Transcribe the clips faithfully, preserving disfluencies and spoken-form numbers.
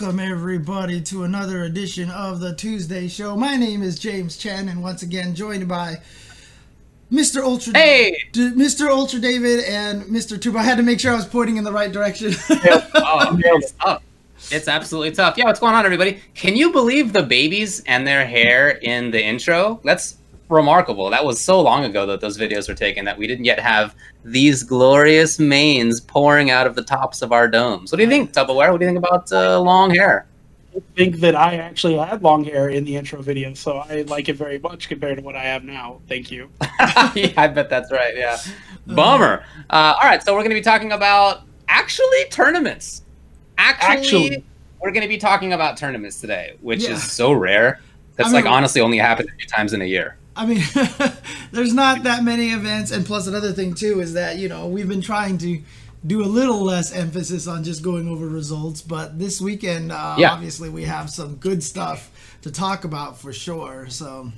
Welcome everybody to another edition of the Tuesday Show. My name is James Chen, and once again joined by Mister Ultra, hey, D- Mister Ultra David and Mister Tubboware. I had to make sure I was pointing in the right direction. Yep. Oh, it's tough. It's absolutely tough. Yeah, what's going on, everybody? Can you believe the babies and their hair in the intro? That's remarkable. That was so long ago that those videos were taken that we didn't yet have these glorious manes pouring out of the tops of our domes. What do you think, Tubboware? What do you think about uh, long hair? I think that I actually had long hair in the intro video, so I like it very much compared to what I have now. Thank you. Yeah, I bet that's right, yeah. Bummer. Uh, all right, so we're going to be talking about, actually, tournaments. Actually, actually. we're going to be talking about tournaments today, which yeah. is so rare. That's I mean, like honestly only happens a few times in a year. I mean, there's not that many events, and plus another thing, too, is that, you know, we've been trying to do a little less emphasis on just going over results, but this weekend uh, yeah. obviously we have some good stuff to talk about for sure. So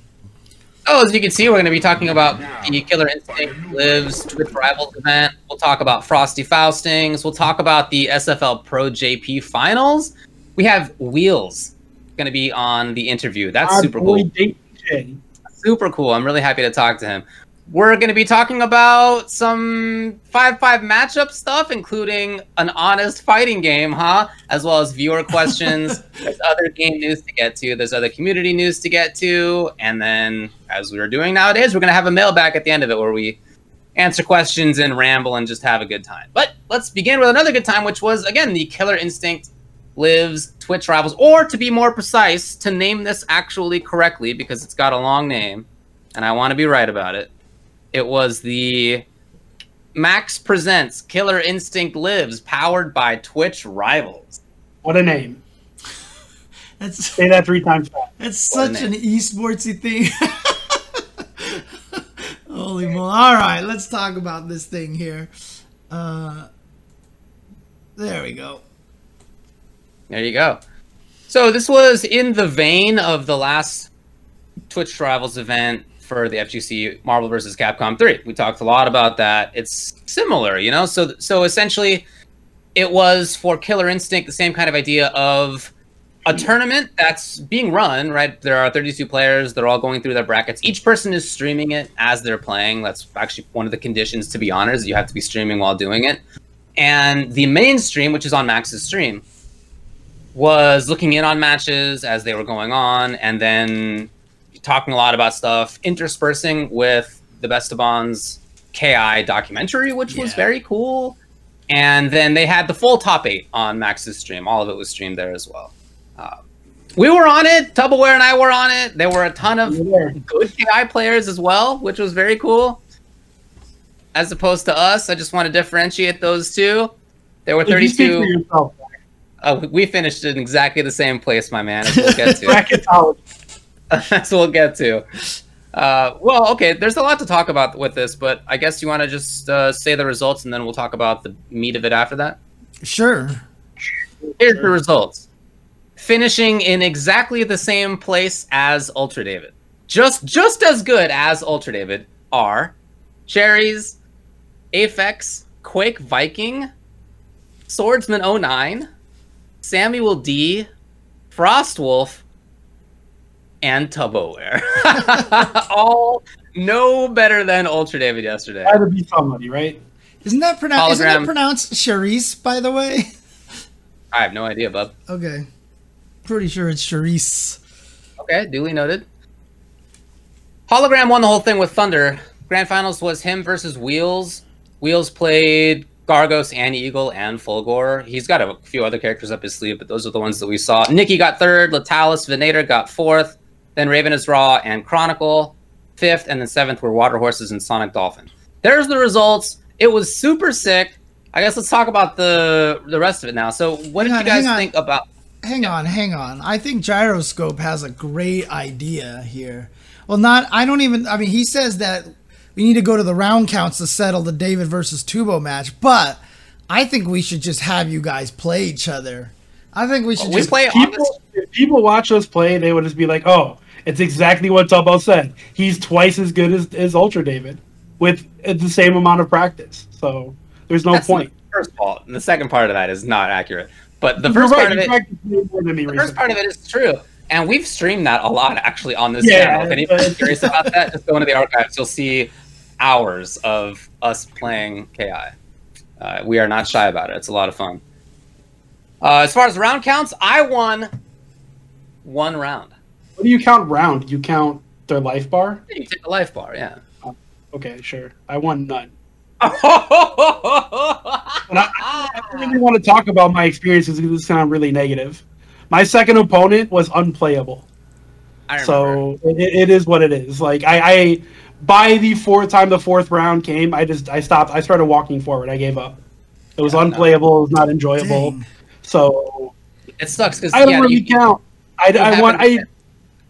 oh as you can see, we're going to be talking about the Killer Instinct Lives Twitch Rivals event. We'll talk about Frosty Faustings. We'll talk about the S F L Pro-J P Finals. We have Wheels going to be on the interview. That's Our super cool Dayton J. super cool I'm really happy to talk to him. We're going to be talking about some five five matchup stuff, including an honest fighting game, huh? As well as viewer questions. There's other game news to get to. There's other community news to get to. And then, as we're doing nowadays, we're going to have a mailbag at the end of it where we answer questions and ramble and just have a good time. But let's begin with another good time, which was, again, the Killer Instinct Lives Twitch Rivals. Or, to be more precise, to name this actually correctly, because it's got a long name, and I want to be right about it. It was the Max Presents Killer Instinct Lives, powered by Twitch Rivals. What a name. That's, Say that three times fast. That's what such an esportsy thing. Holy moly. All right, let's talk about this thing here. Uh, there we go. There you go. So this was in the vein of the last Twitch Rivals event for the F G C Marvel versus. Capcom three. We talked a lot about that. It's similar, you know? So so essentially, it was for Killer Instinct the same kind of idea of a tournament that's being run, right? There are thirty-two players. They're all going through their brackets. Each person is streaming it as they're playing. That's actually one of the conditions, to be honest. You have to be streaming while doing it. And the main stream, which is on Max's stream, was looking in on matches as they were going on, and then talking a lot about stuff, interspersing with the Best of Bonds K I documentary, which yeah. was very cool. And then they had the full top eight on Max's stream. All of it was streamed there as well. Uh, we were on it. Tubboware and I were on it. There were a ton of yeah. good K I players as well, which was very cool. As opposed to us, I just want to differentiate those two. There were thirty-two. Uh, we finished in exactly the same place, my man, as we'll get to. That's what we'll get to. Uh, well, okay, there's a lot to talk about with this, but I guess you want to just uh, say the results, and then we'll talk about the meat of it after that? Sure. Here's sure. the results. Finishing in exactly the same place as Ultra David. Just just as good as Ultra David are Cherries, Apex, Quake Viking, Swordsman oh nine, Samuel D, Frostwolf, and Tubboware. All no better than Ultra David yesterday. That would be somebody, right? Isn't that, pronou- isn't that pronounced Charisse, by the way? I have no idea, bub. Okay. Pretty sure it's Charisse. Okay, duly noted. Hologram won the whole thing with Thunder. Grand Finals was him versus Wheels. Wheels played Gargos and Eagle and Fulgore. He's got a few other characters up his sleeve, but those are the ones that we saw. Nikki got third. Latalis, Venator got fourth. Then Raven is Raw and Chronicle, fifth, and then seventh were Water Horses and Sonic Dolphin. There's the results. It was super sick. I guess let's talk about the the rest of it now. So what hang did on, you guys think about... Hang on, hang on. I think Gyroscope has a great idea here. Well, not... I don't even... I mean, he says that we need to go to the round counts to settle the David versus Tubboware match, but I think we should just have you guys play each other. I think we should well, just... We play people, if people watch us play, they would just be like, oh, it's exactly what Tubboware said. He's twice as good as, as Ultra David with the same amount of practice. So there's no That's point. The first of all, and the second part of that is not accurate. But the first right, part of it, the recently. first part of it is true. And we've streamed that a lot, actually, on this yeah, channel. If anyone's curious about that, just go into the archives. You'll see hours of us playing K I. Uh, we are not shy about it. It's a lot of fun. Uh, as far as round counts, I won one round. What do you count round? You count their life bar? Yeah, you take the life bar, yeah. Uh, okay, sure. I won none. But I, I don't really want to talk about my experiences because this sounds really negative. My second opponent was unplayable. I so it, it is what it is. Like I, I, by the fourth time the fourth round came, I just I stopped. I started walking forward. I gave up. It was yeah, unplayable. No. It was not enjoyable. Dang. So it sucks because I don't yeah, really you, count. You, I, I want I. Get,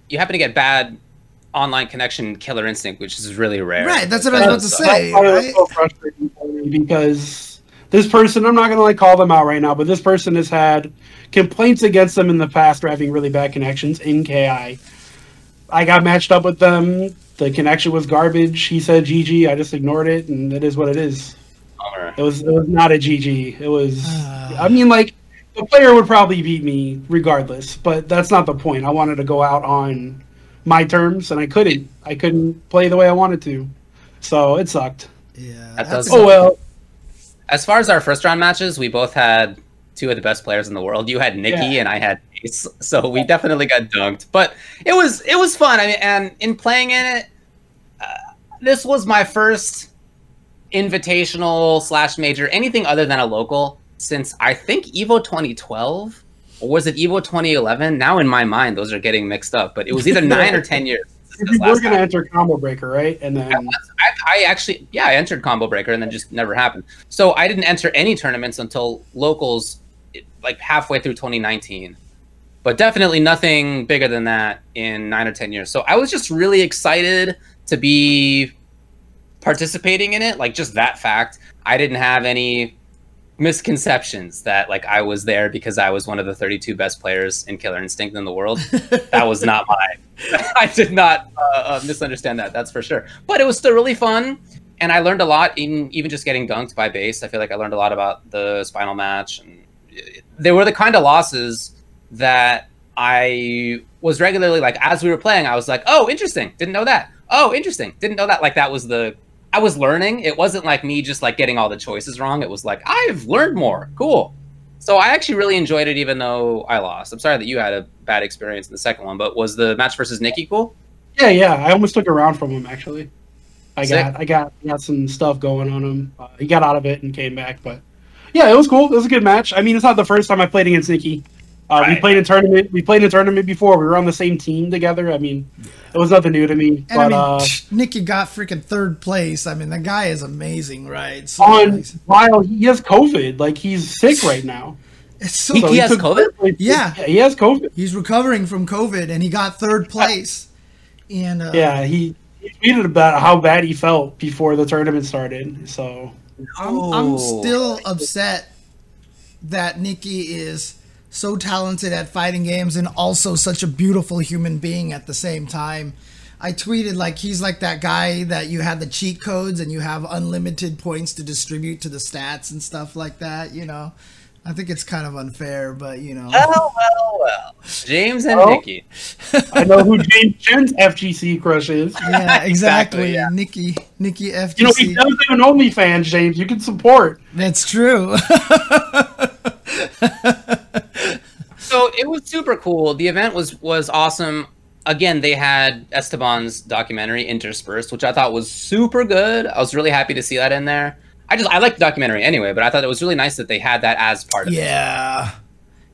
you happen to get bad online connection, Killer Instinct, which is really rare. Right. That's what I was about to say. Right? So frustrating for me because this person, I'm not gonna like call them out right now, but this person has had complaints against them in the past for having really bad connections in K I. I got matched up with them. The connection was garbage. He said G G. I just ignored it, and it is what it is. Right. It was it was not a G G. It was. Uh, I mean, like the player would probably beat me regardless, but that's not the point. I wanted to go out on my terms, and I couldn't. I couldn't play the way I wanted to, so it sucked. Yeah. That does oh well. As far as our first round matches, we both had two of the best players in the world. You had Nikki yeah. and I had Ace, so we definitely got dunked. But it was it was fun. I mean, and in playing in it, uh, this was my first invitational slash major, anything other than a local, since I think Evo twenty twelve, or was it Evo twenty eleven? Now in my mind, those are getting mixed up. But it was either nine or ten years. Since you were going to enter Combo Breaker, right? And then I, was, I, I actually, yeah, I entered Combo Breaker, and then just never happened. So I didn't enter any tournaments until locals. Like halfway through twenty nineteen, but definitely nothing bigger than that in nine or ten years. So I was just really excited to be participating in it. Like just that fact, I didn't have any misconceptions that like I was there because I was one of the thirty-two best players in Killer Instinct in the world. That was not my, I did not uh, uh, misunderstand that. That's for sure. But it was still really fun. And I learned a lot in even just getting dunked by Base. I feel like I learned a lot about the spinal match, and they were the kind of losses that I was regularly like, as we were playing, I was like, oh, interesting. Didn't know that. Oh, interesting. Didn't know that. Like that was the, I was learning. It wasn't like me just like getting all the choices wrong. It was like, I've learned more. Cool. So I actually really enjoyed it, even though I lost. I'm sorry that you had a bad experience in the second one, but was the match versus Nikki cool? Yeah. Yeah. I almost took a round from him actually. I Sick. got, I got, got some stuff going on him. Uh, he got out of it and came back, but yeah, it was cool. It was a good match. I mean, it's not the first time I played against Nikki. Uh, right. We played a tournament. We played a tournament before. We were on the same team together. I mean, it was nothing new to me. And but, I mean, uh, Nikki got freaking third place. I mean, the guy is amazing, right? So on nice. While he has COVID, like he's sick right now. It's so, so he, he has COVID. Yeah. yeah, he has COVID. He's recovering from COVID, and he got third place. And uh, yeah, he, he tweeted about how bad he felt before the tournament started. So. I'm, I'm still upset that Nikki is so talented at fighting games and also such a beautiful human being at the same time. I tweeted like he's like that guy that you had the cheat codes and you have unlimited points to distribute to the stats and stuff like that, you know. I think it's kind of unfair, but you know. Oh, well, well. James and oh. Nikki. I know who James Chen's F G C crush is. Yeah, exactly. exactly yeah. Nikki, Nikki F G C. You know, he does have an OnlyFans, James. You can support. That's true. So it was super cool. The event was was awesome. Again, they had Esteban's documentary interspersed, which I thought was super good. I was really happy to see that in there. I just I liked the documentary anyway, but I thought it was really nice that they had that as part of it. Yeah,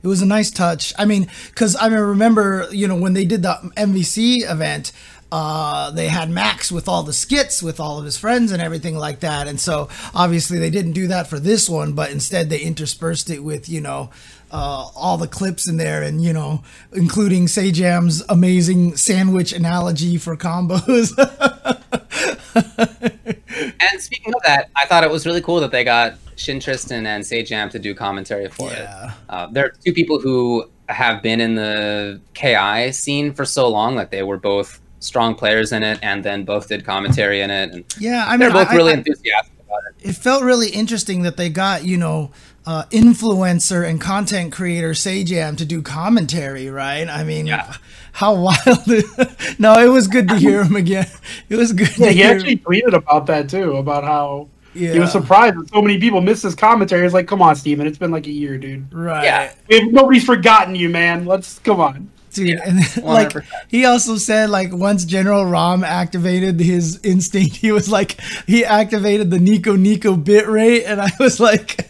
it was a nice touch. I mean, because I remember, you know, when they did the M V C event, uh, they had Max with all the skits with all of his friends and everything like that. And so obviously they didn't do that for this one, but instead they interspersed it with, you know, uh, all the clips in there and, you know, including Sejam's amazing sandwich analogy for combos. And speaking of that, I thought it was really cool that they got Shin Tristan and Sejam to do commentary for yeah. it. Uh, they're two people who have been in the K I scene for so long. Like they were both strong players in it, and then both did commentary in it. And yeah, I mean, they're both I, really I, enthusiastic. it felt really interesting that they got, you know, uh, influencer and content creator Sajam to do commentary, right? I mean, yeah. How wild. No, it was good to hear him again. It was good yeah, to he hear actually him. Tweeted about that, too, about how yeah. he was surprised that so many people missed his commentary. It's like, come on, Steven, it's been like a year, dude. Right. Yeah. If nobody's forgotten you, man. Let's, come on. Dude, yeah, and then, like he also said, like once General Rom activated his instinct, he was like he activated the Nico Nico bitrate, and I was like,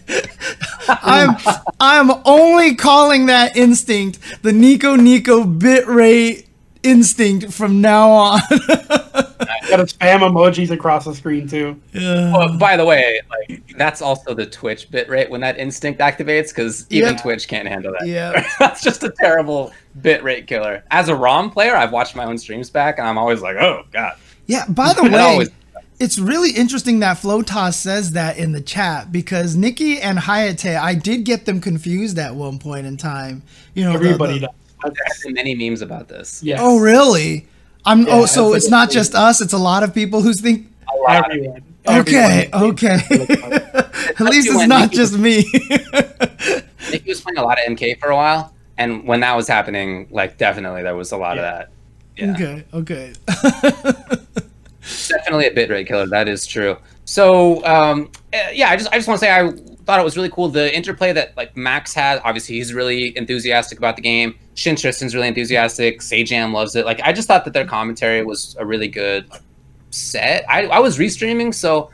I'm I'm only calling that instinct the Nico Nico bitrate instinct from now on. I gotta spam emojis across the screen too. Yeah. Well, by the way, like that's also the Twitch bitrate when that instinct activates, because even yeah. Twitch can't handle that. Yeah, that's just a terrible bitrate killer. As a ROM player, I've watched my own streams back, and I'm always like, oh god. Yeah. By the way, always- it's really interesting that Flotas says that in the chat, because Nikki and Hayate, I did get them confused at one point in time. You know, everybody the, the- does. There's been many memes about this. Yes. Oh really? I'm yeah, oh so it's not just us, it's a lot of people who think everyone. Okay, everyone. Okay. At least it's not Nikki, just me. Nikki was playing a lot of M K for a while, and when that was happening, like definitely there was a lot yeah. of that. Yeah. Okay, okay. Definitely a bitrate killer, that is true. So um, yeah, I just I just want to say I thought it was really cool the interplay that like Max had. Obviously he's really enthusiastic about the game. Shin Tristan's really enthusiastic. Sajam loves it. Like I just thought that their commentary was a really good set. I, I was restreaming, so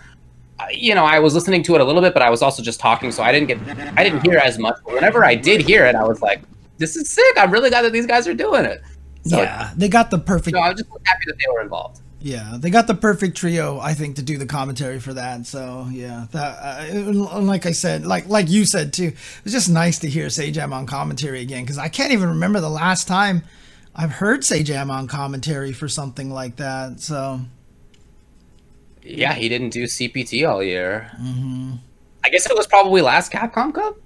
you know I was listening to it a little bit, but I was also just talking, so I didn't get I didn't hear as much. But whenever I did hear it, I was like, this is sick. I'm really glad that these guys are doing it. So, yeah, they got the perfect. So I was just happy that they were involved. Yeah, they got the perfect trio, I think, to do the commentary for that. So yeah, that uh, like I said, like like you said too, it's just nice to hear Sajam on commentary again, because I can't even remember the last time I've heard Sajam on commentary for something like that. So yeah, he didn't do C P T all year. Mm-hmm. I guess it was probably last Capcom Cup.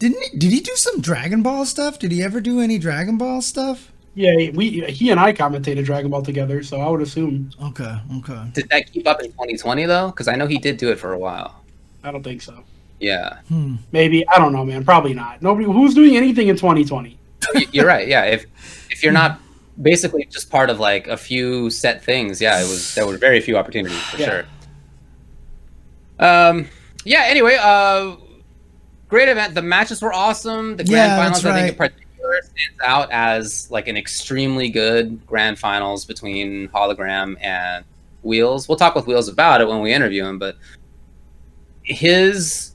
Didn't he? Did he do some Dragon Ball stuff? Did he ever do any Dragon Ball stuff? Yeah, we he and I commentated Dragon Ball together, so I would assume. Okay, okay. Did that keep up in twenty twenty, though? Because I know he did do it for a while. I don't think so. Yeah. Hmm. Maybe. I don't know, man. Probably not. Nobody. Who's doing anything in twenty twenty? You're right, yeah. If if you're not basically just part of, like, a few set things, yeah, it was there were very few opportunities, for yeah. sure. Um. Yeah, anyway, uh, great event. The matches were awesome. The grand yeah, finals, right. I think, in particular. Stands out as like an extremely good grand finals between Hologram and Wheels. We'll talk with Wheels about it when we interview him, but his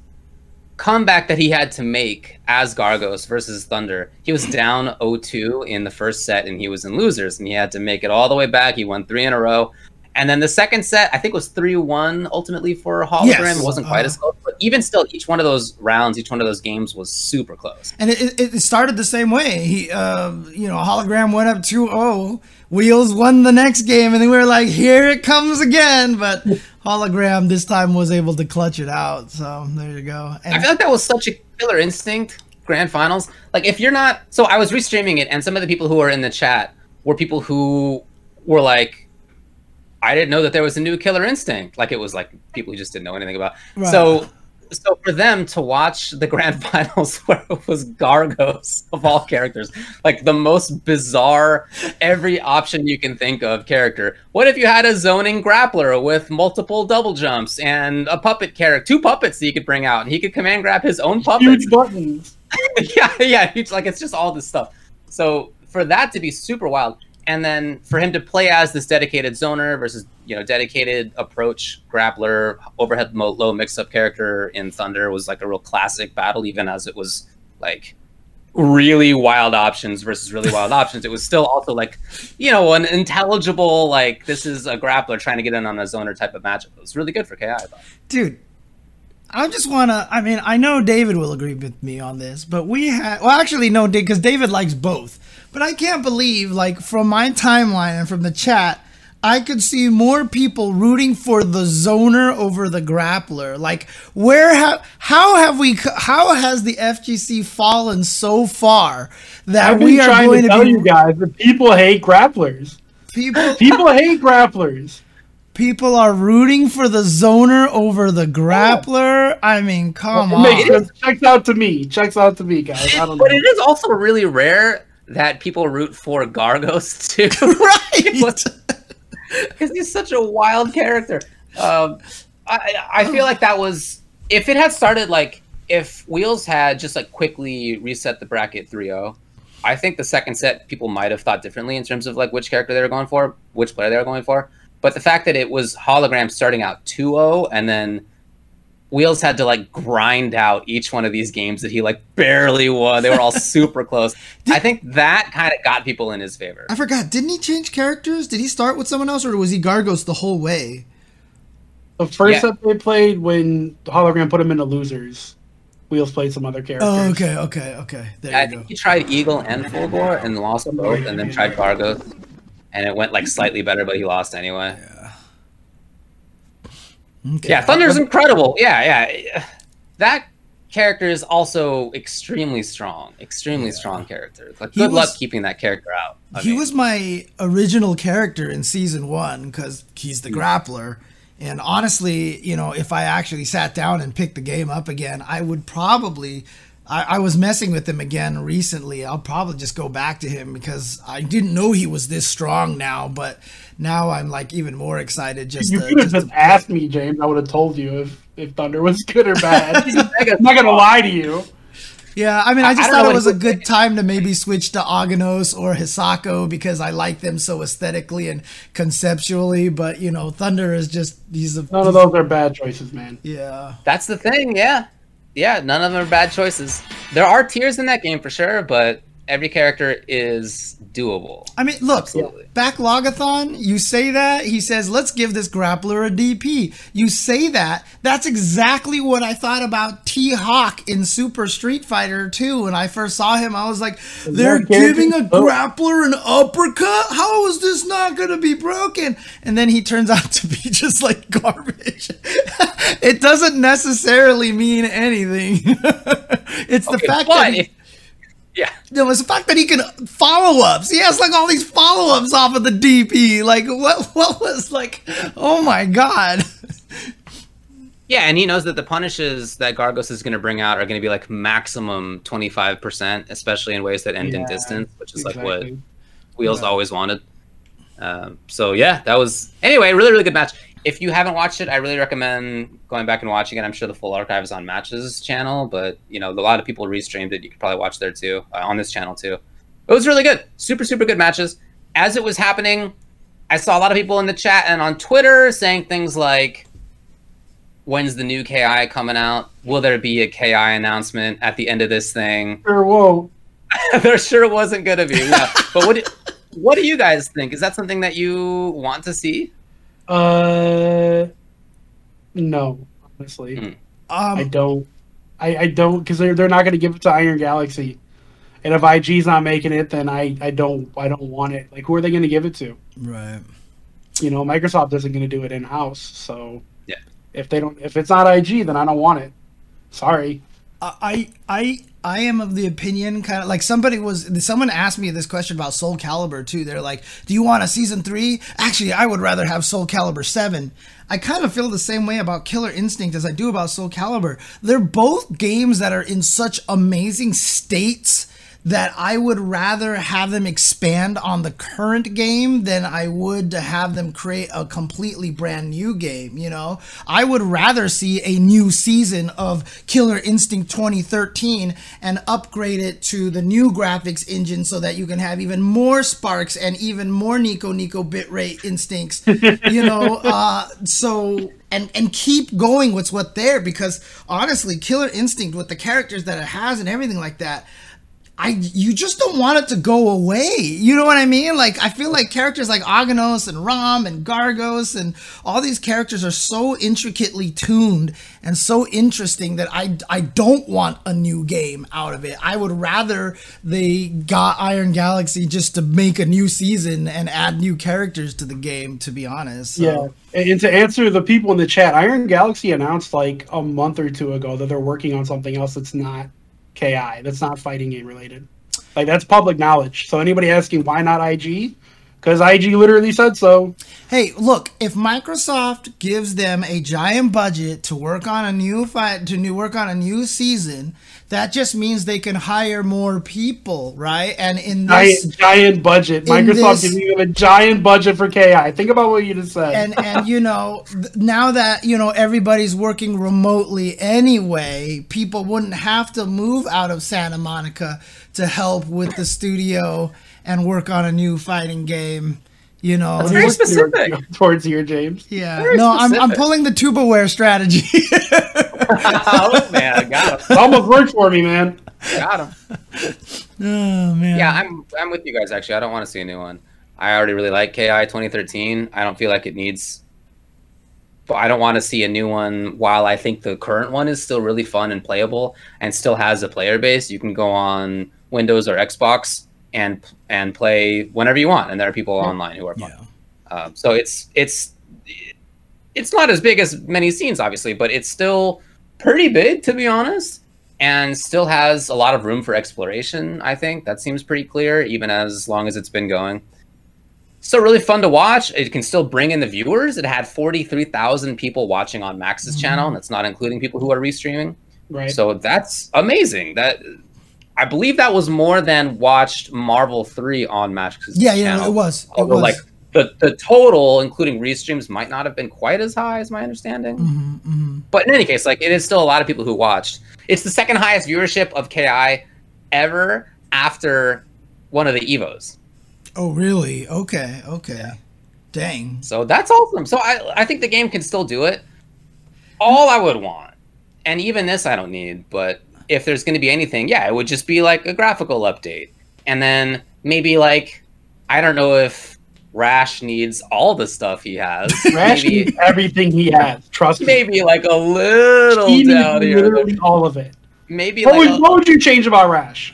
comeback that he had to make as Gargos versus Thunder, he was down oh two in the first set and he was in losers, and he had to make it all the way back. He won three in a row. And then the second set, I think, was three one ultimately for Hologram. Yes. It wasn't quite uh, as close, but even still, each one of those rounds, each one of those games was super close. And it, it started the same way. He, uh, you know, Hologram went up two oh, Wheels won the next game, and then we were like, here it comes again. But Hologram this time was able to clutch it out. So there you go. And I feel like that was such a Killer Instinct grand finals. Like, if you're not... So I was restreaming it, and some of the people who were in the chat were people who were like, I didn't know that there was a new Killer Instinct. Like, it was like people who just didn't know anything about. Right. So so for them to watch the grand finals where it was Gargos of all characters, like the most bizarre, every option you can think of character. What if you had a zoning grappler with multiple double jumps and a puppet character, two puppets that you could bring out, and he could command grab his own puppets. Huge buttons. yeah, yeah. Huge, like, it's just all this stuff. So for that to be super wild, and then for him to play as this dedicated zoner versus, you know, dedicated approach grappler, overhead mo- low mix-up character in Thunder was like a real classic battle, even as it was like really wild options versus really wild options. It was still also like, you know, an intelligible, like, this is a grappler trying to get in on a zoner type of matchup. It was really good for K I, I thought. Dude, I just want to, I mean, I know David will agree with me on this, but we had, well, actually, no, because David likes both. But I can't believe, like, from my timeline and from the chat, I could see more people rooting for the zoner over the grappler. Like, where have, how have we, how has the F G C fallen so far that we are going to be... I've been trying to tell you guys that people hate grapplers. People, people hate grapplers. People are rooting for the zoner over the grappler. I mean, come well, it on. It checks out to me. Checks out to me, guys. I don't but know. It is also really rare that people root for Gargos, too. Right! Because he's such a wild character. Um, I, I feel like that was... If it had started, like, if Wheels had just, like, quickly reset the bracket three oh, I think the second set, people might have thought differently in terms of, like, which character they were going for, which player they were going for. But the fact that it was Hologram starting out two oh, and then Wheels had to, like, grind out each one of these games that he, like, barely won. They were all super close. Did, I think that kind of got people in his favor. I forgot. Didn't he change characters? Did he start with someone else, or was he Gargos the whole way? The first yeah. set they played when Hologram put him into losers, Wheels played some other characters. Oh, okay, okay, okay. There yeah, you I go. think he tried Eagle and Fulgore and lost them both, and then tried Gargos. And it went, like, slightly better, but he lost anyway. Yeah, okay. yeah Thunder's incredible. Yeah, yeah. That character is also extremely strong. Extremely yeah. strong character. Like, good was, luck keeping that character out. I he mean. was my original character in Season one, because he's the yeah. grappler. And honestly, you know, if I actually sat down and picked the game up again, I would probably... I, I was messing with him again recently. I'll probably just go back to him because I didn't know he was this strong now, but now I'm like even more excited. Just You to, could have just, just asked me, James. I would have told you if, if Thunder was good or bad. I'm not going to lie to you. Yeah, I mean, I just I thought it was a good time to maybe switch to Aganos or Hisako because I like them so aesthetically and conceptually. But, you know, Thunder is just... He's a, None of those are bad choices, man. Yeah. That's the thing, yeah. Yeah, none of them are bad choices. There are tiers in that game for sure, but every character is doable. I mean, look, Absolutely. Backlogathon, you say that, he says, let's give this grappler a D P. You say that, that's exactly what I thought about T-Hawk in Super Street Fighter two. When I first saw him, I was like, they're giving a grappler an uppercut? How is this not going to be broken? And then he turns out to be just like garbage. It doesn't necessarily mean anything. It's the okay, fact that... He- Yeah. No, it's the fact that he can follow ups. He has like all these follow ups off of the D P. Like what what was like oh my god. Yeah, and he knows that the punishes that Gargos is gonna bring out are gonna be like maximum twenty five percent, especially in ways that end yeah, in distance, which is exactly. like what Wheels yeah. always wanted. Um, so yeah, that was anyway, really, really good match. If you haven't watched it, I really recommend going back and watching it. I'm sure the full archive is on Match's channel, but, you know, a lot of people restreamed it. You could probably watch there, too, uh, on this channel, too. It was really good. Super, super good matches. As it was happening, I saw a lot of people in the chat and on Twitter saying things like, when's the new K I coming out? Will there be a K I announcement at the end of this thing? Sure won't. There sure wasn't going to be. Yeah. But what do, what do you guys think? Is that something that you want to see? Uh, no, honestly, mm. um, I don't. I, I don't because they're they're not going to give it to Iron Galaxy, and if I G's not making it, then I, I don't I don't want it. Like, who are they going to give it to? Right. You know, Microsoft isn't going to do it in house. So yeah, if they don't, if it's not I G, then I don't want it. Sorry. I I I am of the opinion kind of like somebody was someone asked me this question about Soul Calibur too. They're like, do you want a season three? Actually, I would rather have Soul Calibur seven. I kind of feel the same way about Killer Instinct as I do about Soul Calibur. They're both games that are in such amazing states that I would rather have them expand on the current game than I would to have them create a completely brand new game, you know? I would rather see a new season of Killer Instinct twenty thirteen and upgrade it to the new graphics engine so that you can have even more sparks and even more Nico Nico bitrate instincts, you know? Uh, so... And and keep going with what's there because, honestly, Killer Instinct, with the characters that it has and everything like that, I you just don't want it to go away. You know what I mean? Like, I feel like characters like Aganos and Rom and Gargos and all these characters are so intricately tuned and so interesting that I, I don't want a new game out of it. I would rather they got Iron Galaxy just to make a new season and add new characters to the game, to be honest. So. Yeah, and to answer the people in the chat, Iron Galaxy announced like a month or two ago that they're working on something else that's not K I. That's not fighting game related. Like, that's public knowledge. So anybody asking why not I G, because I G literally said so. Hey, look, if Microsoft gives them a giant budget to work on a new fight, to new work on a new season, that just means they can hire more people, right? And in this giant, giant budget, Microsoft is giving them a giant budget for K I. Think about what you just said. And and you know, now that you know everybody's working remotely anyway, people wouldn't have to move out of Santa Monica to help with the studio and work on a new fighting game, you know. That's very specific. Your, towards here, James. Yeah. Very no, I'm, I'm pulling the Tubboware strategy. Oh, man, I got him. It almost worked for me, man. Got him. Oh, man. Yeah, I'm I'm with you guys, actually. I don't want to see a new one. I already really like K I twenty thirteen. I don't feel like it needs... But I don't want to see a new one while I think the current one is still really fun and playable and still has a player base. You can go on Windows or Xbox and and play whenever you want, and there are people online who are fun. Yeah. Um, so it's it's it's not as big as many scenes, obviously, but it's still pretty big, to be honest, and still has a lot of room for exploration, I think. That seems pretty clear, even as long as it's been going. So really fun to watch. It can still bring in the viewers. It had forty-three thousand people watching on Max's mm-hmm. channel, and that's not including people who are restreaming. Right. So that's amazing. That I believe that was more than watched Marvel three on Max's yeah, channel. Yeah, yeah, it was. Although, it was. like the, the total, including restreams, might not have been quite as high as my understanding. Mm-hmm, mm-hmm. But in any case, like it is still a lot of people who watched. It's the second highest viewership of K I ever after one of the E V Os. Oh, really? Okay, okay. Yeah. Dang. So that's awesome. So I, I think the game can still do it. All I would want, and even this I don't need, but if there's going to be anything, yeah, it would just be like a graphical update. And then maybe like, I don't know if Rash needs all the stuff he has. Rash maybe, needs everything he has, trust maybe me. Maybe like a little he down needs here. Literally all of it. Maybe what like would, a, what would you change about Rash?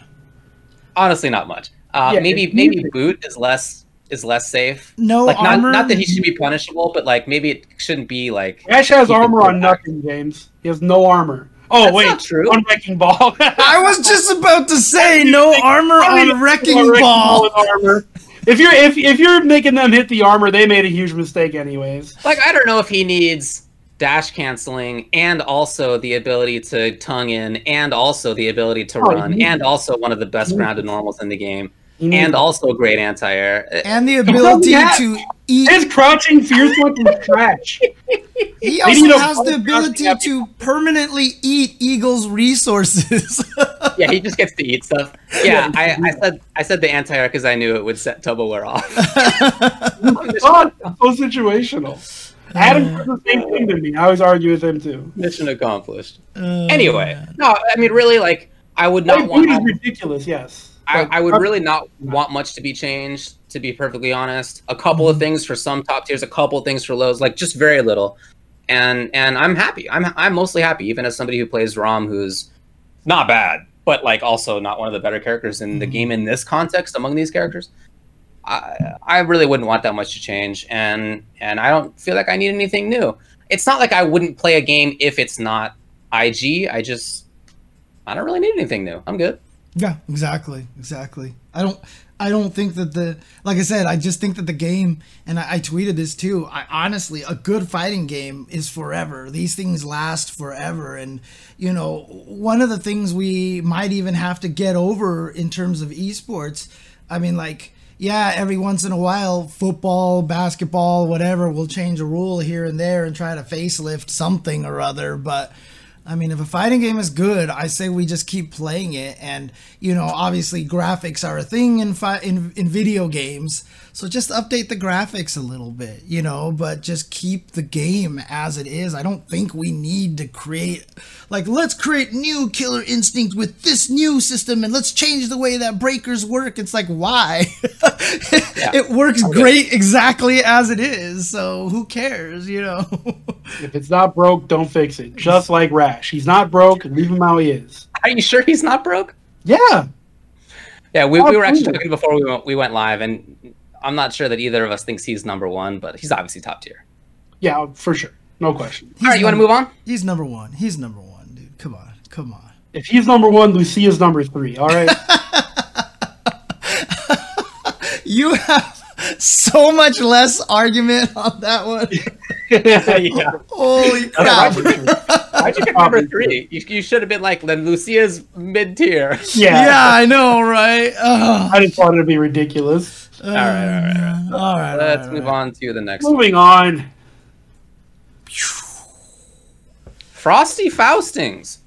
Honestly, not much. Uh, yeah, maybe maybe boot is less is less safe. No, like not, armor. Not that he should be punishable, but like maybe it shouldn't be like. Rash has armor on nothing, James. He has no armor. Oh That's wait, not true. On wrecking ball. I was just about to say no armor on wrecking, on wrecking ball. ball armor. If you're if if you're making them hit the armor, they made a huge mistake, anyways. Like I don't know if he needs dash canceling and also the ability to tongue in and also the ability to oh, run yeah. and also one of the best grounded normals in the game. Mm. And also great anti-air. And the ability to eat. His crouching fierce one is trash. He also has the ability to permanently eat Eagle's resources. Yeah, he just gets to eat stuff. Yeah, I, I said I said the anti-air because I knew it would set Tubboware off. God, so situational. Adam did the same thing to me. I always argue with him too. Mission accomplished. Uh, anyway, no, I mean really, like I would not want. Dude is ridiculous. Yes. I, I would really not want much to be changed, to be perfectly honest. A couple of things for some top tiers, a couple of things for lows, like just very little. And and I'm happy. I'm I'm mostly happy, even as somebody who plays Rom, who's not bad, but like also not one of the better characters in the game in this context among these characters. I I really wouldn't want that much to change, and and I don't feel like I need anything new. It's not like I wouldn't play a game if it's not I G. I just I don't really need anything new. I'm good. Yeah, exactly, exactly. I don't, I don't think that the, like I said, I just think that the game, and I, I tweeted this too. I honestly, a good fighting game is forever. These things last forever, and you know, one of the things we might even have to get over in terms of esports. I mean, like, yeah, every once in a while, football, basketball, whatever, we'll change a rule here and there and try to facelift something or other, but. I mean, if a fighting game is good, I say we just keep playing it. And, you know, obviously graphics are a thing in fi- in, in video games. So just update the graphics a little bit, you know, but just keep the game as it is. I don't think we need to create, like, let's create new Killer Instinct with this new system and let's change the way that breakers work. It's like, why? Yeah. It works okay. Great exactly as it is. So who cares, you know? If it's not broke, don't fix it. Just like Rash. He's not broke. Leave him how he is. Are you sure he's not broke? Yeah. Yeah, we, we were actually talking before we went, we went live, and I'm not sure that either of us thinks he's number one, but he's obviously top tier. Yeah, for sure. No question. He's All right, you want to move on? He's number one. He's number one, dude. Come on. Come on. If he's number one, Lucia's number three. All right? You have So much less argument on that one. Yeah. Holy crap. Why'd you, why'd you pick number three? You, you should have been like, then Lucia's mid-tier. Yeah. Yeah, I know, right? Ugh. I just wanted to be ridiculous. Uh, all right, all right, all right. All right Let's all right, move right. on to the next Moving one. Moving on. Frosty Faustings.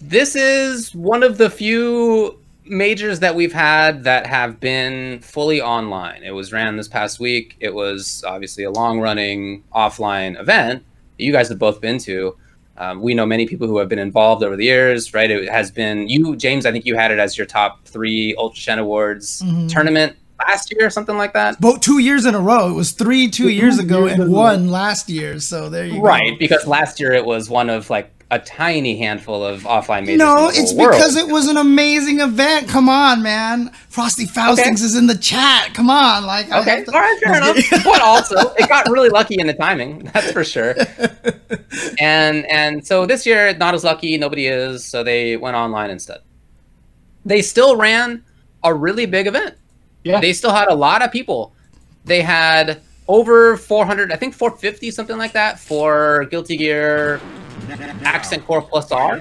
This is one of the few majors that we've had that have been fully online. It was ran this past week. It was obviously a long-running offline event that you guys have both been to. Um, we know many people who have been involved over the years, right? It has been you, James. I think you had it as your top three Ultra Shen Awards mm-hmm. tournament last year, something like that. But two years in a row. It was three two years ago and one last year. So there you right, go. Right, because last year it was one of like a tiny handful of offline majors. No, it's because world. It was an amazing event. Come on, man. Frosty Faustings okay. is in the chat. Come on, like okay, to- all right, fair enough. But also, it got really lucky in the timing. That's for sure. And and so this year, not as lucky. Nobody is. So they went online instead. They still ran a really big event. Yeah, they still had a lot of people. They had over four hundred, I think four fifty, something like that, for Guilty Gear Accent Core Plus R,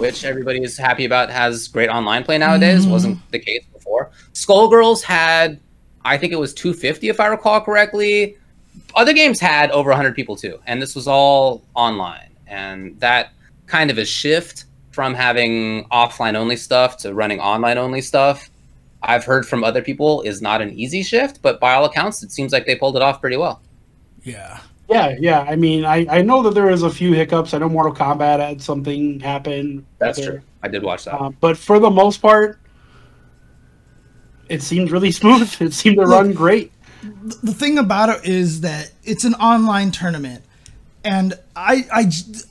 which everybody is happy about, has great online play nowadays. Mm. Wasn't the case before. Skullgirls had, I think it was two fifty if I recall correctly. Other games had over one hundred people too, and this was all online. And that kind of a shift from having offline only stuff to running online only stuff, I've heard from other people, is not an easy shift, but by all accounts, it seems like they pulled it off pretty well. Yeah. Yeah, yeah. I mean, I, I know that there was a few hiccups. I know Mortal Kombat had something happen. That's there. True. I did watch that. Um, but for the most part, it seemed really smooth. It seemed to run great. The thing about it is that it's an online tournament. And I,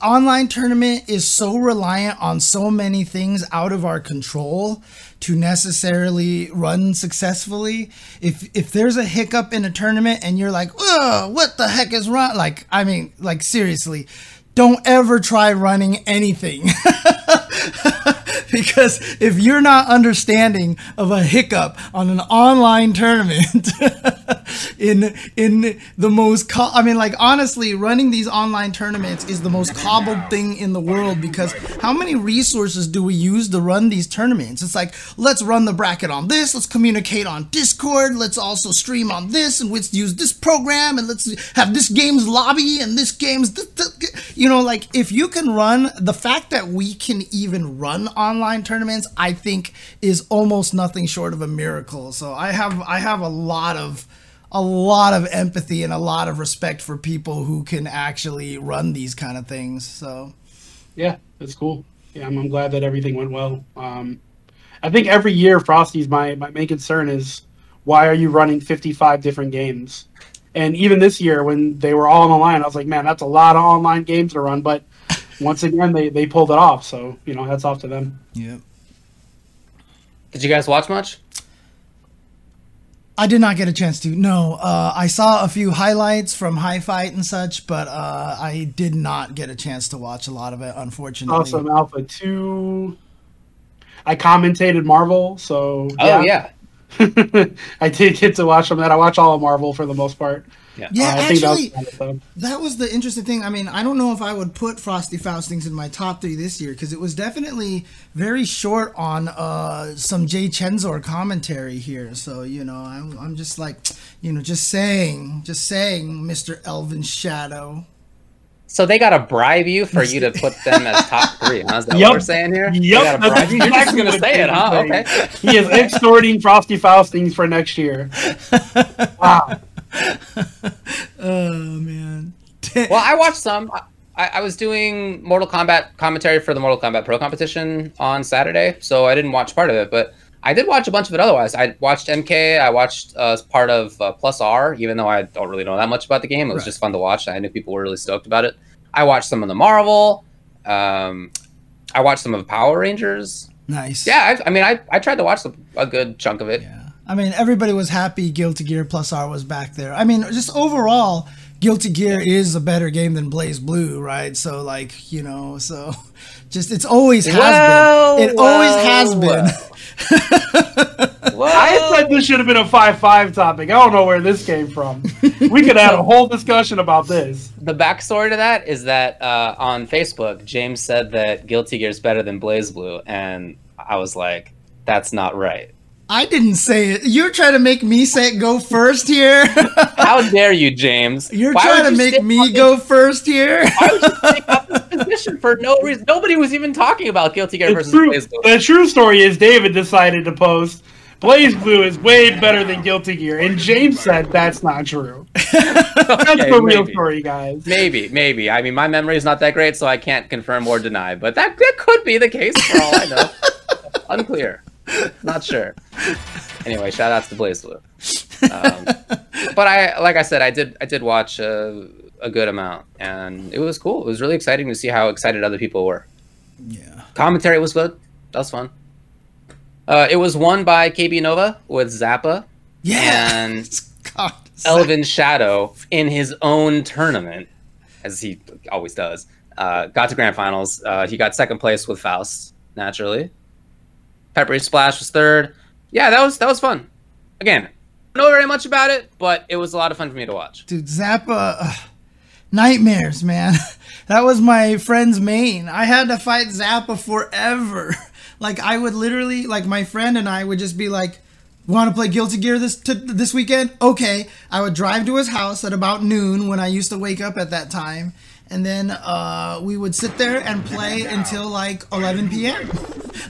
I, online tournament is so reliant on so many things out of our control to necessarily run successfully. If if there's a hiccup in a tournament and you're like, whoa, what the heck is wrong? Like, I mean, like seriously, don't ever try running anything. Because if you're not understanding of a hiccup on an online tournament in in the most, co- I mean, like, honestly, running these online tournaments is the most cobbled thing in the world, because how many resources do we use to run these tournaments? It's like, let's run the bracket on this, let's communicate on Discord, let's also stream on this, and let's use this program, and let's have this game's lobby, and this game's, th- th-. you know, like, if you can run, the fact that we can even run online Online tournaments, I think, is almost nothing short of a miracle. So I have I have a lot of a lot of empathy and a lot of respect for people who can actually run these kind of things. So yeah, that's cool. Yeah, I'm, I'm glad that everything went well. Um, I think every year, Frosty's my my main concern is, why are you running fifty-five different games? And even this year, when they were all online, I was like, man, that's a lot of online games to run, but. Once again, they, they pulled it off, so, you know, hats off to them. Yeah. Did you guys watch much? I did not get a chance to. No, uh, I saw a few highlights from High Fight and such, but uh, I did not get a chance to watch a lot of it, unfortunately. Awesome Alpha two. I commentated Marvel, so... Oh, yeah. yeah. I did get to watch some of that. I watch all of Marvel for the most part. Yeah, yeah uh, actually, that was, kind of that was the interesting thing. I mean, I don't know if I would put Frosty Faustings in my top three this year, because it was definitely very short on uh, some Jay Chenzor commentary here. So, you know, I'm, I'm just like, you know, just saying, just saying, Mister Elvin Shadow. So they got to bribe you for you to put them as top three, huh? Is that yep. what we're saying here? Yep. They bribe you? You're just going to say it, huh? Okay. He is extorting Frosty Faustings for next year. Wow. Oh man. Well, I watched some. I, I was doing Mortal Kombat commentary for the Mortal Kombat Pro competition on Saturday, so I didn't watch part of it, but I did watch a bunch of it otherwise. I watched M K, I watched uh, part of uh, Plus R, even though I don't really know that much about the game. It was right. just fun to watch. I knew people were really stoked about it. I watched some of the Marvel. Um, I watched some of Power Rangers. Nice. Yeah, I, I mean, I, I tried to watch a good chunk of it. Yeah. I mean, everybody was happy Guilty Gear Plus R was back there. I mean, just overall, Guilty Gear is a better game than Blaze Blue, right? So like, you know, so just it's always has well, been. It well, always has well. been. well. I said this should have been a five five topic. I don't know where this came from. We could have a whole discussion about this. The backstory to that is that uh, on Facebook, James said that Guilty Gear is better than Blaze Blue, and I was like, that's not right. I didn't say it. You're trying to make me say go first here. How dare you, James? You're Why trying to you make me this... go first here. Why would you take up this position for no reason? Nobody was even talking about Guilty Gear versus Blaze Blue. The true story is David decided to post Blaze Blue is way better than Guilty Gear, and James said that's not true. That's okay, the real maybe. story, guys. Maybe, maybe. I mean, my memory is not that great, so I can't confirm or deny. But that that could be the case for all I know. Unclear. Not sure. Anyway, shout outs to Blaze Blue. Um, but I, like I said, I did, I did watch a, a good amount, and it was cool. It was really exciting to see how excited other people were. Yeah. Commentary was good. That was fun. Uh, it was won by K B Nova with Zappa. Yeah. And God, Elvin Shadow in his own tournament, as he always does. Uh, got to grand finals. Uh, he got second place with Faust, naturally. Peppery Splash was third. Yeah, that was that was fun. Again, I don't know very much about it, but it was a lot of fun for me to watch. Dude, Zappa, uh, nightmares, man. That was my friend's main. I had to fight Zappa forever. Like, I would literally, like, my friend and I would just be like, want to play Guilty Gear this t- this weekend? Okay. I would drive to his house at about noon when I used to wake up at that time. And then uh, we would sit there and play until like eleven p.m.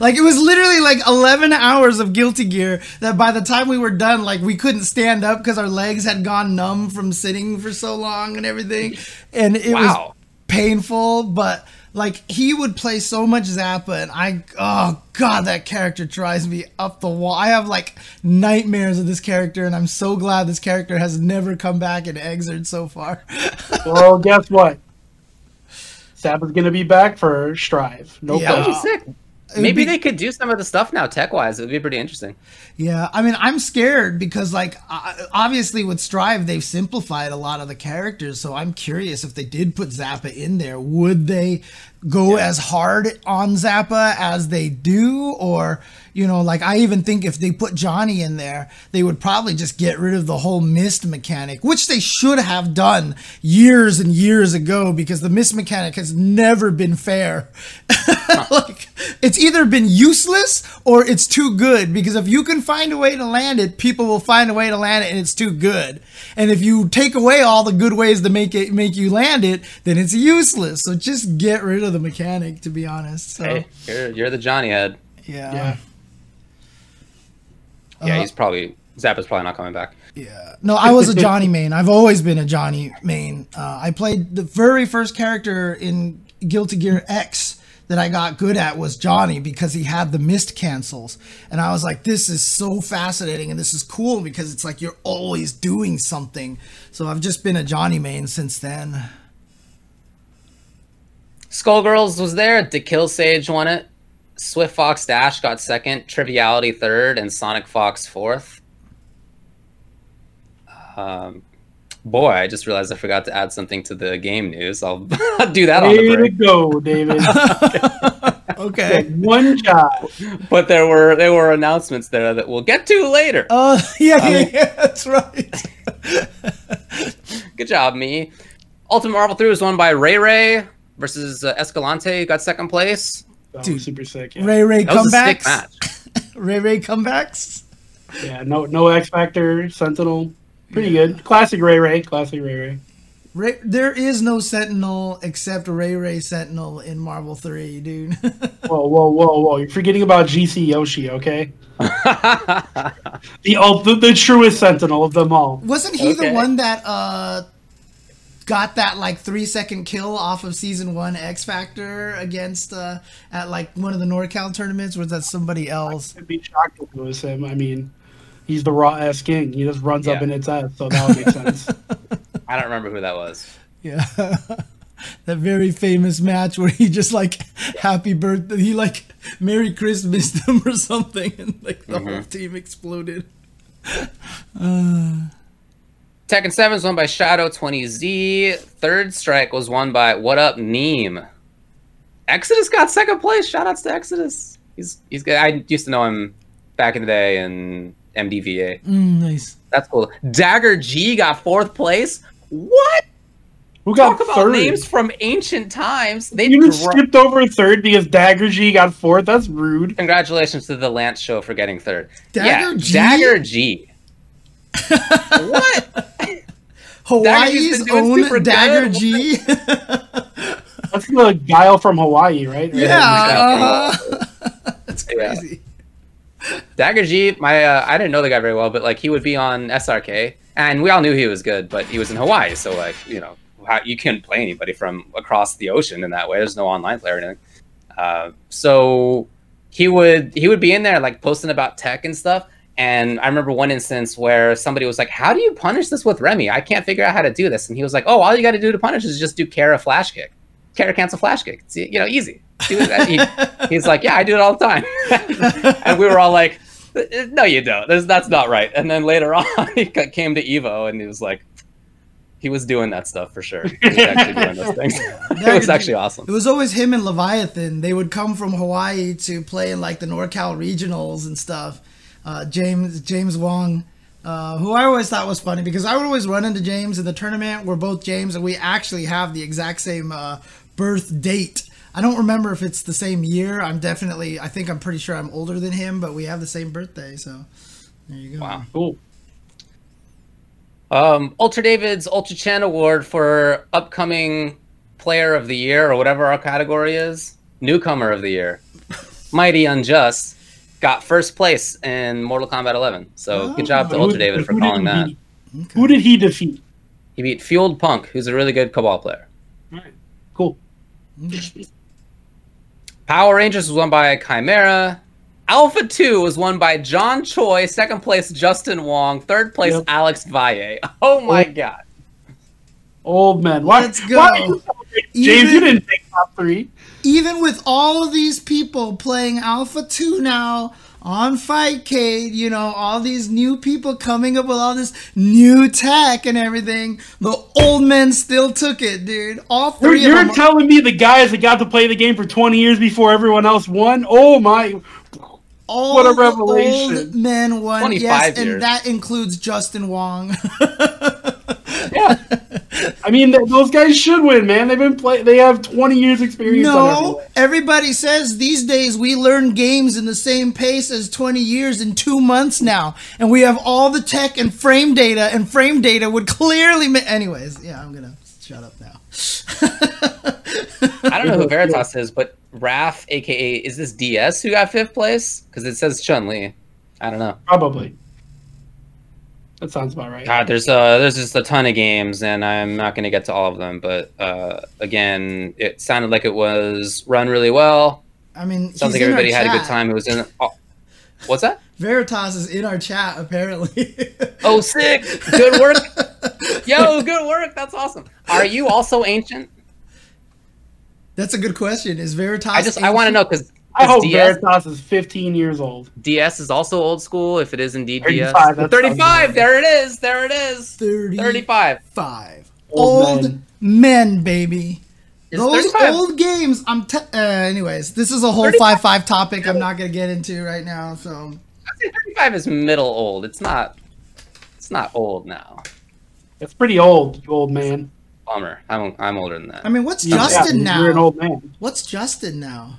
Like, it was literally like eleven hours of Guilty Gear that by the time we were done, like, we couldn't stand up because our legs had gone numb from sitting for so long and everything. And it wow. was painful, but like, he would play so much Zappa, and I, oh God, that character drives me up the wall. I have like nightmares of this character, and I'm so glad this character has never come back in Exodus so far. Well, guess what? Zappa's going to be back for Strive. No yeah. That'd be sick. Maybe be, they could do some of the stuff now tech-wise. It would be pretty interesting. Yeah. I mean, I'm scared because, like, obviously with Strive, they've simplified a lot of the characters. So I'm curious if they did put Zappa in there, would they go yeah. as hard on Zappa as they do? Or, you know, like, I even think if they put Johnny in there, they would probably just get rid of the whole mist mechanic, which they should have done years and years ago because the mist mechanic has never been fair. Huh. Like, it's either been useless or it's too good, because if you can find a way to land it, people will find a way to land it, and it's too good. And if you take away all the good ways to make it make you land it, then it's useless. So just get rid of the mechanic, to be honest. So hey, you're, you're the Johnny head. Yeah. Yeah. Yeah, he's probably, Zappa's probably not coming back. Yeah. No, I was a Johnny main. I've always been a Johnny main. Uh, I played the very first character in Guilty Gear X that I got good at was Johnny, because he had the mist cancels. And I was like, this is so fascinating, and this is cool because it's like you're always doing something. So I've just been a Johnny main since then. Skullgirls was there. The Kill Sage won it. Swift Fox Dash got second, Triviality third, and Sonic Fox fourth. Um, boy, I just realized I forgot to add something to the game news. I'll do that Way on the break. Way to go, David. Okay. Okay. One job. But there were there were announcements there that we'll get to later. Oh, uh, yeah, um, yeah, yeah, that's right. Good job, me. Ultimate Marvel three was won by Ray Ray versus uh, Escalante, got second place. That Dude, was super sick. Yeah. Ray Ray that comebacks. Ray Ray comebacks. Yeah, no, no X Factor, Sentinel, pretty yeah. good. Classic Ray Ray, classic Ray Ray. Ray. There is no Sentinel except Ray Ray Sentinel in Marvel three, dude. Whoa, whoa, whoa, whoa! You're forgetting about G C Yoshi, okay? the, oh, the the truest Sentinel of them all. Wasn't he okay. the one that uh? got that like three second kill off of season one X Factor against uh at like one of the NorCal tournaments? Was that somebody else? I'd be shocked if it was him. I mean, he's the raw ass king. He just runs yeah. up in its ass, so that would make sense. I don't remember who that was. Yeah. That very famous match where he just like happy birthday, he like Merry Christmas them or something, and like the mm-hmm. whole team exploded. Uh Tekken seven was won by Shadow twenty Z. Third Strike was won by What Up Neem. Exodus got second place. Shoutouts to Exodus. He's he's good. I used to know him back in the day in M D V A. Mm, nice. That's cool. Dagger G got fourth place. What? Who got Talk about third? Names from ancient times. They you just skipped over third because Dagger G got fourth. That's rude. Congratulations to the Lance Show for getting third. Dagger yeah, G. Dagger G. What? Hawaii's own Dagger good. G. That's the Guile from Hawaii, right? Yeah. Uh, that's crazy. Yeah. Dagger G, my uh, I didn't know the guy very well, but like he would be on S R K, and we all knew he was good, but he was in Hawaii, so like you know. How, you can't play anybody from across the ocean in that way. There's no online player or anything. Uh, so he would he would be in there like posting about tech and stuff. And I remember one instance where somebody was like, "How do you punish this with Remy? I can't figure out how to do this." And he was like, "Oh, all you got to do to punish is just do Kara flash kick, Kara cancel flash kick. It's, you know, easy." He was, he, he's like, "Yeah, I do it all the time." And we were all like, "No, you don't. That's, that's not right." And then later on, he came to Evo and he was like. He was doing that stuff for sure. He was actually doing those things. It was actually awesome. It was always him and Leviathan. They would come from Hawaii to play in like the NorCal regionals and stuff. Uh, James James Wong, uh, who I always thought was funny because I would always run into James in the tournament. We're both James and we actually have the exact same uh, birth date. I don't remember if it's the same year. I'm definitely, I think I'm pretty sure I'm older than him, but we have the same birthday. So there you go. Wow, cool. Um, Ultra David's Ultra Chen Award for upcoming player of the year or whatever our category is, newcomer of the year, Mighty Unjust got first place in Mortal Kombat eleven. So oh, good job to Ultra David for calling that. Okay. Who did he defeat? He beat Fueled Punk, who's a really good Cabal player. All right, cool. Power Rangers was won by Chimera. Alpha two was won by John Choi, second place Justin Wong, third place yep. Alex Valle. Oh my old, god. Old man. Why, Let's go. Why you even, James, you didn't take top three. Even with all of these people playing Alpha two now on Fightcade, you know, all these new people coming up with all this new tech and everything, the old men still took it, dude. All three You're, of you're telling are- me the guys that got to play the game for twenty years before everyone else won? Oh my... All what a revelation. Old men won. Yes, years. And that includes Justin Wong. Yeah. I mean, th- those guys should win, man. They've been play- They have twenty years experience. No, everybody says these days we learn games in the same pace as twenty years in two months now. And we have all the tech and frame data, and frame data would clearly... Ma- Anyways, yeah, I'm going to shut up now. I don't know who Veritas is, but Raph, aka is this D S who got fifth place? Because it says Chun Li. I don't know. Probably. That sounds about right. God, there's uh, there's just a ton of games, and I'm not going to get to all of them. But uh, again, it sounded like it was run really well. I mean, sounds like everybody had a good time. It was in. Oh, what's that? Veritas is in our chat apparently. Oh, sick! Good work. Yo, good work. That's awesome. Are you also ancient? That's a good question. Is Veritas? I just ancient? I want to know because I hope D S, Veritas is fifteen years old. D S is also old school. If it is indeed thirty-five, D S, thirty-five. There it is. There it is. thirty-five. Five. Old, old men. men, baby. It's Those thirty-five. Old games. I'm. T- uh, anyways, this is a whole five-five topic. I'm not gonna get into right now. So I say thirty-five is middle old. It's not. It's not old now. It's pretty old, you old man. Bummer. I'm I'm older than that. I mean, what's Justin yeah, now? You're an old man. What's Justin now?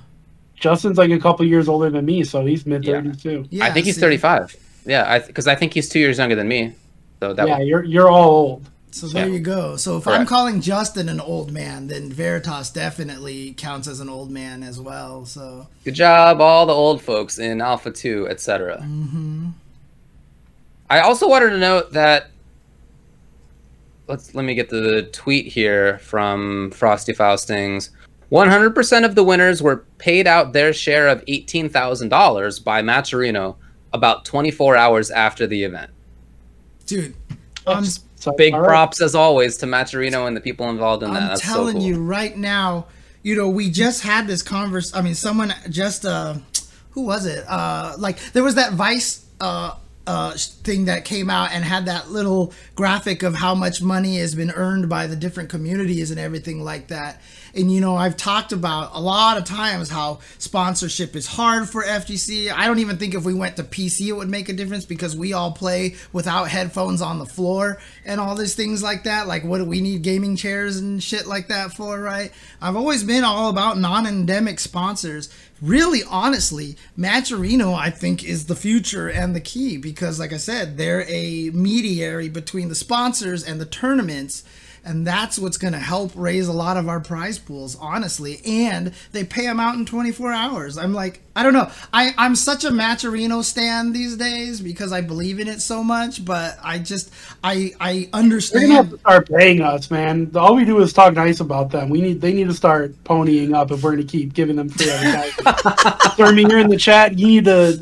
Justin's like a couple years older than me, so he's mid thirties yeah. too. Yeah, I think he's see. thirty-five. Yeah, because I, th- I think he's two years younger than me. So that yeah, would... you're you're all old. So there yeah. you go. So if Correct. I'm calling Justin an old man, then Veritas definitely counts as an old man as well. So good job, all the old folks in Alpha two, et cetera. Mm-hmm. I also wanted to note that. Let's let me get the tweet here from Frosty Faustings. one hundred percent of the winners were paid out their share of eighteen thousand dollars by Maturino about twenty-four hours after the event. Dude, um, big props as always to Maturino and the people involved in that. I'm That's telling so cool. you right now, you know, we just had this converse. I mean, someone just uh, who was it? Uh, like there was that Vice. Uh, uh, thing that came out and had that little graphic of how much money has been earned by the different communities and everything like that. And, you know, I've talked about a lot of times how sponsorship is hard for F G C. I don't even think if we went to P C it would make a difference because we all play without headphones on the floor and all these things like that. Like, what do we need gaming chairs and shit like that for, right? I've always been all about non-endemic sponsors. Really, honestly, Matcherino, I think, is the future and the key because, like I said, they're a mediary between the sponsors and the tournaments. And that's what's going to help raise a lot of our prize pools, honestly. And they pay them out in twenty-four hours. I'm like, I don't know. I, I'm such a Matcherino stan these days because I believe in it so much. But I just, I I understand. They need to start paying us, man. All we do is talk nice about them. We need, they need to start ponying up if we're going to keep giving them free advertising. Jeremy, you're in the chat. You need to...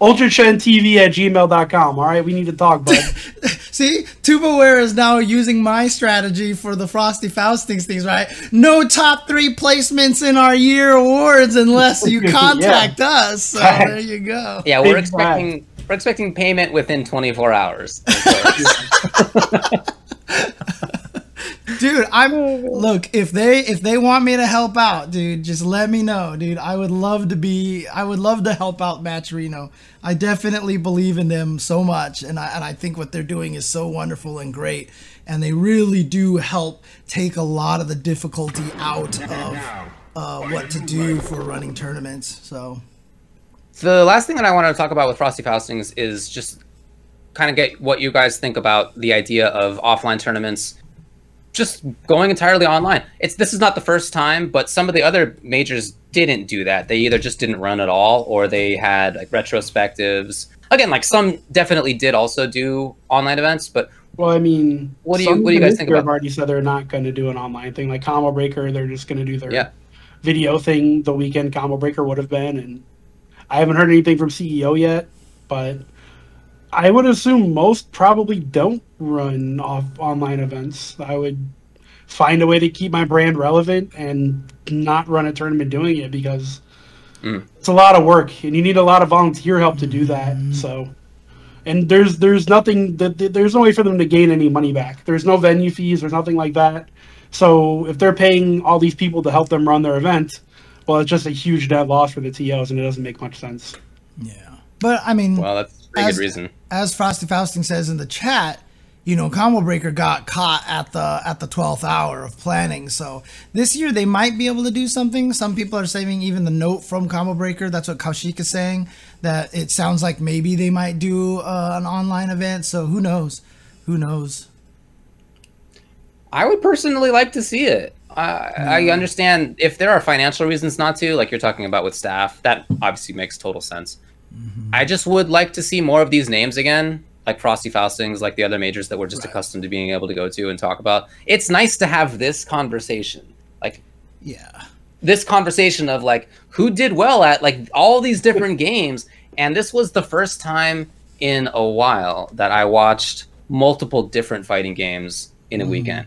ultra chen t v at gmail dot com. All right, we need to talk, bud. See, Tubboware is now using my strategy for the Frosty Faustings things, right? No top three placements in our year awards unless you contact yeah. us. So there you go. Yeah, we're Big expecting fact. we're expecting payment within twenty-four hours. Dude, I'm look, if they if they want me to help out, dude, just let me know, dude. I would love to be I would love to help out Matcherino. I definitely believe in them so much, and I and I think what they're doing is so wonderful and great, and they really do help take a lot of the difficulty out of uh, what to do for running tournaments. So the last thing that I wanted to talk about with Frosty Faustings is just kind of get what you guys think about the idea of offline tournaments just going entirely online. It's this is not the first time, but some of the other majors didn't do that. They either just didn't run at all, or they had like retrospectives. Again, like some definitely did also do online events, but well, I mean, what do you what do you guys think about? I've already said they're not going to do an online thing like Combo Breaker. They're just going to do their yeah. video thing. The weekend Combo Breaker would have been, and I haven't heard anything from C E O yet, but I would assume most probably don't run off online events. I would find a way to keep my brand relevant and not run a tournament doing it because mm. it's a lot of work and you need a lot of volunteer help to do that. Mm. So, and there's there's nothing that there's no way for them to gain any money back. There's no venue fees. There's nothing like that. So if they're paying all these people to help them run their event, well, it's just a huge net loss for the T Os and it doesn't make much sense. Yeah, but I mean, well, that's. Pretty as, good reason. As Frosty Fausting says in the chat, you know, Combo Breaker got caught at the at the twelfth hour of planning. So this year they might be able to do something. Some people are saving even the note from Combo Breaker. That's what Kaushik is saying. That it sounds like maybe they might do uh, an online event. So who knows? Who knows? I would personally like to see it. I, mm. I understand if there are financial reasons not to, like you're talking about with staff, that obviously makes total sense. Mm-hmm. I just would like to see more of these names again, like Frosty Faustings, like the other majors that we're just right. accustomed to being able to go to and talk about. It's nice to have this conversation, like yeah, this conversation of like who did well at like all these different games. And this was the first time in a while that I watched multiple different fighting games in a mm. weekend.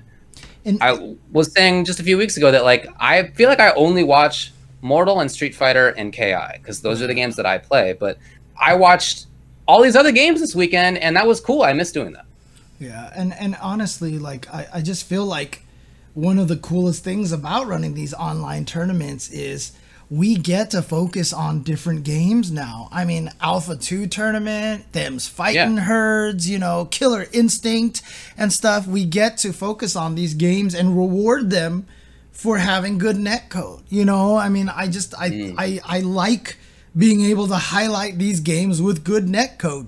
And I was saying just a few weeks ago that like I feel like I only watch Mortal and Street Fighter and K I because those are the games that I play, but I watched all these other games this weekend and that was cool. I miss doing that. Yeah, and and honestly, like I, I just feel like one of the coolest things about running these online tournaments is we get to focus on different games now. I mean, Alpha two tournament, them's fighting yeah. herds, you know, Killer Instinct and stuff. We get to focus on these games and reward them for having good net code. You know, I mean, I just, I, mm. I, I like being able to highlight these games with good net code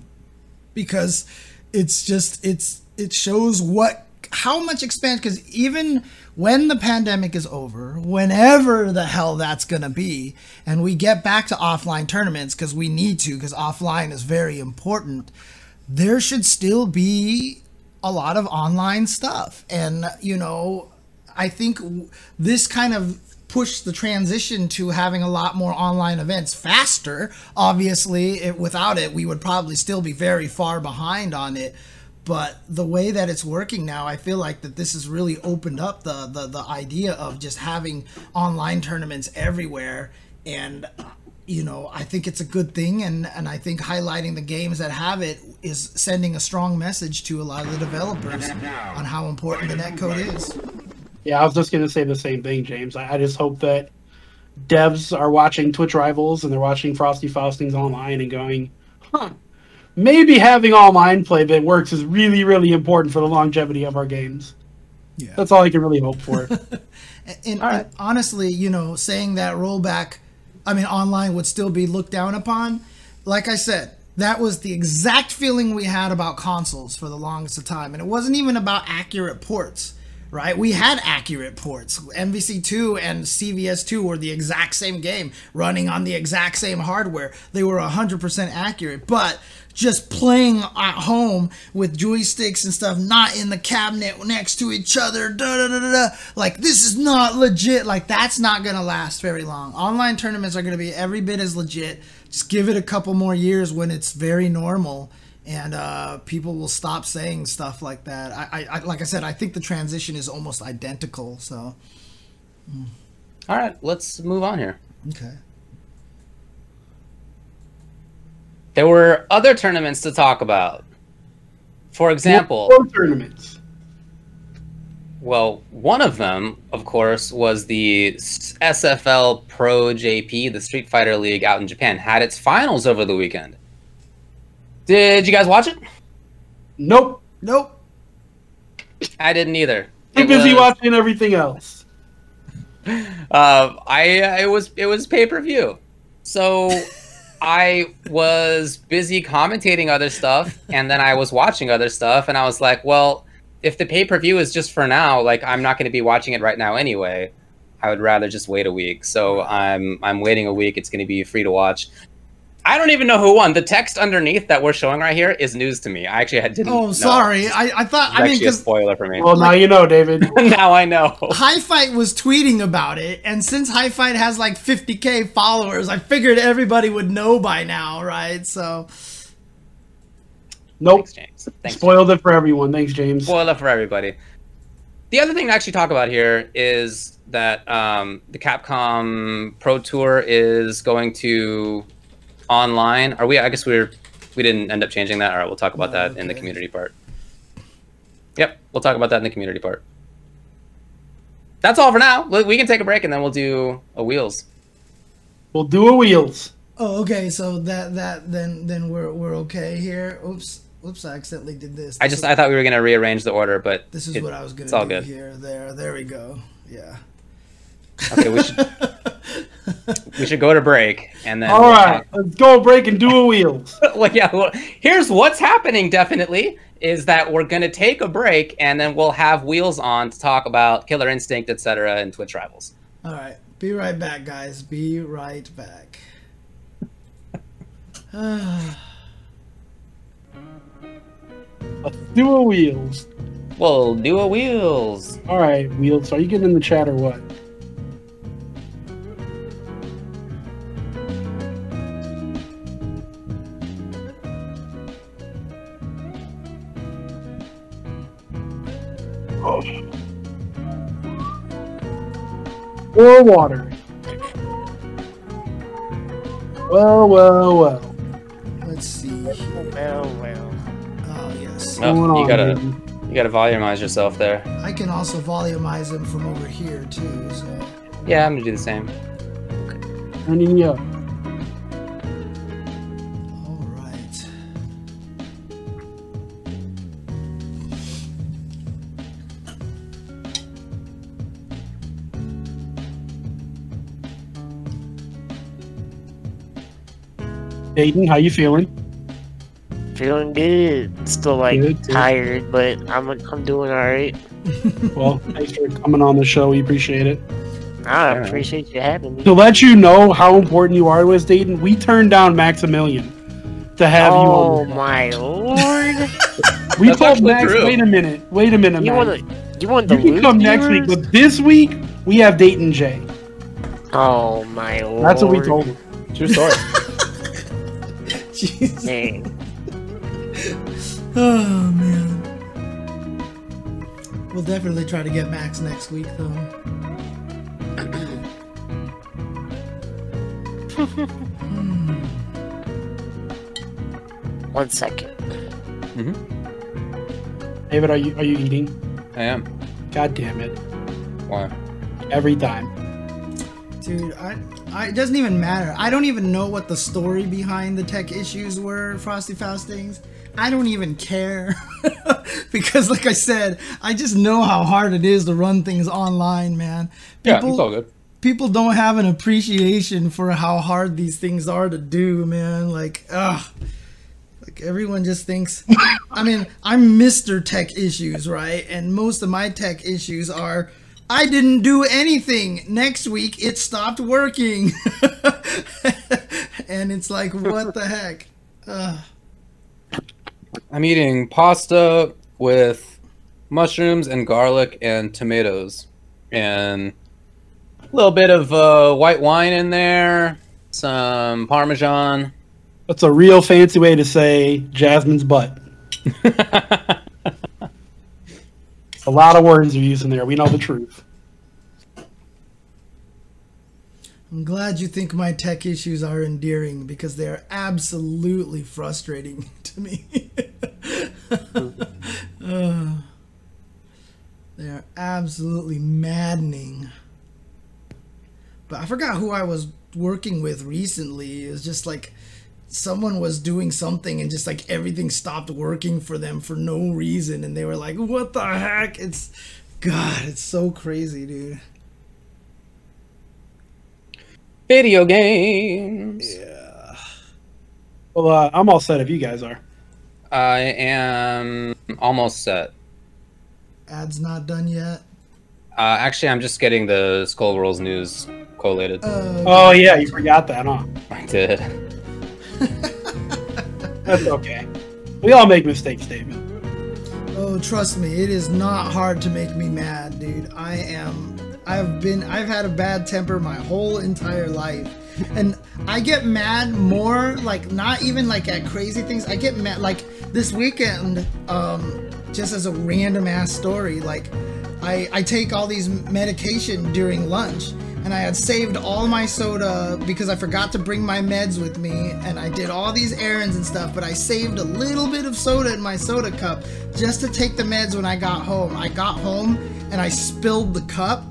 because it's just, it's, it shows what, how much expansion, because even when the pandemic is over, whenever the hell that's going to be, and we get back to offline tournaments because we need to, because offline is very important, there should still be a lot of online stuff. And, you know, I think this kind of pushed the transition to having a lot more online events faster. Obviously, it, without it, we would probably still be very far behind on it. But the way that it's working now, I feel like that this has really opened up the the, the idea of just having online tournaments everywhere. And you know, I think it's a good thing, and, and I think highlighting the games that have it is sending a strong message to a lot of the developers on how important the netcode is. Yeah, I was just going to say the same thing, James. I, I just hope that devs are watching Twitch Rivals and they're watching Frosty Faustings online and going, huh, maybe having online play that works is really, really important for the longevity of our games. Yeah, that's all I can really hope for. and, and, right. and honestly, you know, saying that rollback, I mean, online would still be looked down upon. Like I said, that was the exact feeling we had about consoles for the longest of time. And it wasn't even about accurate ports, right? We had accurate ports. M V C two and C V S two were the exact same game running on the exact same hardware. They were one hundred percent accurate, but just playing at home with joysticks and stuff, not in the cabinet next to each other, da, da, da, da, da. Like, this is not legit. Like, that's not going to last very long. Online tournaments are going to be every bit as legit. Just give it a couple more years when it's very normal, and uh, people will stop saying stuff like that. I, I, I, like I said, I think the transition is almost identical, so. Mm. All right, let's move on here. Okay. There were other tournaments to talk about. For example, what tournaments? Well, one of them, of course, was the S F L Pro J P, the Street Fighter League out in Japan, had its finals over the weekend. Did you guys watch it? Nope. Nope. I didn't either. I'm busy was... watching everything else. Uh, I it was it was pay-per-view, so. I was busy commentating other stuff, and then I was watching other stuff, and I was like, well, if the pay-per-view is just for now, like, I'm not going to be watching it right now anyway. I would rather just wait a week. So I'm I'm waiting a week. It's going to be free to watch. I don't even know who won. The text underneath that we're showing right here is news to me. I actually didn't Oh, know. sorry. I, I thought... It's I mean, a spoiler for me. Well, now you know, David. Now I know. High Fight was tweeting about it, and since High Fight has like fifty K followers, I figured everybody would know by now, right? So... Nope. Thanks, James. Thanks, Spoiled James. it for everyone. Thanks, James. Spoiled it for everybody. The other thing to actually talk about here is that um, the Capcom Pro Tour is going to... online. Are we? I guess we're we didn't end up changing that. All right, we'll talk about oh, that okay. in the community part. Yep, we'll talk about that in the community part. That's all for now. We can take a break and then we'll do a wheels. We'll do a wheels. Oh, okay. So that that then then we're we're okay here. Oops, oops. I accidentally did this. this I just was, I thought we were gonna rearrange the order, but this is it, what I was gonna it's all do good. here. There, there we go. Yeah. Okay, we should. We should go to break and then. All we'll right, talk. Let's go break and do a wheels. Well, yeah. Well, here's what's happening. Definitely is that we're gonna take a break and then we'll have wheels on to talk about Killer Instinct, et cetera, and Twitch Rivals. All right, be right back, guys. Be right back. Let's do a wheels. We'll do a wheels. All right, wheels. Are you getting in the chat or what? Or water. Well, well, well. Let's see. Well, well. Oh yes. Oh, you gotta, you gotta volumize yourself there. I can also volumize them from over here too. So. Yeah, I'm gonna do the same. Turning you up. All right. Dayton, how you feeling? Feeling good. Still like good, tired, good. but I'm I'm doing all right. Well, thanks for coming on the show. We appreciate it. I appreciate right. you having me. To let you know how important you are to us, Dayton, we turned down Maximilian to have oh, you on. Oh my lord! We told Max, true. wait a minute, wait a minute, you Max. Wanna, you want you can come next yours? week, but this week we have Dayton J. Oh my lord! That's what we told him. True story. Jesus. Dang. Oh man. We'll definitely try to get Max next week though. One second. Mm-hmm. David, are you are you eating? I am. God damn it. Why? Every time. Dude, I, I, it doesn't even matter. I don't even know what the story behind the tech issues were, Frosty Faustings. I don't even care. Because, like I said, I just know how hard it is to run things online, man. People, yeah, it's all good. People don't have an appreciation for how hard these things are to do, man. Like, ugh. Like, everyone just thinks... I mean, I'm Mister Tech Issues, right? And most of my tech issues are... I didn't do anything. Next week, it stopped working. And it's like, what the heck? Ugh. I'm eating pasta with mushrooms and garlic and tomatoes. And a little bit of uh, white wine in there. Some Parmesan. That's a real fancy way to say Jasmine's butt. A lot of words are used in there. We know the truth. I'm glad you think my tech issues are endearing because they are absolutely frustrating to me. uh, they are absolutely maddening. But I forgot who I was working with recently. It was just like someone was doing something and just like everything stopped working for them for no reason, and they were like, what the heck? It's God, it's so crazy, dude. Video games. Yeah. Well, uh, I'm all set if you guys are. I am almost set. Ad's not done yet. Uh, actually, I'm just getting the Skullgirls news collated. Uh, oh yeah, you forgot that, huh? I did. That's okay. We all make mistakes, David. Oh, trust me, it is not hard to make me mad, dude. I am. I've been. I've had a bad temper my whole entire life, and I get mad more. Like, not even like at crazy things. I get mad like this weekend. Um, just as a random ass story. Like, I I take all these medication during lunch. And I had saved all my soda because I forgot to bring my meds with me, and I did all these errands and stuff, but I saved a little bit of soda in my soda cup just to take the meds when I got home. I got home and I spilled the cup,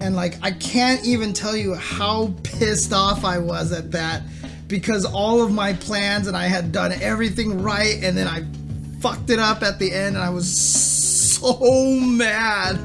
and like I can't even tell you how pissed off I was at that because all of my plans and I had done everything right, and then I fucked it up at the end, and I was so mad.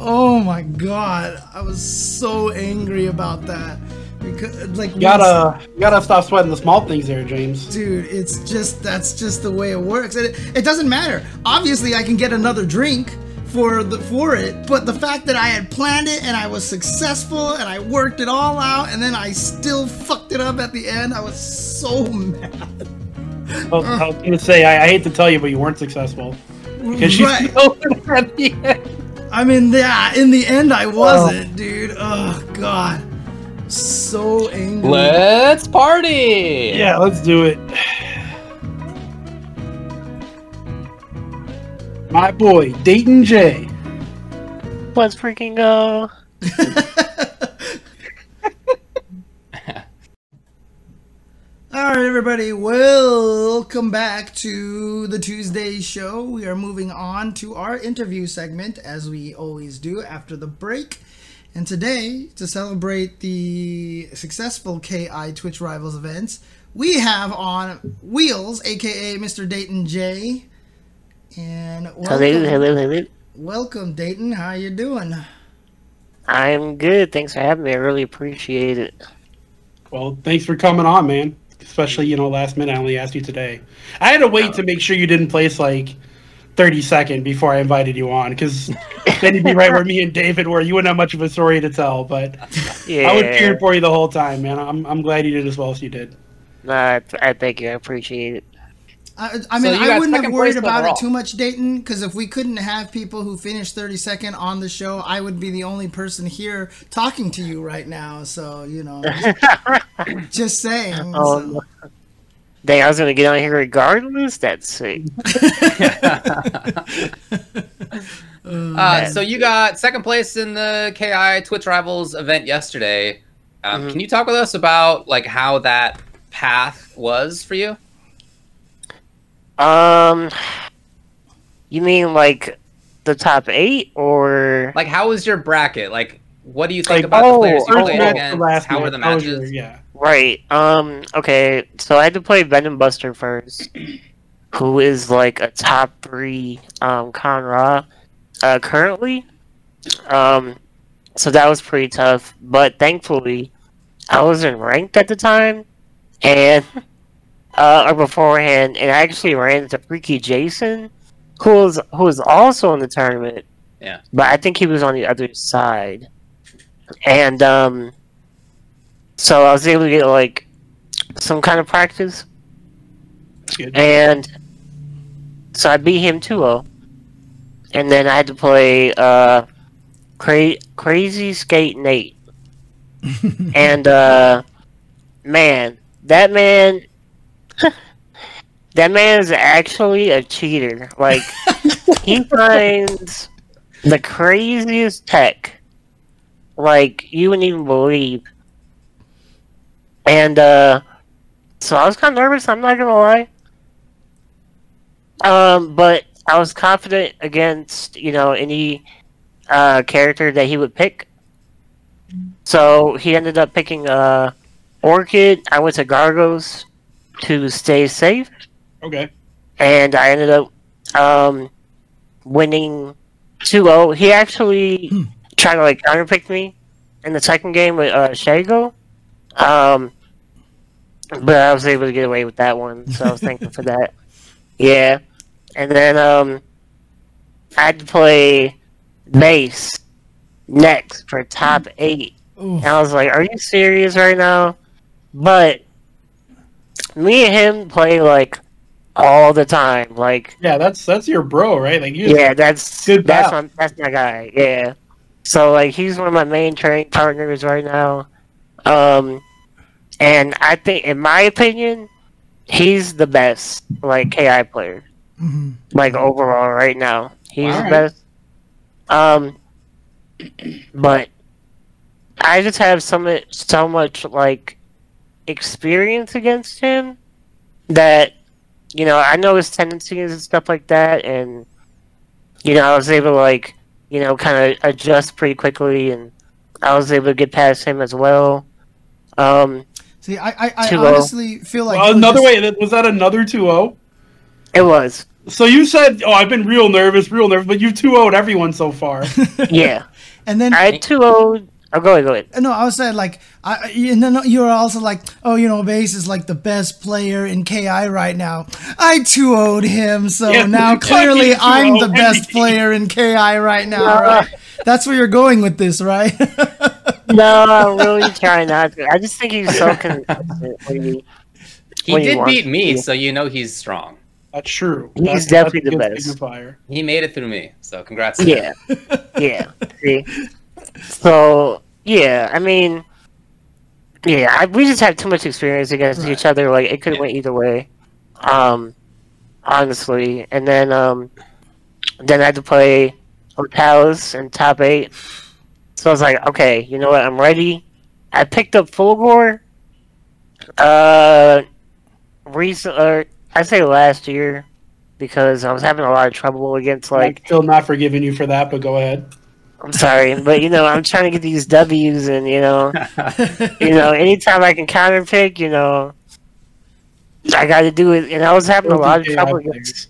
Oh my god, I was so angry about that. Because, like, you gotta, once... you gotta stop sweating the small things there, James. Dude, it's just, that's just the way it works. And it, it doesn't matter. Obviously, I can get another drink for the for it, but the fact that I had planned it and I was successful and I worked it all out and then I still fucked it up at the end, I was so mad. Well, I was gonna say, I, I hate to tell you, but you weren't successful. Because you right. Still went at the end. I mean, yeah, in the end, I wasn't, oh. Dude. Oh, God. So angry. Let's party. Yeah, let's do it. My boy, Dayton J. Let's freaking go. All right, everybody, welcome back to the Tuesday show. We are moving on to our interview segment, as we always do after the break. And today, to celebrate the successful K I Twitch Rivals events, we have on Wheels, a k a. Mister Dayton J. And welcome, hello, hello, hello. Welcome, Dayton. How you doing? I'm good. Thanks for having me. I really appreciate it. Well, thanks for coming on, man. Especially, you know, last minute. I only asked you today. I had to wait to make sure you didn't place like thirty second before I invited you on, because then you'd be right where me and David were. You wouldn't have much of a story to tell, but yeah. I was cheering for you the whole time, man. I'm I'm glad you did as well as you did. No, I, I thank you. I appreciate it. I, I mean, so I wouldn't have worried about overall. It too much, Dayton, because if we couldn't have people who finished thirty-second on the show, I would be the only person here talking to you right now. So, you know, just, just saying. Um, so. Dang, I was going to get on here regardless? That's sick. um, uh, so you got second place in the K I Twitch Rivals event yesterday. Um, mm-hmm. Can you talk with us about like how that path was for you? Um, you mean like the top eight, or like how is your bracket? Like, what do you think like, about oh, the players you played against? Last how were the matches? Closure, yeah. Right. Um. Okay. So I had to play Venom Buster first, who is like a top three um Conra uh, currently. Um. So that was pretty tough, but thankfully, I wasn't ranked at the time, and uh, or beforehand, and I actually ran into Freaky Jason, who was who was also in the tournament. Yeah, but I think he was on the other side, and um, so I was able to get like some kind of practice, and so I beat him two oh, and then I had to play uh, Cra- Crazy Skate Nate. and uh man that man that man is actually a cheater. Like he finds the craziest tech like you wouldn't even believe, and uh so I was kind of nervous, I'm not gonna lie, um but I was confident against, you know, any uh character that he would pick. So he ended up picking uh, Orchid. I went to Gargos to stay safe. Okay. And I ended up um, winning two oh. He actually hmm. tried to like counterpick me in the second game with uh, Shago. Um, but I was able to get away with that one. So I was thankful for that. Yeah. And then um, I had to play Mace next for top eight. And I was like, are you serious right now? But me and him play like all the time. Like, yeah, that's that's your bro, right? Like, you yeah, that's good that's my, that's my guy. Yeah, so like he's one of my main training partners right now, um, and I think, in my opinion, he's the best like K I player, mm-hmm. like overall right now. He's all the right. best. Um, but. I just have so much, so much like experience against him that, you know, I know his tendencies and stuff like that, and you know I was able to like, you know, kind of adjust pretty quickly, and I was able to get past him as well. Um, See, I I, I honestly feel like well, another just... way was that another two oh? It was. So you said, oh, I've been real nervous, real nervous, but you two oh'd everyone so far. Yeah, and then I two oh'd. Oh, go ahead, go ahead. No, I was saying, like, I, you know, you were also like, oh, you know, Mace is, like, the best player in K I right now. I two oh'd him, so yeah, now clearly I'm the best player in K I right now, uh, right? That's where you're going with this, right? No, I'm really trying not to. I just think he's so consistent. When he, he when did beat me, so you know he's strong. That's true. He's that's, definitely that's the best. He made it through me, so congrats. Yeah, to yeah, see? So, yeah, I mean, yeah, I, we just have too much experience against right. each other. Like, it could have went either way, um, honestly. And then um, then I had to play Palace in top eight. So I was like, okay, you know what, I'm ready. I picked up Fulgore uh, recent, or I say last year, because I was having a lot of trouble against, like... I'm still not forgiving you for that, but go ahead. I'm sorry, but, you know, I'm trying to get these W's, and, you know, you know, anytime I can counterpick, you know, I got to do it. And I was having filthy a lot of K I trouble against...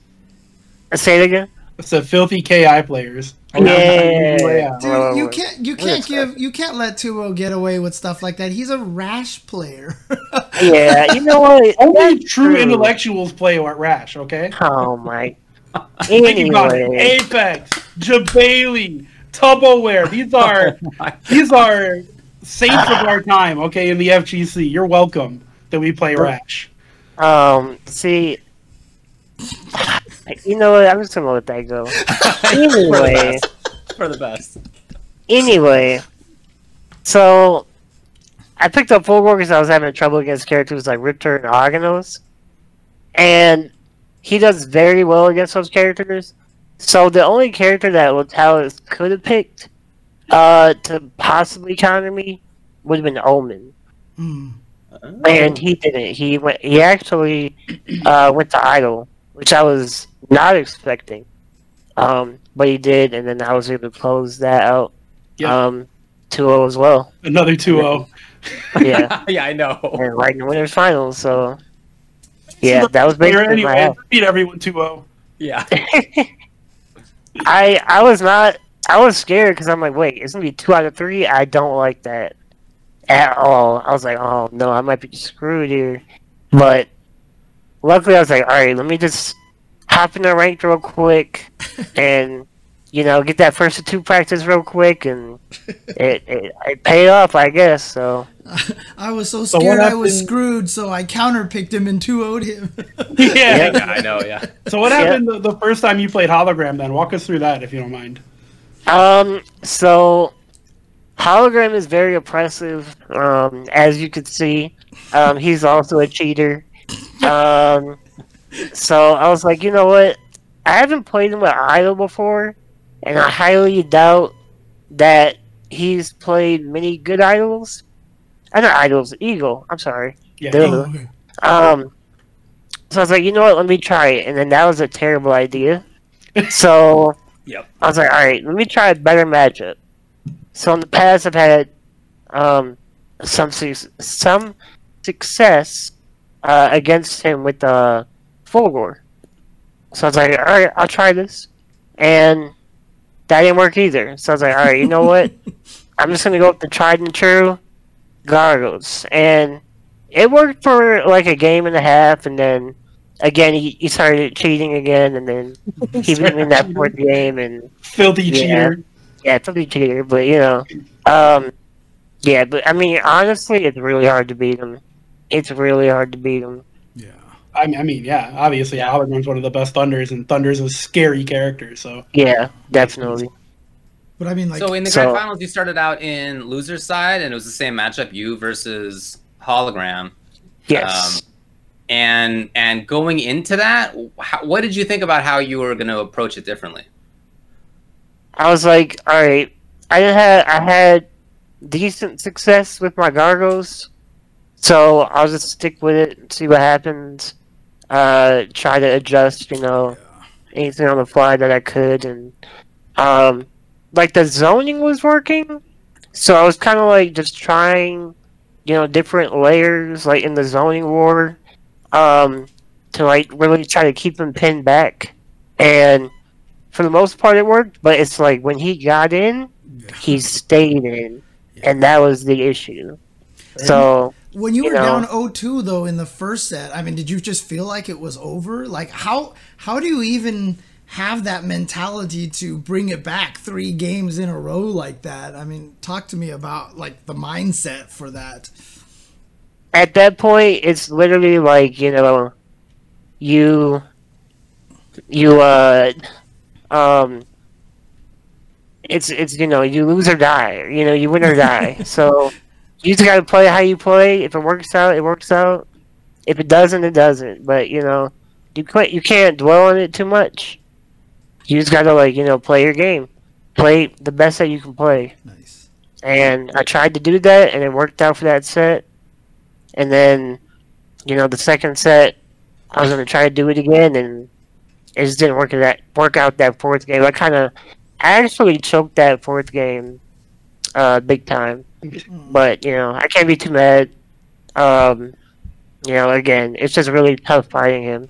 Say it again? It's the filthy K I players. Yeah. yeah. Dude, you can't, you can't give, you can't let two oh get away with stuff like that. He's a Rash player. Yeah, you know what? Only true intellectuals play at Rash, okay? Oh, my. Anyway. Apex, Jabali. Tubboware, these are oh these are saints of our time, okay, in the F G C. You're welcome that we play Rash. Um, see, you know what? I'm just gonna let that go. Anyway, for the best. Anyway, so I picked up Fulgore because I was having trouble against characters like Riptor and Aganos, and he does very well against those characters. So the only character that Latalis could have picked uh, to possibly counter me would have been Omen, mm. and he didn't. He went. He actually uh, went to Idol which I was not expecting. Um, but he did, and then I was able to close that out. Yep. Um, two oh as well. Another two oh. Yeah. Yeah, I know. And right in the Winners Finals, so... Yeah, that was basically anyway, my... beat everyone two oh. Yeah. I I was not... I was scared, because I'm like, wait, it's going to be two out of three? I don't like that at all. I was like, oh, no, I might be screwed here. But luckily, I was like, all right, let me just hop in the ranked real quick and, you know, get that first or two practice real quick, and it, it, it paid off, I guess, so... I was so scared so I was screwed, so I counterpicked him and two oh'd him. Yeah. Yeah, I know, yeah. So what happened yeah. the, the first time you played Hologram, then? Walk us through that, if you don't mind. Um, so, Hologram is very oppressive, um, as you can see. Um, he's also a cheater. Um, so I was like, you know what? I haven't played him with Idol before, and I highly doubt that he's played many good Idols. I know Idol's Eagle. I'm sorry. Yeah. Eagle. Um, so I was like, you know what? Let me try it. And then that was a terrible idea. So yep. I was like, all right, let me try a better matchup. So in the past, I've had um, some su- some success uh, against him with uh, Fulgore. So I was like, all right, I'll try this. And that didn't work either. So I was like, all right, you know what? I'm just going to go with the tried and true Gargos, and it worked for like a game and a half, and then again he, he started cheating again, and then he was in that fourth game, and filthy yeah, cheater, yeah, filthy cheater. But you know, um, yeah, but I mean, honestly, it's really hard to beat him. It's really hard to beat him. Yeah, I mean, I mean, yeah, obviously, Hologram's one of the best Thunders, and Thunder's a scary character. So yeah, definitely. But I mean, like, so in the so, grand finals, you started out in loser's side, and it was the same matchup, you versus Hologram. Yes. Um, and and going into that, how, what did you think about how you were going to approach it differently? I was like, all right, I had I had decent success with my Gargos, so I'll just stick with it and see what happens. Uh, try to adjust, you know, yeah. anything on the fly that I could, and um. Like, the zoning was working, so I was kind of, like, just trying, you know, different layers, like, in the zoning war, um, to, like, really try to keep him pinned back, and for the most part it worked, but it's like, when he got in, yeah. he stayed in, yeah. and that was the issue, and so... When you, you were know, down oh two, though, in the first set, I mean, did you just feel like it was over? Like, how how do you even... have that mentality to bring it back three games in a row like that? I mean, talk to me about like the mindset for that. At that point, it's literally like, you know, you, you, uh, um, it's, it's, you know, you lose or die, you know, you win or die. So you just got to play how you play. If it works out, it works out. If it doesn't, it doesn't. But, you know, you quit, you can't dwell on it too much. You just gotta, like, you know, play your game. Play the best that you can play. Nice. And I tried to do that, and it worked out for that set. And then, you know, the second set, I was gonna try to do it again, and it just didn't work, that, work out that fourth game. I kind of actually choked that fourth game uh, big time. But, you know, I can't be too mad. Um, you know, again, it's just really tough fighting him.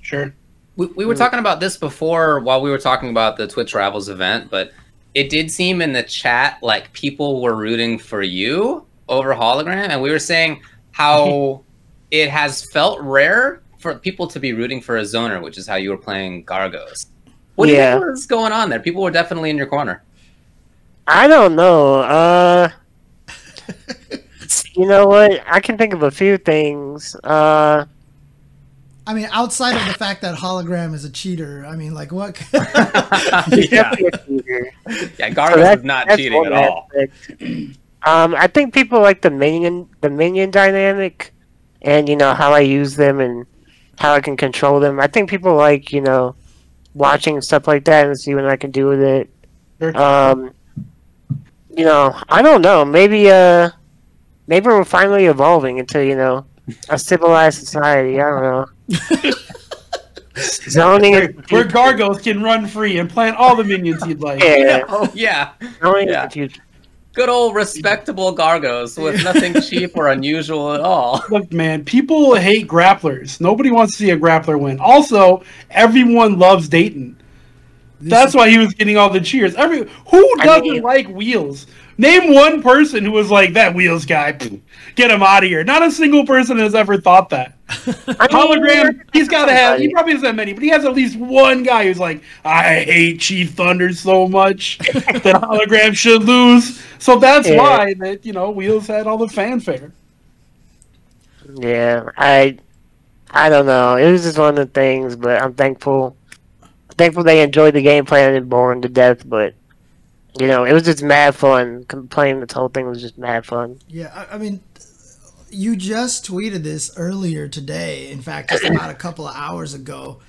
Sure. We, we were talking about this before while we were talking about the Twitch Rivals event, but it did seem in the chat like people were rooting for you over Hologram, and we were saying how it has felt rare for people to be rooting for a zoner, which is how you were playing Gargos. What yeah. do you think was going on there? People were definitely in your corner. I don't know. Uh, you know what? I can think of a few things. Uh... I mean, outside of the fact that Hologram is a cheater, I mean, like, what? yeah, yeah Gargos is not cheating at all. Um, I think people like the minion, the minion dynamic, and you know how I use them and how I can control them. I think people like, you know, watching stuff like that and see what I can do with it. Um, you know, I don't know. Maybe, uh, maybe we're finally evolving into, you know, a civilized society. I don't know. Zoning where, is where Gargos can run free and plant all the minions he'd like. Yeah. Oh, yeah. Zoning yeah. is huge. Good old respectable Gargos with nothing cheap or unusual at all. Look, man, people hate grapplers. Nobody wants to see a grappler win. Also, everyone loves Dayton. That's why he was getting all the cheers. Every who doesn't I mean, like Wheels? Name one person who was like, that Wheels guy, get him out of here. Not a single person has ever thought that. Hologram, he's got to have, he probably doesn't have many, but he has at least one guy who's like, I hate Chief Thunder so much that Hologram should lose. So that's yeah. why that, you know, Wheels had all the fanfare. Yeah, I, I don't know. It was just one of the things, but I'm thankful. I'm thankful they enjoyed the game plan and boring to death, but you know, it was just mad fun. Playing this whole thing was just mad fun. Yeah, I, I mean, you just tweeted this earlier today. In fact, just about a couple of hours ago.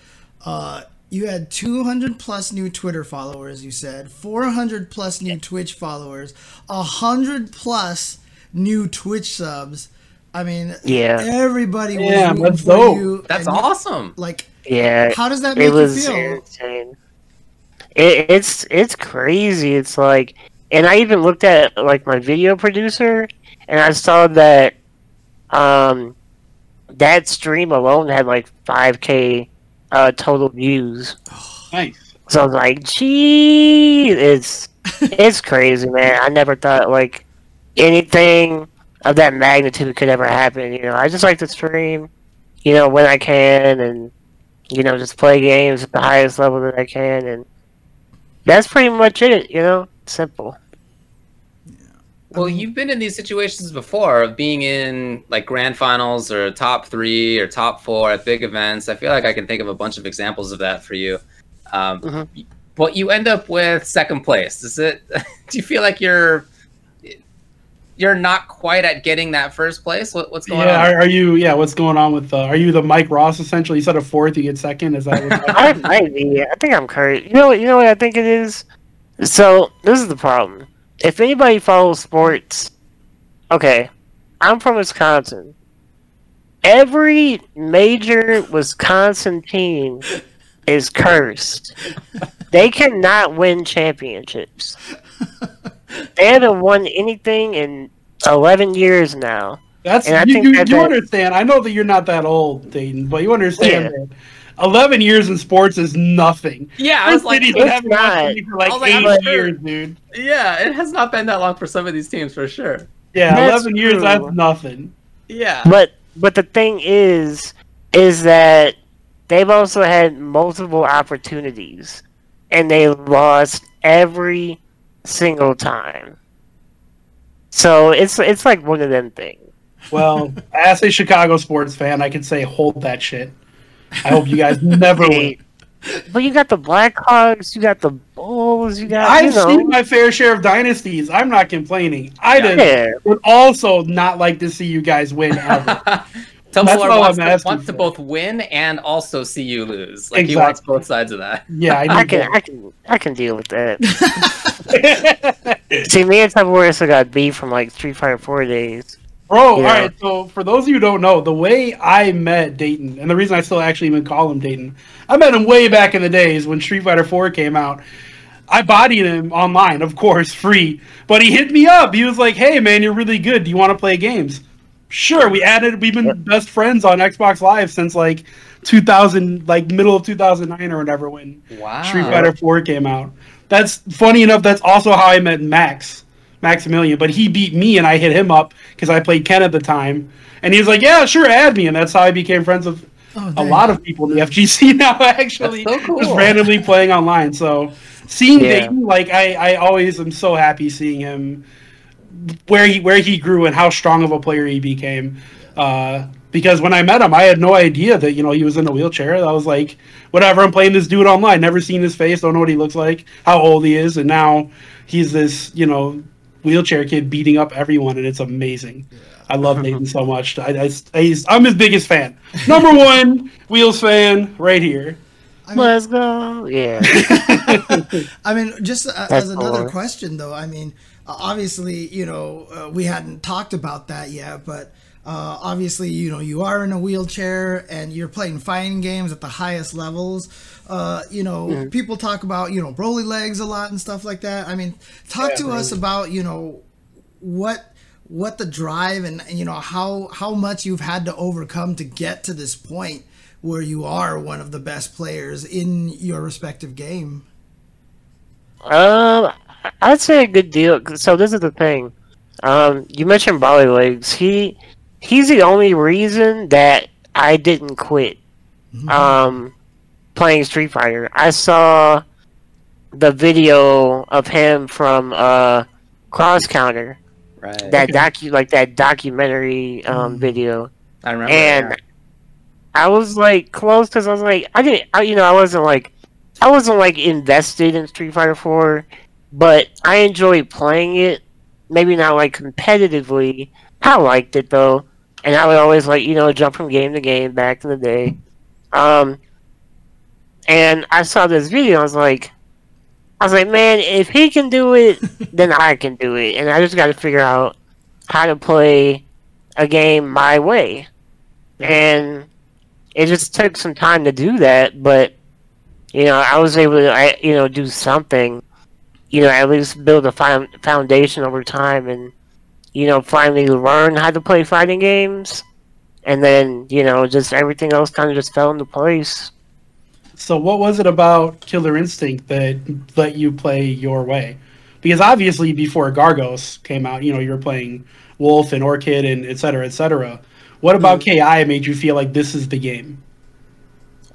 Uh, you had two hundred plus new Twitter followers, you said. four hundred plus new Twitch followers. one hundred plus new Twitch subs. I mean, yeah. everybody was yeah, rooting for dope. you. That's and, awesome. Like, yeah, how does that make you feel? Insane. It, it's it's crazy. It's like, and I even looked at like my video producer, and I saw that um, that stream alone had like five K uh, total views. Nice. So I was like, geez, it's it's crazy, man. I never thought like anything of that magnitude could ever happen. You know, I just like to stream, you know, when I can, and you know, just play games at the highest level that I can, and that's pretty much it, you know? Simple. Yeah. Well, you've been in these situations before, of being in, like, grand finals or top three or top four at big events. I feel like I can think of a bunch of examples of that for you. Um, mm-hmm. But you end up with second place. Is it? Do you feel like you're you're not quite at getting that first place? What, what's going yeah, on? Yeah, are, are you, yeah, what's going on with, uh, are you the Mike Ross, essentially? You said a fourth, you get second? Is that what I might be. I think I'm crazy. You know, you know what I think it is? So, this is the problem. If anybody follows sports, okay, I'm from Wisconsin. Every major Wisconsin team is cursed. They cannot win championships. They haven't won anything in eleven years now. That's and I you, think you, that you that, understand. I know that you're not that old, Dayton, but you understand yeah. that eleven years in sports is nothing. Yeah, I was like, it's haven't not. For like, I was like, eight like, years, dude. Yeah, it has not been that long for some of these teams for sure. Yeah, that's eleven true. years, that's nothing. Yeah, but but the thing is, is that they've also had multiple opportunities, and they lost every single time. So it's it's like one of them things. Well, as a Chicago sports fan, I can say hold that shit. I hope you guys never win. But you got the Blackhawks, you got the Bulls, you got I've you know. seen my fair share of dynasties. I'm not complaining. I yeah. didn't would also not like to see you guys win ever. Tubboware wants, to, wants to both win and also see you lose. Like exactly. He wants both sides of that. Yeah, I, I can, that. I can, I can deal with that. See, me and Tubboware still got beef from like three, five, four days. Bro, yeah. all right. So for those of you who don't know, the way I met Dayton, and the reason I still actually even call him Dayton, I met him way back in the days when Street Fighter four came out. I bodied him online, of course, free. But he hit me up. He was like, "Hey, man, you're really good. Do you want to play games?" Sure, we added. We've been best friends on Xbox Live since like two thousand, like middle of two thousand nine or whatever when wow. Street Fighter four came out. That's funny enough. That's also how I met Max, Maximilian. But he beat me, and I hit him up because I played Ken at the time, and he was like, "Yeah, sure, add me." And that's how I became friends with oh, a lot of people in the F G C now. Actually, so cool. Just randomly playing online. So seeing yeah. Dayton, like I, I always am so happy seeing him. Where he where he grew and how strong of a player he became, uh, because when I met him, I had no idea that you know he was in a wheelchair. I was like, whatever, I'm playing this dude online, never seen his face, don't know what he looks like, how old he is, and now he's this you know wheelchair kid beating up everyone, and it's amazing. Yeah. I love Dayton so much. I, I, I I'm his biggest fan, number one Wheels fan right here. I mean, let's go, yeah. I mean, just uh, as another cool. question though, I mean. Obviously, you know, uh, we hadn't talked about that yet, but Uh, obviously, you know, you are in a wheelchair and you're playing fighting games at the highest levels. Uh, you know, mm-hmm. people talk about, you know, Broly legs a lot and stuff like that. I mean, talk yeah, to bro. us about, you know, what what the drive and, you know, how, how much you've had to overcome to get to this point where you are one of the best players in your respective game. Um, I'd say a good deal. So this is the thing. Um, you mentioned Broly legs. He... He's the only reason that I didn't quit mm-hmm. um, playing Street Fighter. I saw the video of him from uh, Cross Counter, right? That docu like that documentary um, mm-hmm. video. I remember. And that. I was like close because I was like I didn't, I, you know, I wasn't like I wasn't like invested in Street Fighter four, but I enjoyed playing it. Maybe not like competitively. I liked it though. And I would always, like, you know, jump from game to game back in the day. Um, and I saw this video, I was like, I was like, man, if he can do it, then I can do it. And I just got to figure out how to play a game my way. And it just took some time to do that, but, you know, I was able to, I, you know, do something. You know, at least build a fi- foundation over time and, you know, finally learn how to play fighting games, and then, you know, just everything else kind of just fell into place. So what was it about Killer Instinct that let you play your way? Because obviously before Gargos came out, you know, you were playing Wolf and Orchid and et cetera, et cetera. What about K I made you feel like this is the game?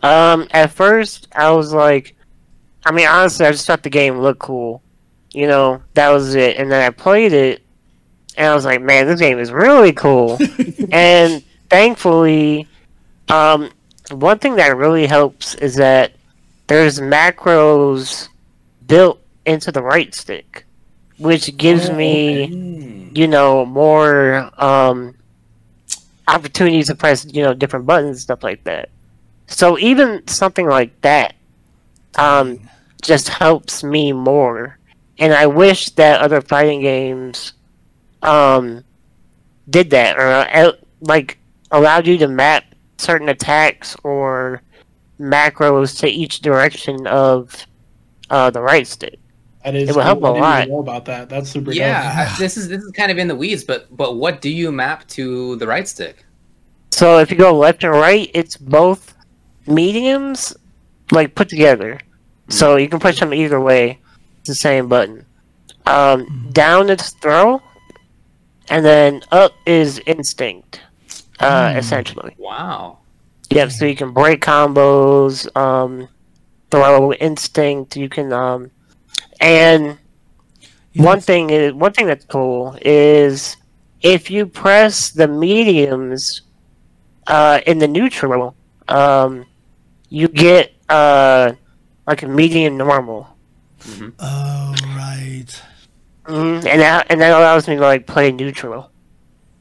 Um, at first, I was like, I mean, honestly, I just thought the game looked cool. You know, that was it. And then I played it, and I was like, man, this game is really cool. And thankfully, um, one thing that really helps is that there's macros built into the right stick, which gives oh, me, man. you know, more um, opportunities to press, you know, different buttons and stuff like that. So even something like that um, just helps me more. And I wish that other fighting games um did that, or like allowed you to map certain attacks or macros to each direction of uh the right stick. That is, it would help a lot. Know about that. That's super. Yeah, dope. this is this is kind of in the weeds, but but what do you map to the right stick? So if you go left and right, it's both mediums like put together, so you can push them either way. It's the same button. Um, down it's throw. And then up is instinct, uh, mm. essentially. Wow. Yep, so you can break combos, um, throw instinct, you can, um, and yes. one thing is, one thing that's cool is if you press the mediums, uh, in the neutral, um, you get, uh, like a medium normal. Mm-hmm. Oh, right. Mm-hmm. And that and that allows me to like play neutral.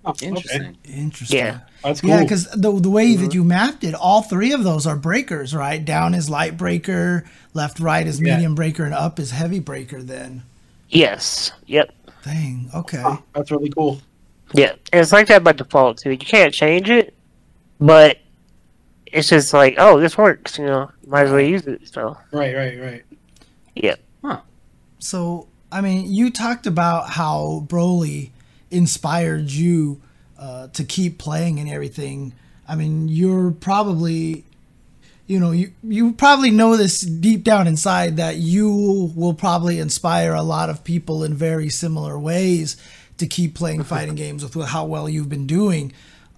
Oh, interesting. Interesting. Yeah, that's cool. Yeah, because the the way mm-hmm. that you mapped it, all three of those are breakers, right? Down is light breaker, left right is medium yeah. breaker, and up is heavy breaker. Then. Yes. Yep. Dang. Okay. Oh, that's really cool. Yeah, and it's like that by default too. You can't change it, but it's just like, oh, this works. You know, might as well use it. So. Right. Right. Right. Yep. Huh. So. I mean, you talked about how Broly inspired you uh, to keep playing and everything. I mean, you're probably, you know, you, you probably know this deep down inside that you will probably inspire a lot of people in very similar ways to keep playing fighting games with how well you've been doing.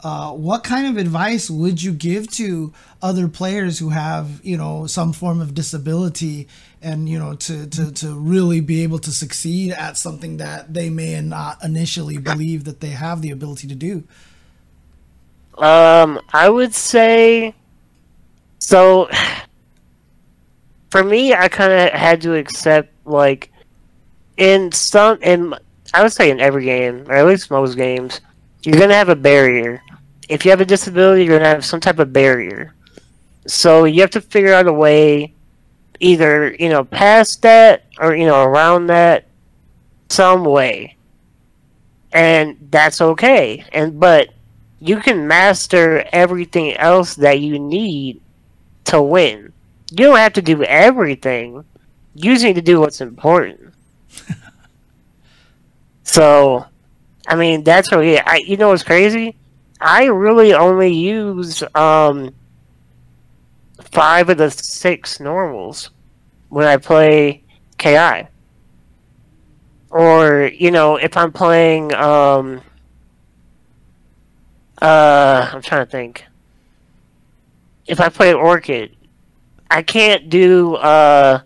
Uh, what kind of advice would you give to other players who have, you know, some form of disability and, you know, to, to, to really be able to succeed at something that they may not initially believe that they have the ability to do? Um, I would say, so for me, I kind of had to accept, like, in some, in I would say in every game, or at least most games, you're going to have a barrier. If you have a disability, you're going to have some type of barrier. So you have to figure out a way either, you know, past that or, you know, around that some way. And that's okay. And but you can master everything else that you need to win. You don't have to do everything. You just need to do what's important. So, I mean, that's what it, I, you know what's crazy? I really only use um, five of the six normals when I play K I. Or, you know, if I'm playing... Um, uh, I'm trying to think. If I play Orchid, I can't do uh,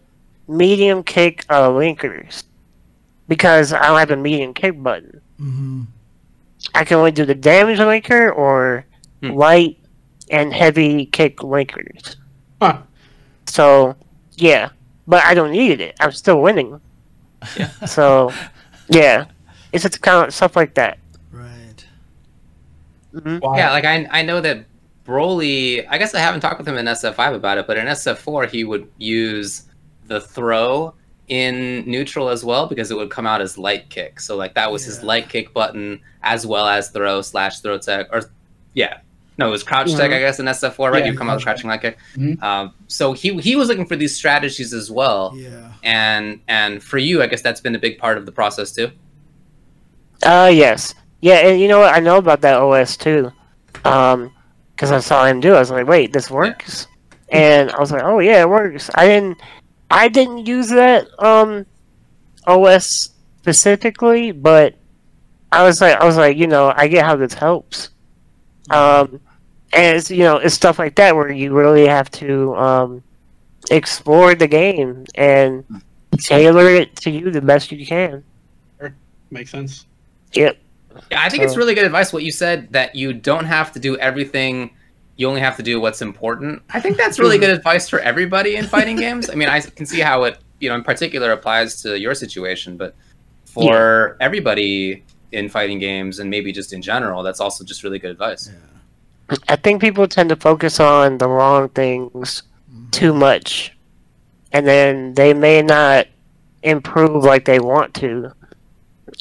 medium kick uh, linkers because I don't have a medium kick button. Mm-hmm. I can only do the damage linker or hmm. light and heavy kick linkers. Huh. So, yeah. But I don't need it. I'm still winning. Yeah. So, yeah. It's just kind of stuff like that. Right. Mm-hmm. Wow. Yeah, like I, I know that Broly, I guess I haven't talked with him in S F five about it, but in S F four he would use the throw in neutral as well because it would come out as light kick. So like that was yeah. his light kick button as well as throw slash throw tech or yeah. No, it was crouch mm-hmm. tech, I guess, in S F four, right? Yeah, you come out crouching light kick. Mm-hmm. Um, so he he was looking for these strategies as well. Yeah. And and for you, I guess that's been a big part of the process too. Uh yes. Yeah, and you know what, I know about that O S too. Um Because I saw him do it. I was like, wait, this works? Yeah. And I was like, oh yeah, it works. I didn't I didn't use that um O S specifically, but I was like I was like, you know, I get how this helps. Um and it's you know, it's stuff like that where you really have to um explore the game and tailor it to you the best you can. Sure. Makes sense. Yep. Yeah, I think so, it's really good advice what you said, that you don't have to do everything, you only have to do what's important. I think that's really good advice for everybody in fighting games. I mean, I can see how it, you know, in particular applies to your situation, but for yeah. everybody in fighting games and maybe just in general, that's also just really good advice. Yeah. I think people tend to focus on the wrong things mm-hmm. too much, and then they may not improve like they want to.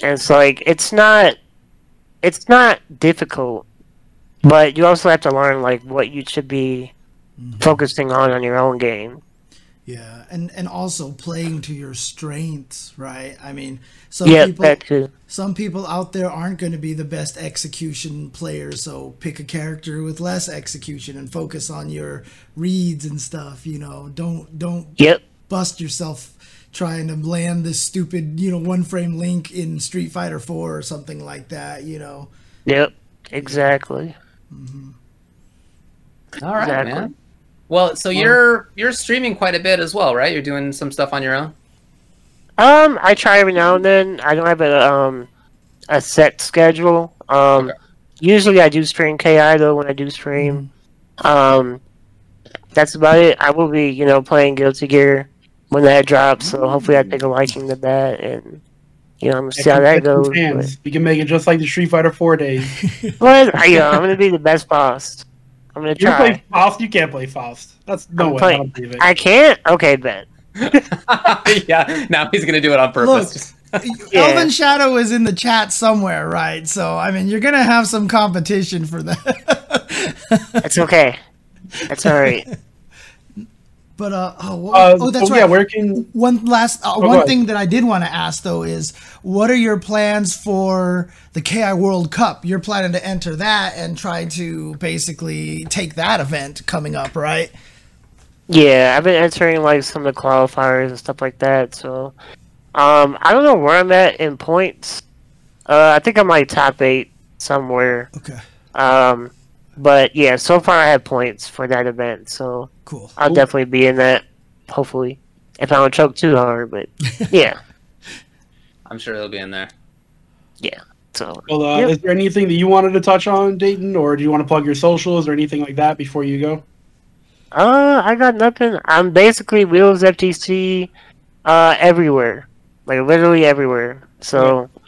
And it's like, it's not... It's not difficult, but you also have to learn like what you should be mm-hmm. focusing on on your own game. Yeah, and, and also playing to your strengths, right? I mean, some yeah, people that too. Some people out there aren't going to be the best execution players, so pick a character with less execution and focus on your reads and stuff. You know, don't don't yep. bust yourself trying to land this stupid, you know, one frame link in Street Fighter four or something like that, you know. Yep, exactly. Mm-hmm. All right, exactly. man. Well, so you're you're streaming quite a bit as well, right? You're doing some stuff on your own. Um, I try every now and then. I don't have a um a set schedule. Um, okay. Usually I do stream K I though when I do stream. Um, that's about it. I will be, you know, playing Guilty Gear when that drops, so hopefully I take a liking to that, and you know, I'm gonna see how that goes. But... You can make it just like the Street Fighter four days. But I, you know, I'm gonna be the best Faust. I'm gonna you try. You play Faust? You can't play Faust. That's no I'm way. Playing... I, don't I can't. Okay, bet. Yeah. Now he's gonna do it on purpose. Look, yeah. Elvin Shadow is in the chat somewhere, right? So I mean, you're gonna have some competition for that. That's okay. That's all right. But uh oh, uh, oh that's oh, right. Yeah, where can... One last uh, oh, one thing that I did want to ask though is, what are your plans for the K I World Cup? You're planning to enter that and try to basically take that event coming up, right? Yeah, I've been entering like some of the qualifiers and stuff like that. So um, I don't know where I'm at in points. Uh, I think I'm like top eight somewhere. Okay. Um. But yeah, so far I have points for that event, so cool. I'll cool. definitely be in that, hopefully. If I don't choke too hard, but yeah. I'm sure he'll be in there. Yeah. So. Well, uh, yep. Is there anything that you wanted to touch on, Dayton, or do you want to plug your socials or anything like that before you go? Uh, I got nothing. I'm basically Wheels F T C uh, everywhere. Like, literally everywhere. So, yeah.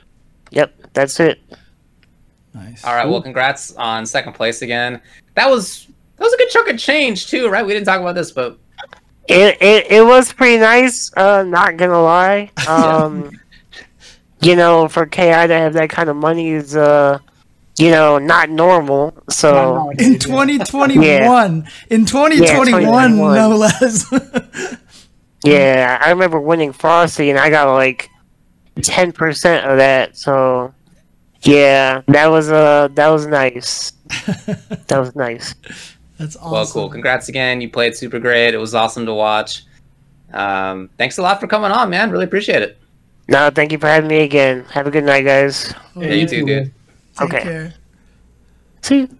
Yep, that's it. Nice. All right. Well, congrats on second place again. That was that was a good chunk of change too, right? We didn't talk about this, but it it, it was pretty nice. Uh, not gonna lie. Um, you know, for K I to have that kind of money is uh you know, not normal. So in twenty twenty-one, yeah. in twenty twenty-one, yeah, no less. Yeah, I remember winning Frosty, and I got like ten percent of that. So yeah, that was uh that was nice. That was nice. That's awesome. Well, cool. Congrats again. You played super great. It was awesome to watch. Um, thanks a lot for coming on, man. Really appreciate it. No, thank you for having me again. Have a good night, guys. Yeah, you too, dude. Take okay. Care. See you.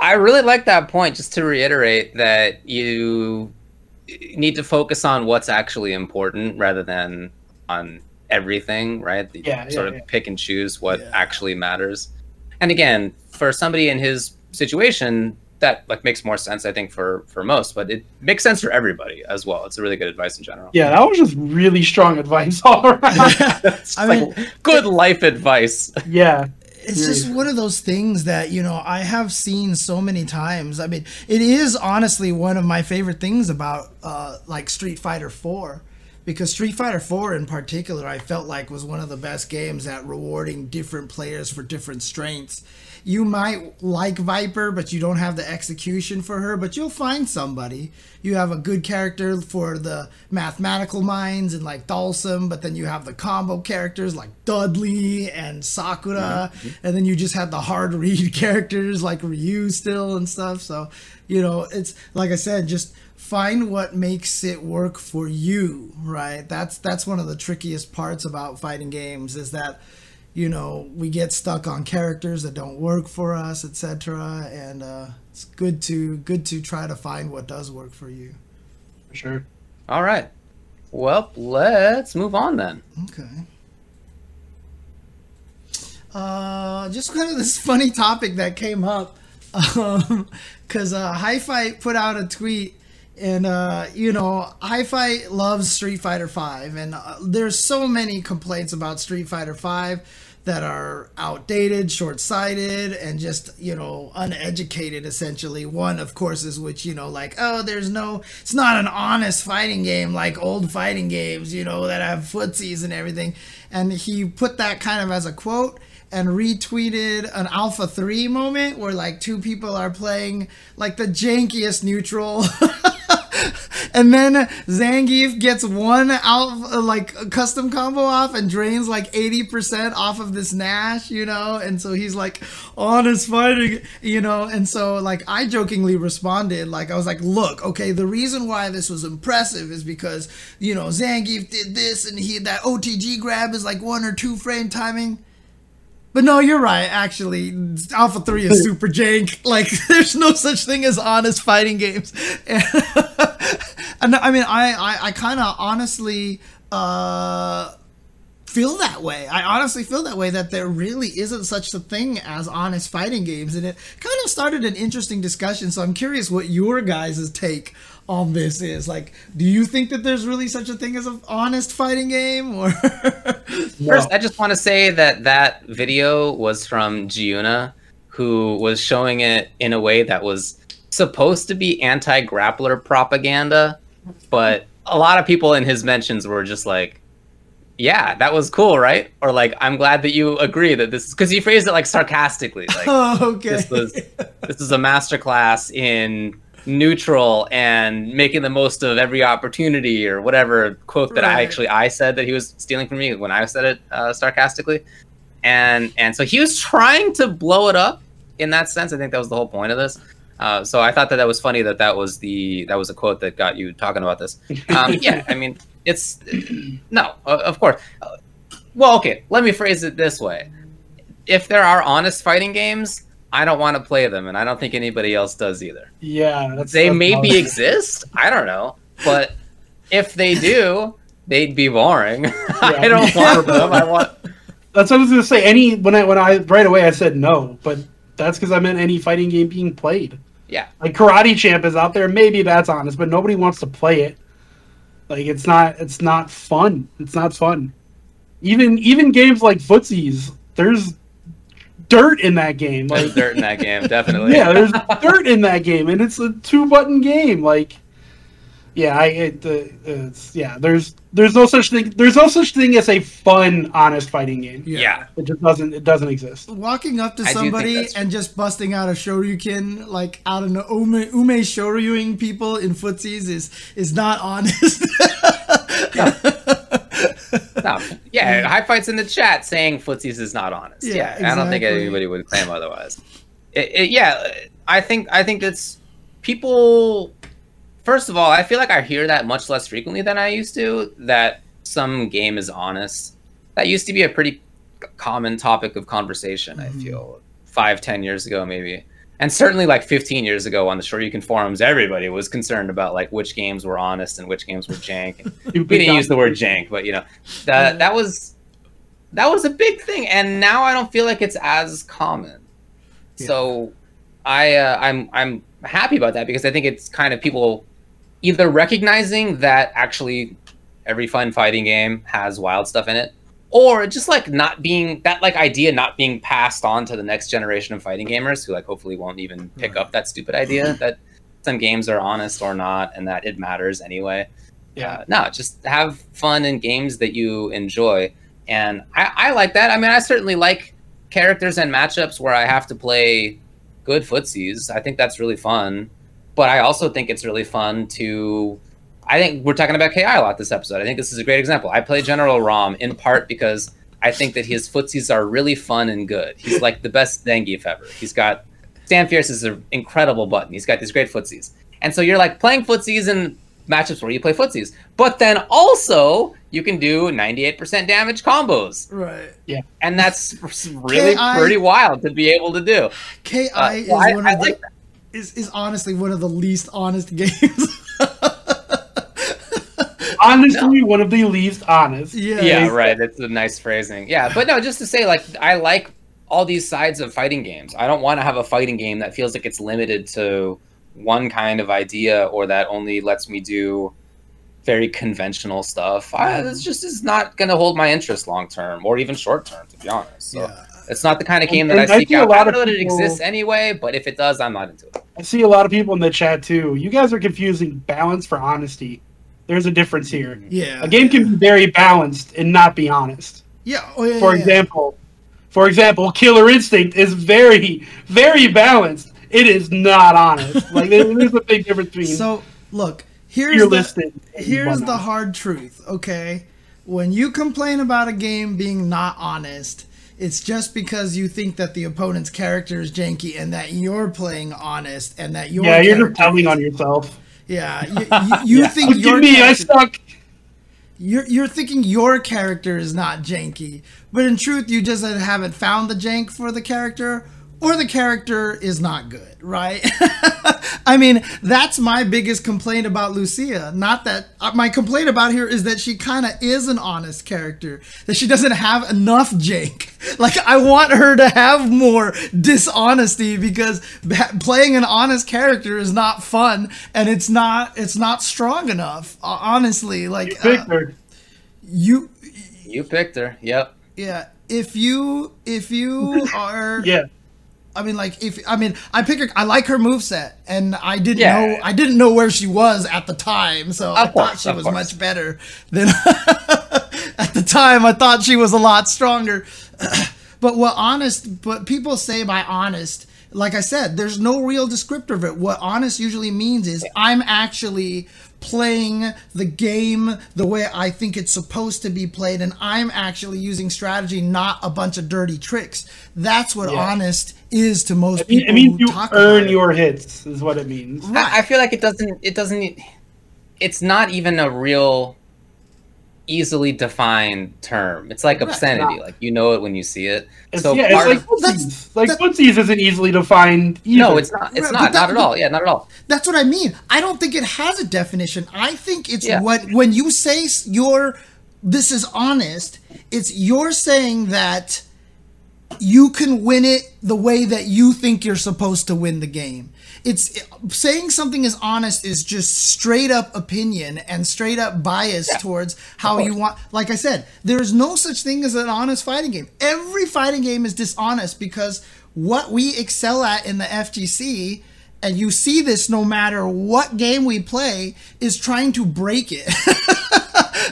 I really like that point, just to reiterate that you need to focus on what's actually important rather than on everything, right? You yeah, sort yeah, of yeah. pick and choose what yeah. actually matters. And again, for somebody in his situation, that like makes more sense, I think, for, for most, but it makes sense for everybody as well. It's a really good advice in general. Yeah, that was just really strong advice all around. I mean, like, good it, life advice. Yeah. It's really. Just one of those things that, you know, I have seen so many times. I mean, it is honestly one of my favorite things about uh, like Street Fighter four. Because Street Fighter four in particular, I felt like was one of the best games at rewarding different players for different strengths. You might like Viper, but you don't have the execution for her, but you'll find somebody. You have a good character for the mathematical minds and like Dalsum, but then you have the combo characters like Dudley and Sakura, mm-hmm. and then you just have the hard read characters like Ryu still and stuff. So, you know, it's like I said, just find what makes it work for you, right? That's that's one of the trickiest parts about fighting games is that, you know, we get stuck on characters that don't work for us, et cetera. And uh, it's good to good to try to find what does work for you. For sure. All right. Well, let's move on then. Okay. Uh, just kind of this funny topic that came up, um, because uh, High Fight put out a tweet. And, uh, you know, High Fight loves Street Fighter five, and uh, there's so many complaints about Street Fighter five that are outdated, short-sighted, and just, you know, uneducated, essentially. One, of course, is which, you know, like, oh, there's no, it's not an honest fighting game like old fighting games, you know, that have footsies and everything. And he put that kind of as a quote. And retweeted an Alpha three moment where like two people are playing like the jankiest neutral. And then Zangief gets one alpha, like custom combo off and drains like eighty percent off of this Nash, you know? And so he's like, honest fighting, you know? And so like I jokingly responded, like I was like, look, okay, the reason why this was impressive is because, you know, Zangief did this and he that O T G grab is like one or two frame timing. But no, you're right, actually. Alpha three is super jank. Like, there's no such thing as honest fighting games. And, and I mean, I, I, I kind of honestly uh, feel that way. I honestly feel that way, that there really isn't such a thing as honest fighting games. And it kind of started an interesting discussion, so I'm curious what your guys' take on this is. Like, do you think that there's really such a thing as an honest fighting game? Or no. First, I just want to say that that video was from Giuna, who was showing it in a way that was supposed to be anti-grappler propaganda, but a lot of people in his mentions were just like, yeah, that was cool, right? Or like, I'm glad that you agree that this, because he phrased it like sarcastically, like, oh, okay. this was this is a masterclass in neutral and making the most of every opportunity, or whatever quote that right. I actually I said that he was stealing from me when I said it uh, sarcastically, and and so he was trying to blow it up in that sense. I think that was the whole point of this. Uh, so I thought that that was funny that that was the that was a quote that got you talking about this. Um, yeah, I mean it's no, uh, of course. Uh, well, okay, let me phrase it this way: if there are honest fighting games, I don't want to play them, and I don't think anybody else does either. Yeah. That's, they that's maybe awesome. Exist. I don't know. But if they do, they'd be boring. Yeah. I don't want them. I want. That's what I was going to say. Any when I, when I, right away I said no, but that's because I meant any fighting game being played. Yeah. Like Karate Champ is out there. Maybe that's honest, but nobody wants to play it. Like, it's not, it's not fun. It's not fun. Even, even games like Footsies, there's, dirt in that game. Like, there's dirt in that game, definitely. Yeah, there's dirt in that game, and it's a two-button game. Like, Yeah, I it, uh, it's, yeah. There's there's no such thing. There's no such thing as a fun, honest fighting game. Yeah, yeah. It just doesn't. It doesn't exist. Walking up to I somebody and just busting out a shoryuken, like out of the ume ume shoryuing people in footsies is is not honest. No. No. Yeah, high fights in the chat saying footsies is not honest. Yeah, yeah. Exactly. I don't think anybody would claim otherwise. It, it, yeah, I think I think that's people. First of all, I feel like I hear that much less frequently than I used to, that some game is honest. That used to be a pretty common topic of conversation, mm-hmm. I feel, five, ten years ago, maybe. And certainly, like, fifteen years ago on the Shoryuken forums, everybody was concerned about, like, which games were honest and which games were jank. We didn't use the word jank, but, you know, that, that was that was a big thing. And now I don't feel like it's as common. Yeah. So I, uh, I'm I'm happy about that because I think it's kind of people... either recognizing that actually every fun fighting game has wild stuff in it, or just like not being that like idea not being passed on to the next generation of fighting gamers who like hopefully won't even pick up that stupid idea that some games are honest or not and that it matters anyway. Yeah, uh, no, just have fun in games that you enjoy, and I, I like that. I mean, I certainly like characters and matchups where I have to play good footsies. I think that's really fun. But I also think it's really fun to... I think we're talking about K I a lot this episode. I think this is a great example. I play General Rom in part because I think that his footsies are really fun and good. He's like the best Zangief ever. He's got... Stan Fierce is an incredible button. He's got these great footsies. And so you're like playing footsies in matchups where you play footsies. But then also, you can do ninety-eight percent damage combos. Right. Yeah. And that's really K I pretty wild to be able to do. K I uh, is well, I, one I of like the... that. Is, is honestly one of the least honest games. Honestly, no. One of the least honest. Yeah, yeah, right. That's a nice phrasing. Yeah, but no, just to say, like, I like all these sides of fighting games. I don't want to have a fighting game that feels like it's limited to one kind of idea or that only lets me do very conventional stuff. I, it's just is not going to hold my interest long term or even short term, to be honest. So. Yeah. It's not the kind of game that and I seek I out. A lot I don't know that it exists anyway, but if it does, I'm not into it. I see a lot of people in the chat, too. You guys are confusing balance for honesty. There's a difference here. Yeah. A game can be very balanced and not be honest. Yeah. Oh, yeah for yeah, example, yeah. For example, Killer Instinct is very, very balanced. It is not honest. Like, there's a big difference between... So, look, here's, the, here's the hard truth, okay? When you complain about a game being not honest... it's just because you think that the opponent's character is janky and that you're playing honest and that your yeah you're just telling on yourself. Yeah, you, you, you yeah. think your me, I suck. You're you're thinking your character is not janky, but in truth, you just haven't found the jank for the character, or the character is not good, right? I mean, that's my biggest complaint about Lucia. Not that uh, my complaint about her is that she kind of is an honest character, that she doesn't have enough jank. Like, I want her to have more dishonesty because b- playing an honest character is not fun and it's not it's not strong enough. Uh, honestly, like you picked uh, her. You you picked her. Yep. Yeah. If you if you are yeah. I mean, like if I mean, I pick her. I like her moveset, and I didn't yeah. know I didn't know where she was at the time, so of I course, thought she was course. much better than at the time. I thought she was a lot stronger. But what honest? But people say by honest, like I said, there's no real descriptor of it. What honest usually means is I'm actually playing the game the way I think it's supposed to be played, and I'm actually using strategy, not a bunch of dirty tricks. That's what yeah. honest is to most it mean, people. It means you earn your hits, is what it means. Right. I feel like it doesn't. It doesn't. It's not even a real, easily defined term. It's like obscenity. Like you know it when you see it. It's, so yeah, part it's like footsies. Like footsies isn't easily defined either. No, it's not. It's right, not. That, not at all. Yeah, not at all. That's what I mean. I don't think it has a definition. I think it's yeah. what when you say your this is honest. It's you're saying that you can win it the way that you think you're supposed to win the game. It's it, saying something is honest is just straight up opinion and straight up bias yeah. towards how you want. Like I said, there is no such thing as an honest fighting game. Every fighting game is dishonest because what we excel at in the F G C and you see this no matter what game we play, is trying to break it.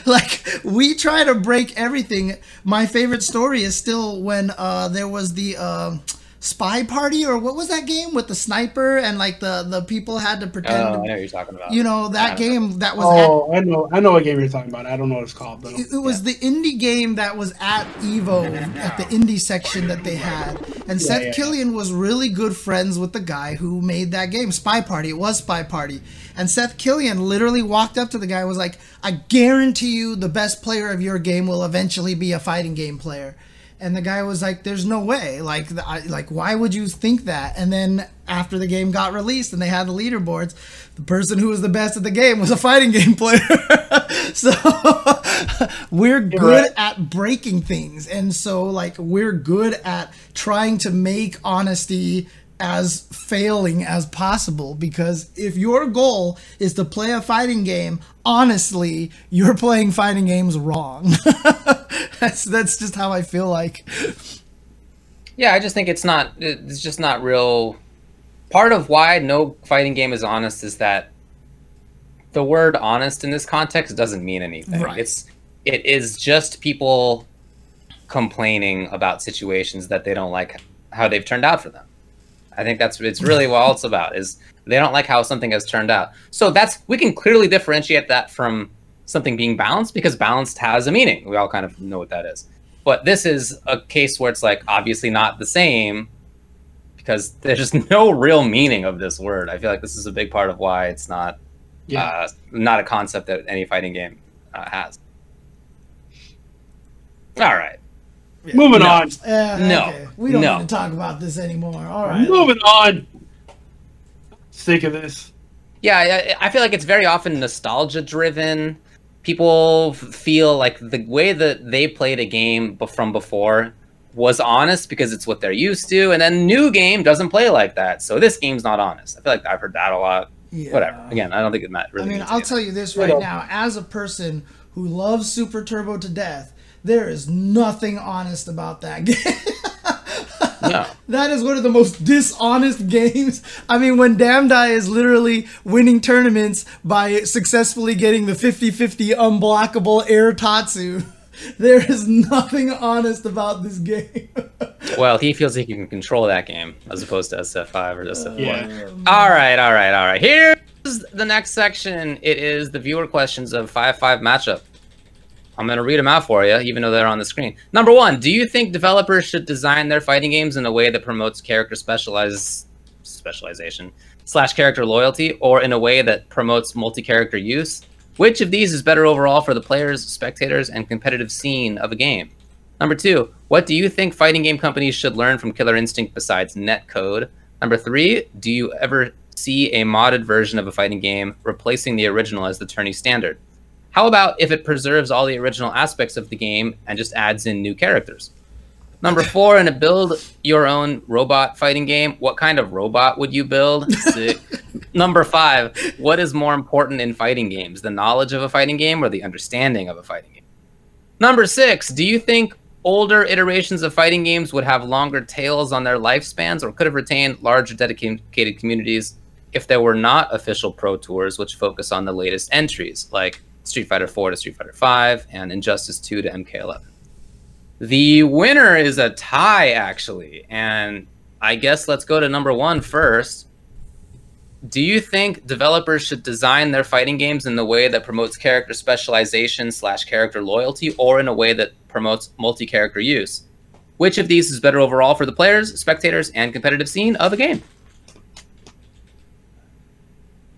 Like, we try to break everything. My favorite story is still when uh, there was the uh, Spy Party, or what was that game with the sniper and like the, the people had to pretend. Oh, I know what you're talking about. You know, that game know. that was. Oh, at, I know, I know what game you're talking about. I don't know what it's called though. It, it was yeah. the indie game that was at Evo, at the indie section that they had, and yeah, Seth yeah. Killian was really good friends with the guy who made that game, Spy Party. It was Spy Party. And Seth Killian literally walked up to the guy and was like, I guarantee you the best player of your game will eventually be a fighting game player. And the guy was like, there's no way. Like, I, like, why would you think that? And then after the game got released and they had the leaderboards, the person who was the best at the game was a fighting game player. So we're good right. at breaking things. And so, like, we're good at trying to make honesty as failing as possible, because if your goal is to play a fighting game honestly, you're playing fighting games wrong. that's that's just how I feel like. Yeah, I just think it's not it's just not real. Part of why no fighting game is honest is that the word honest in this context doesn't mean anything. Right. It's it is just people complaining about situations that they don't like how they've turned out for them. I think that's it's really what it's about, is they don't like how something has turned out. So that's we can clearly differentiate that from something being balanced, because balanced has a meaning. We all kind of know what that is. But this is a case where it's like obviously not the same, because there's just no real meaning of this word. I feel like this is a big part of why it's not yeah. uh, not a concept that any fighting game uh, has. All right. Yeah. Moving no. on. Uh, no. Okay. We don't no. need to talk about this anymore. All right. Moving on. Sick of this. Yeah, I, I feel like it's very often nostalgia-driven. People feel like the way that they played a game from before was honest because it's what they're used to, and then new game doesn't play like that, so this game's not honest. I feel like I've heard that a lot. Yeah. Whatever. Again, I don't think it matters. Really I mean, I'll tell you this right now. As a person who loves Super Turbo to death, there is nothing honest about that game. No. That is one of the most dishonest games. I mean, when Damdai is literally winning tournaments by successfully getting the fifty fifty unblockable air Tatsu, there is nothing honest about this game. Well, he feels like he can control that game as opposed to S F five or S F one. Yeah. All right, all right, all right. Here's the next section. It is the viewer questions of five five matchup. I'm going to read them out for you, even though they're on the screen. Number one, do you think developers should design their fighting games in a way that promotes character specialize, specialization slash character loyalty, or in a way that promotes multi-character use? Which of these is better overall for the players, spectators, and competitive scene of a game? Number two, what do you think fighting game companies should learn from Killer Instinct besides netcode? Number three, do you ever see a modded version of a fighting game replacing the original as the tourney standard? How about if it preserves all the original aspects of the game and just adds in new characters? Number four, in a build your own robot fighting game, what kind of robot would you build? Number five, what is more important in fighting games, the knowledge of a fighting game or the understanding of a fighting game? Number six, do you think older iterations of fighting games would have longer tails on their lifespans or could have retained larger dedicated communities if there were not official pro tours which focus on the latest entries, like Street Fighter four to Street Fighter five, and Injustice two to M K eleven. The winner is a tie, actually, and I guess let's go to number one first. Do you think developers should design their fighting games in the way that promotes character specialization slash character loyalty, or in a way that promotes multi-character use? Which of these is better overall for the players, spectators, and competitive scene of a game?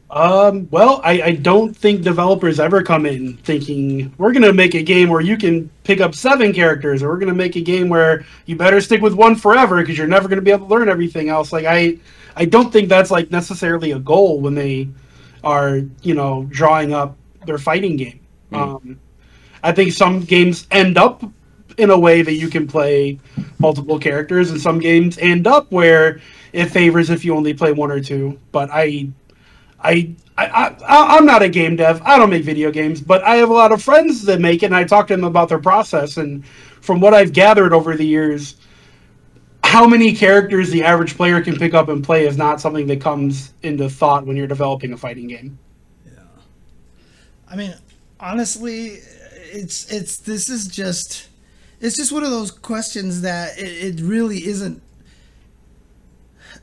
Um, well, I, I don't think developers ever come in thinking, we're going to make a game where you can pick up seven characters, or we're going to make a game where you better stick with one forever because you're never going to be able to learn everything else. Like, I I don't think that's, like, necessarily a goal when they are, you know, drawing up their fighting game. Mm-hmm. Um, I think some games end up in a way that you can play multiple characters, and some games end up where it favors if you only play one or two, but I... I, I, I, I'm not a game dev. I don't make video games, but I have a lot of friends that make it, and I talk to them about their process. And from what I've gathered over the years, how many characters the average player can pick up and play is not something that comes into thought when you're developing a fighting game. Yeah. I mean, honestly, it's it's this is just it's just one of those questions that it, it really isn't.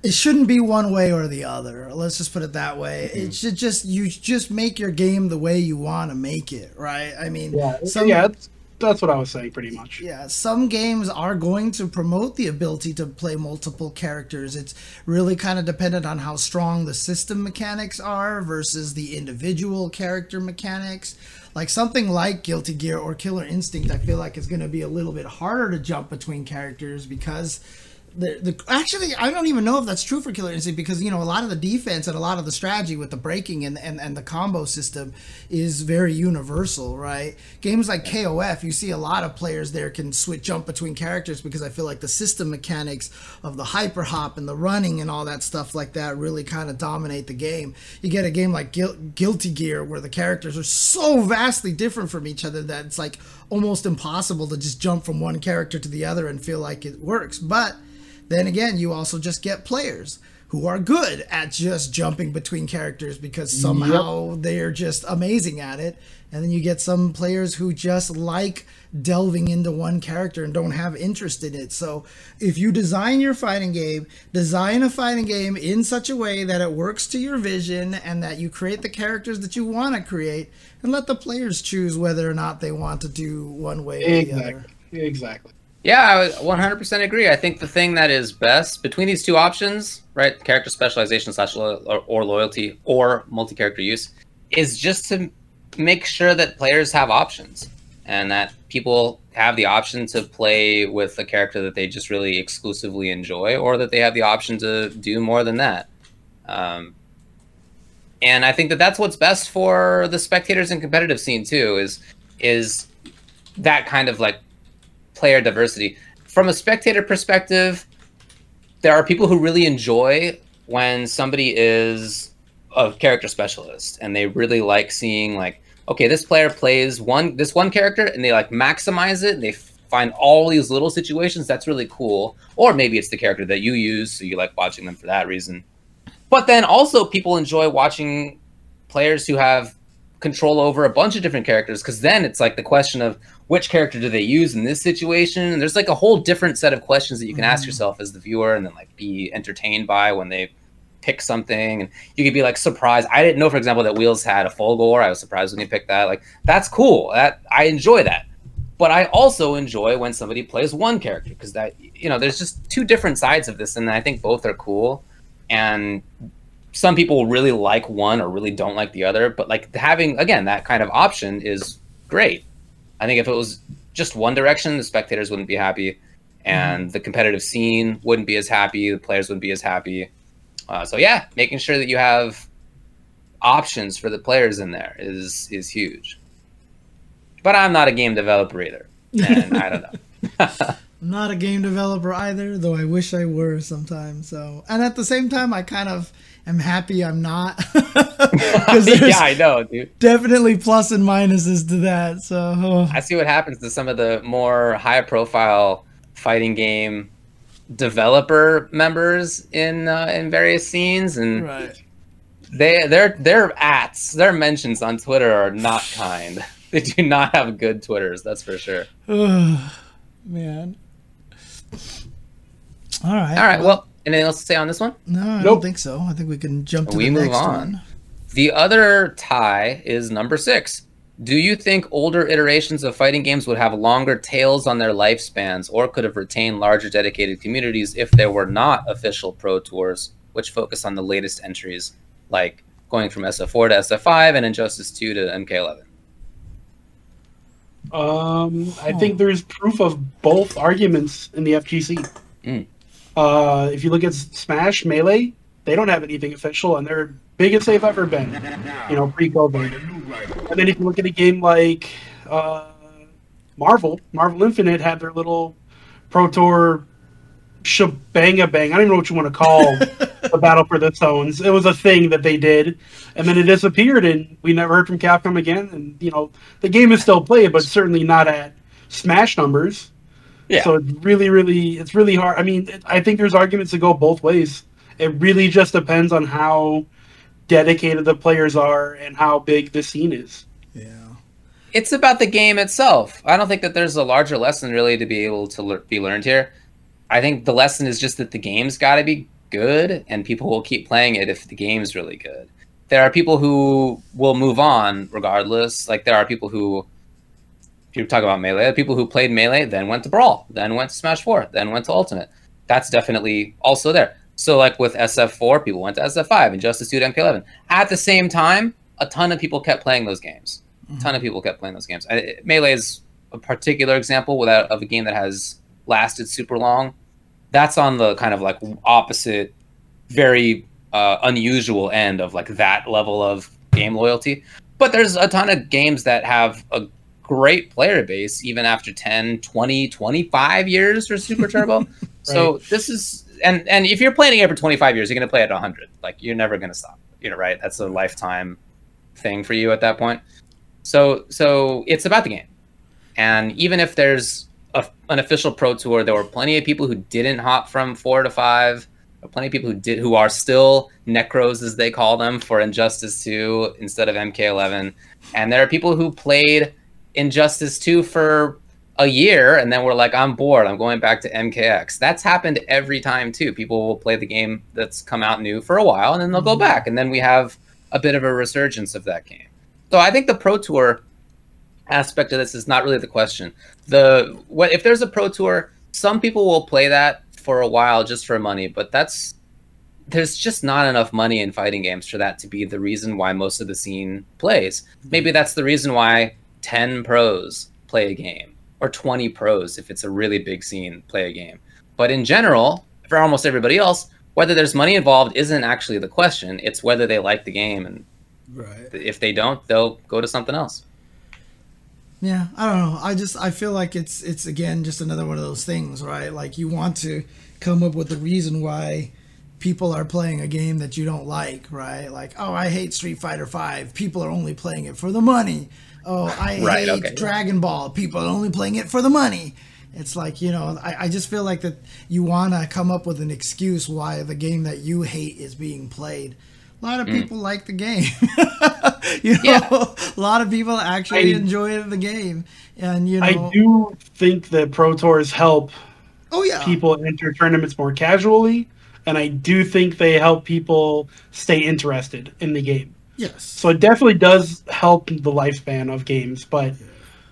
It shouldn't be one way or the other. Let's just put it that way. Mm-hmm. It should just you just make your game the way you want to make it, right? I mean, yeah, some, yeah that's, that's what I was saying, pretty much. Yeah, some games are going to promote the ability to play multiple characters. It's really kind of dependent on how strong the system mechanics are versus the individual character mechanics. Like something like Guilty Gear or Killer Instinct, I feel like is going to be a little bit harder to jump between characters because. The, the, actually, I don't even know if that's true for Killer Instinct because, you know, a lot of the defense and a lot of the strategy with the breaking and, and, and the combo system is very universal, right? Games like K O F, you see a lot of players there can switch jump between characters because I feel like the system mechanics of the hyper hop and the running and all that stuff like that really kind of dominate the game. You get a game like Gil- Guilty Gear where the characters are so vastly different from each other that it's like almost impossible to just jump from one character to the other and feel like it works. But then again, you also just get players who are good at just jumping between characters because somehow yep. they're just amazing at it. And then you get some players who just like delving into one character and don't have interest in it. So if you design your fighting game, design a fighting game in such a way that it works to your vision and that you create the characters that you want to create and let the players choose whether or not they want to do one way or exactly. the other. Exactly. Yeah, I would one hundred percent agree. I think the thing that is best between these two options, right, character specialization slash lo- or, or loyalty or multi-character use, is just to make sure that players have options and that people have the option to play with a character that they just really exclusively enjoy or that they have the option to do more than that. Um, and I think that that's what's best for the spectators and competitive scene too, is is that kind of like player diversity. From a spectator perspective, there are people who really enjoy when somebody is a character specialist and they really like seeing like, okay, this player plays one this one character and they like maximize it and they find all these little situations. That's really cool. Or maybe it's the character that you use, so you like watching them for that reason. But then also people enjoy watching players who have control over a bunch of different characters, because then it's like the question of which character do they use in this situation, and there's like a whole different set of questions that you can mm-hmm. ask yourself as the viewer and then like be entertained by when they pick something, and you could be like surprised. I didn't know, for example, that Wheels had a Fulgore. I was surprised when he picked that. Like, that's cool, that I enjoy that. But I also enjoy when somebody plays one character, because that, you know, there's just two different sides of this, and I think both are cool. And some people really like one or really don't like the other, but like having, again, that kind of option is great. I think if it was just one direction, the spectators wouldn't be happy, and mm-hmm. the competitive scene wouldn't be as happy, the players wouldn't be as happy. Uh, so yeah, making sure that you have options for the players in there is is huge. But I'm not a game developer either, and I don't know. I'm not a game developer either, though I wish I were sometimes. So, and at the same time, I kind of I'm happy I'm not. Yeah, I know, dude. Definitely plus and minuses to that. So oh. I see what happens to some of the more high-profile fighting game developer members in uh, in various scenes, and right. they their their ats, their mentions on Twitter are not kind. They do not have good Twitters, that's for sure. Man. All right. All right. Well. well Anything else to say on this one? No, I nope. don't think so. I think we can jump to we the next move on. One. The other tie is number six. Do you think older iterations of fighting games would have longer tails on their lifespans or could have retained larger dedicated communities if there were not official pro tours, which focus on the latest entries, like going from S F four to S F five and Injustice two to M K eleven? Um, I think there's proof of both arguments in the F G C. Mm. Uh, if you look at Smash, Melee, they don't have anything official, and they're biggest they've ever been, you know, pre-COVID. And then if you look at a game like uh, Marvel, Marvel Infinite had their little Pro Tour shebang-a-bang. I don't even know what you want to call the Battle for the Zones. It was a thing that they did, and then it disappeared, and we never heard from Capcom again. And, you know, the game is still played, but certainly not at Smash numbers. Yeah. So it's really, really, it's really hard. I mean, it, I think there's arguments to go both ways. It really just depends on how dedicated the players are and how big the scene is. Yeah. It's about the game itself. I don't think that there's a larger lesson really to be able to le- be learned here. I think the lesson is just that the game's got to be good, and people will keep playing it if the game's really good. There are people who will move on regardless. Like, there are people who, if you talk about Melee, people who played Melee, then went to Brawl, then went to Smash four, then went to Ultimate. That's definitely also there. So, like, with S F four, people went to S F five, and Justice Dude M K eleven. At the same time, a ton of people kept playing those games. A ton of people kept playing those games. I, Melee is a particular example without, of a game that has lasted super long. That's on the kind of, like, opposite, very uh, unusual end of, like, that level of game loyalty. But there's a ton of games that have a great player base, even after ten, twenty, twenty-five years for Super Turbo. Right. So this is... And and if you're playing a game for twenty-five years, you're going to play it at one hundred. Like, you're never going to stop. You know, right? That's a lifetime thing for you at that point. So so it's about the game. And even if there's a, an official pro tour, there were plenty of people who didn't hop from four to five. There were plenty of people who did, who are still necros, as they call them, for Injustice two instead of M K eleven. And there are people who played Injustice two for a year, and then we're like, I'm bored, I'm going back to M K X. That's happened every time too. People will play the game that's come out new for a while, and then they'll go back, and then we have a bit of a resurgence of that game. So I think the Pro Tour aspect of this is not really the question. The what if there's a Pro Tour, some people will play that for a while just for money, but that's there's just not enough money in fighting games for that to be the reason why most of the scene plays. Maybe that's the reason why ten pros play a game, or twenty pros if it's a really big scene play a game. But in general, for almost everybody else, whether there's money involved isn't actually the question. It's whether they like the game, and right. If they don't, they'll go to something else. Yeah, I don't know. I just I feel like it's it's again just another one of those things, right? Like, you want to come up with the reason why people are playing a game that you don't like, right? Like, oh, I hate Street Fighter five. People are only playing it for the money. Oh, I right, hate okay. Dragon Ball. People are only playing it for the money. It's like, you know, I, I just feel like that you want to come up with an excuse why the game that you hate is being played. A lot of mm. people like the game. you know, yeah. A lot of people actually I, enjoy the game. And, you know, I do think that Pro Tours help oh, yeah. people enter tournaments more casually. And I do think they help people stay interested in the game. Yes. So it definitely does help the lifespan of games, but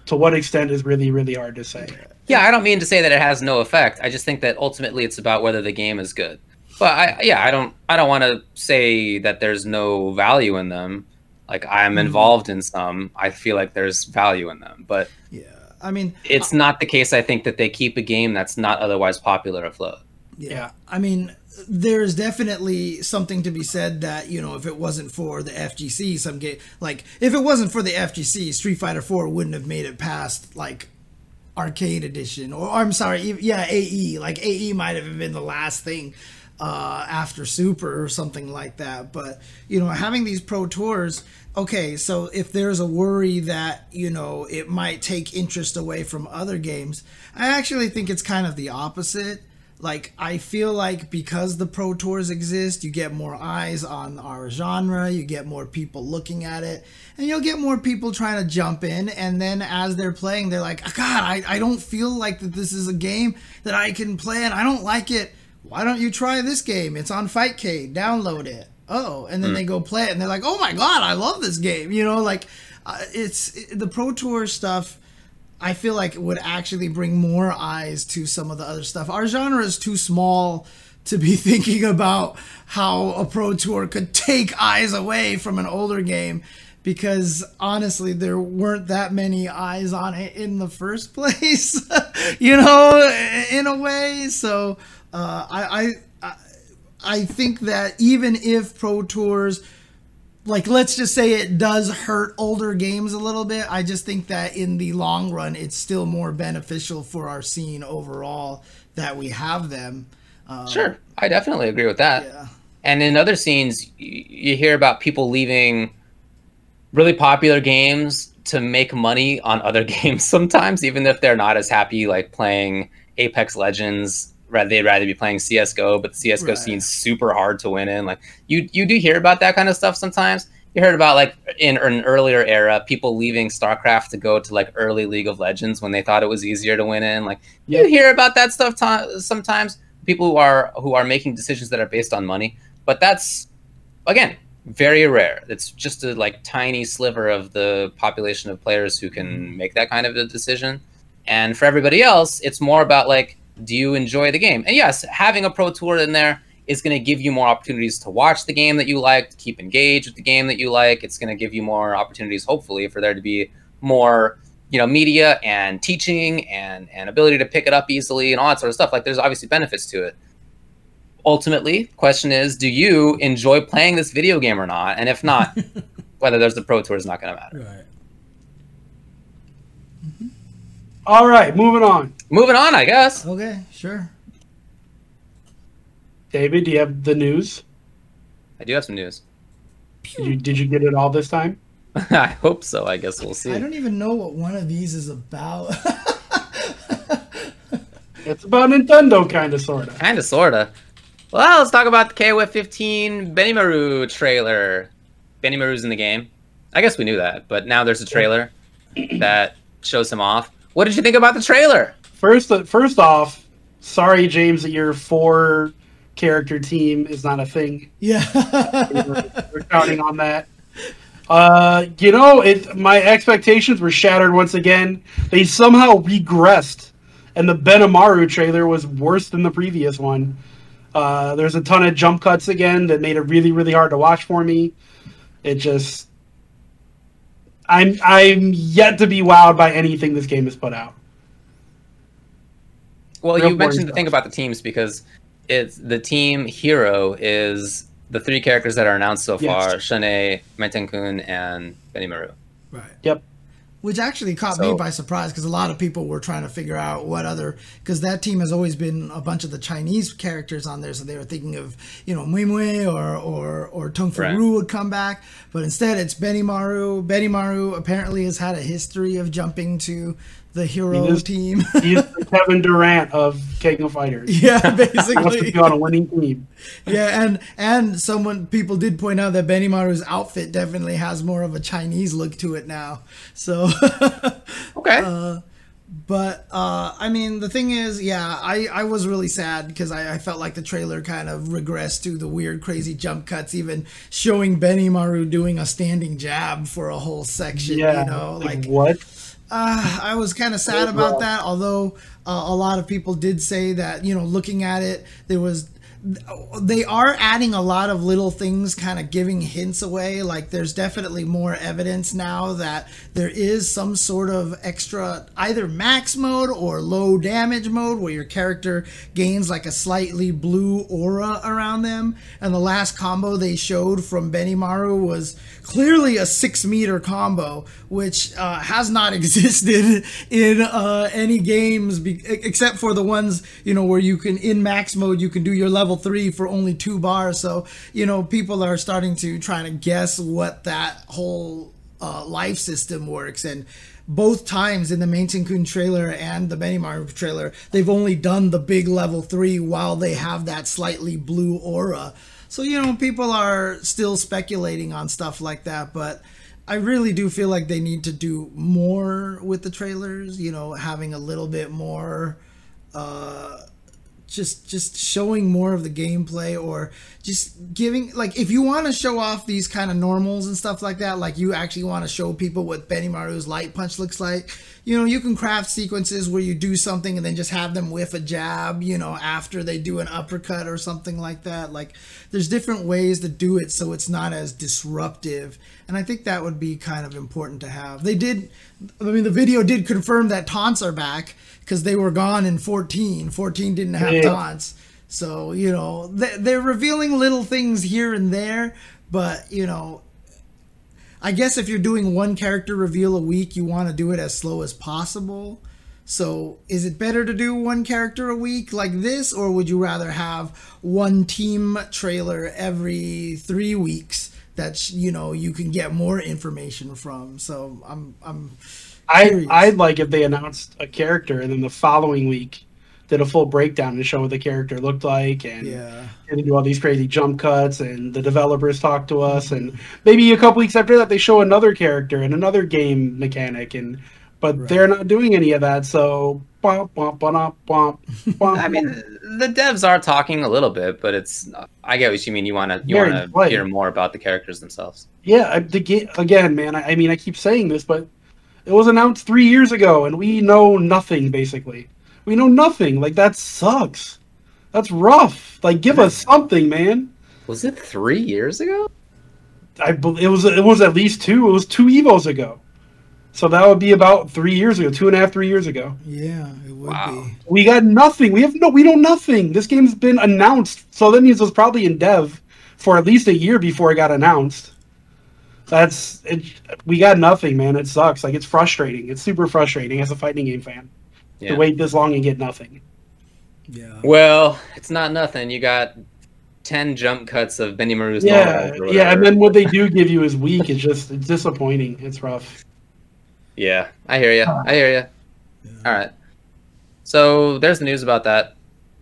to what extent is really, really hard to say. Yeah, I don't mean to say that it has no effect. I just think that ultimately it's about whether the game is good. But I, yeah, I don't, I don't want to say that there's no value in them. Like, I'm involved in some. I feel like there's value in them, but yeah, I mean, it's I, not the case. I think that they keep a game that's not otherwise popular afloat. Yeah, yeah. I mean. There's definitely something to be said that, you know, if it wasn't for the F G C, some game, like, if it wasn't for the F G C, Street Fighter four wouldn't have made it past, like, Arcade Edition, or I'm sorry, yeah, A E, like, A E might have been the last thing uh, after Super or something like that, but, you know, having these Pro Tours, okay, so if there's a worry that, you know, it might take interest away from other games, I actually think it's kind of the opposite. Like, I feel like because the Pro Tours exist, you get more eyes on our genre, you get more people looking at it, and you'll get more people trying to jump in, and then as they're playing, they're like, oh, God, I, I don't feel like that this is a game that I can play, and I don't like it. Why don't you try this game? It's on Fightcade. Download it. Oh, and then mm. they go play it, and they're like, oh, my God, I love this game. You know, like, uh, it's it, the Pro Tour stuff... I feel like it would actually bring more eyes to some of the other stuff. Our genre is too small to be thinking about how a Pro Tour could take eyes away from an older game, because honestly, there weren't that many eyes on it in the first place, you know, in a way. So uh, I, I, I think that even if Pro Tours... Like, let's just say it does hurt older games a little bit. I just think that in the long run, it's still more beneficial for our scene overall that we have them. Um, sure. I definitely agree with that. Yeah. And in other scenes, y- you hear about people leaving really popular games to make money on other games sometimes, even if they're not as happy, like playing Apex Legends, they'd rather be playing C S G O, but the C S G O right. scene's super hard to win in. Like you, you do hear about that kind of stuff sometimes. You heard about, like, in an earlier era, people leaving StarCraft to go to, like, early League of Legends when they thought it was easier to win in. Like, yep. you hear about that stuff to- sometimes. People who are who are making decisions that are based on money. But that's, again, very rare. It's just a, like, tiny sliver of the population of players who can make that kind of a decision. And for everybody else, it's more about, like, do you enjoy the game? And, yes, having a Pro Tour in there is going to give you more opportunities to watch the game that you like, to keep engaged with the game that you like. It's going to give you more opportunities, hopefully, for there to be more, you know, media and teaching and, and ability to pick it up easily and all that sort of stuff. Like, there's obviously benefits to it. Ultimately, the question is, do you enjoy playing this video game or not? And if not, whether there's the Pro Tour is not going to matter. Right. Mm-hmm. All right, moving on. Moving on, I guess. Okay, sure. David, do you have the news? I do have some news. Did you, did you get it all this time? I hope so. I guess we'll see. I don't even know what one of these is about. It's about Nintendo, kind of, sort of. Kind of, sort of. Well, let's talk about the K O F fifteen Benimaru trailer. Benimaru's in the game. I guess we knew that, but now there's a trailer that shows him off. What did you think about the trailer? First, first off, sorry, James, that you're four... character team is not a thing. Yeah. we're, we're counting on that. Uh, you know, it. My expectations were shattered once again. They somehow regressed, and the Benimaru trailer was worse than the previous one. Uh, there's a ton of jump cuts again that made it really, really hard to watch for me. It just... I'm I'm yet to be wowed by anything this game has put out. Well, Real you mentioned the thing about the teams because... It's the team hero is the three characters that are announced so yes. far: Shanae, Metenkun, and Benimaru. Right. Yep. Which actually caught so, me by surprise because a lot of people were trying to figure out what other because that team has always been a bunch of the Chinese characters on there, so they were thinking of you know Mui Mui or or or Tung Fu right. Ru would come back, but instead it's Benimaru. Benimaru apparently has had a history of jumping to. The hero he just, team. He's Kevin Durant of King of Fighters. Yeah, basically. He wants to be on a winning team. Yeah, and and someone people did point out that Benimaru's outfit definitely has more of a Chinese look to it now. So okay. Uh, but uh, I mean, the thing is, yeah, I, I was really sad because I, I felt like the trailer kind of regressed to the weird, crazy jump cuts, even showing Benimaru doing a standing jab for a whole section. Yeah, you know, like what? Uh, I was kind of sad about that, although uh, a lot of people did say that, you know, looking at it, there was, they are adding a lot of little things kind of giving hints away. Like there's definitely more evidence now that there is some sort of extra either max mode or low damage mode where your character gains like a slightly blue aura around them. And the last combo they showed from Benimaru was clearly a six meter combo, which uh, has not existed in uh, any games be- except for the ones, you know, where you can in max mode, you can do your level three for only two bars. So, you know, people are starting to try to guess what that whole uh, life system works. And both times in the Metenkun trailer and the Benimaru trailer, they've only done the big level three while they have that slightly blue aura. So, you know, people are still speculating on stuff like that, but I really do feel like they need to do more with the trailers, you know, having a little bit more, uh, just just showing more of the gameplay or just giving, like, if you want to show off these kind of normals and stuff like that, like you actually want to show people what Benimaru's light punch looks like, you know, you can craft sequences where you do something and then just have them whiff a jab, you know, after they do an uppercut or something like that. Like, there's different ways to do it so it's not as disruptive. And I think that would be kind of important to have. They did, I mean, the video did confirm that taunts are back because they were gone in fourteen. fourteen didn't have yeah. taunts. So, you know, they're revealing little things here and there, but, you know, I guess if you're doing one character reveal a week, you want to do it as slow as possible. So is it better to do one character a week like this, or would you rather have one team trailer every three weeks that, you know, you can get more information from? So I'm, I'm, I, I'd like if they announced a character and then the following week did a full breakdown and showed what the character looked like, and yeah. did all these crazy jump cuts, and the developers talked to us, and maybe a couple weeks after that they show another character and another game mechanic, and but right. they're not doing any of that, so... Bump, bump, bump, bump, bump. I mean, the devs are talking a little bit, but it's... I get what you mean. You want to you wanna hear more about the characters themselves. Yeah, the, again, man, I, I mean, I keep saying this, but it was announced three years ago, and we know nothing, basically. We know nothing. Like, that sucks. That's rough. Like, give us something, man. Was it three years ago? I It was, it was at least two. It was two Evos ago. So that would be about three years ago, two and a half, three years ago. Yeah, it would wow. be. We got nothing. We have no. We know nothing. This game's been announced, so that means it was probably in dev for at least a year before it got announced. That's it. We got nothing, man. It sucks. Like, it's frustrating. It's super frustrating as a fighting game fan yeah. to wait this long and get nothing. Yeah. Well, it's not nothing. You got ten jump cuts of Benny Maru's. Yeah, yeah, and then what they do give you is weak. It's just it's disappointing. It's rough. Yeah, I hear you. I hear you. Yeah. All right. So there's the news about that.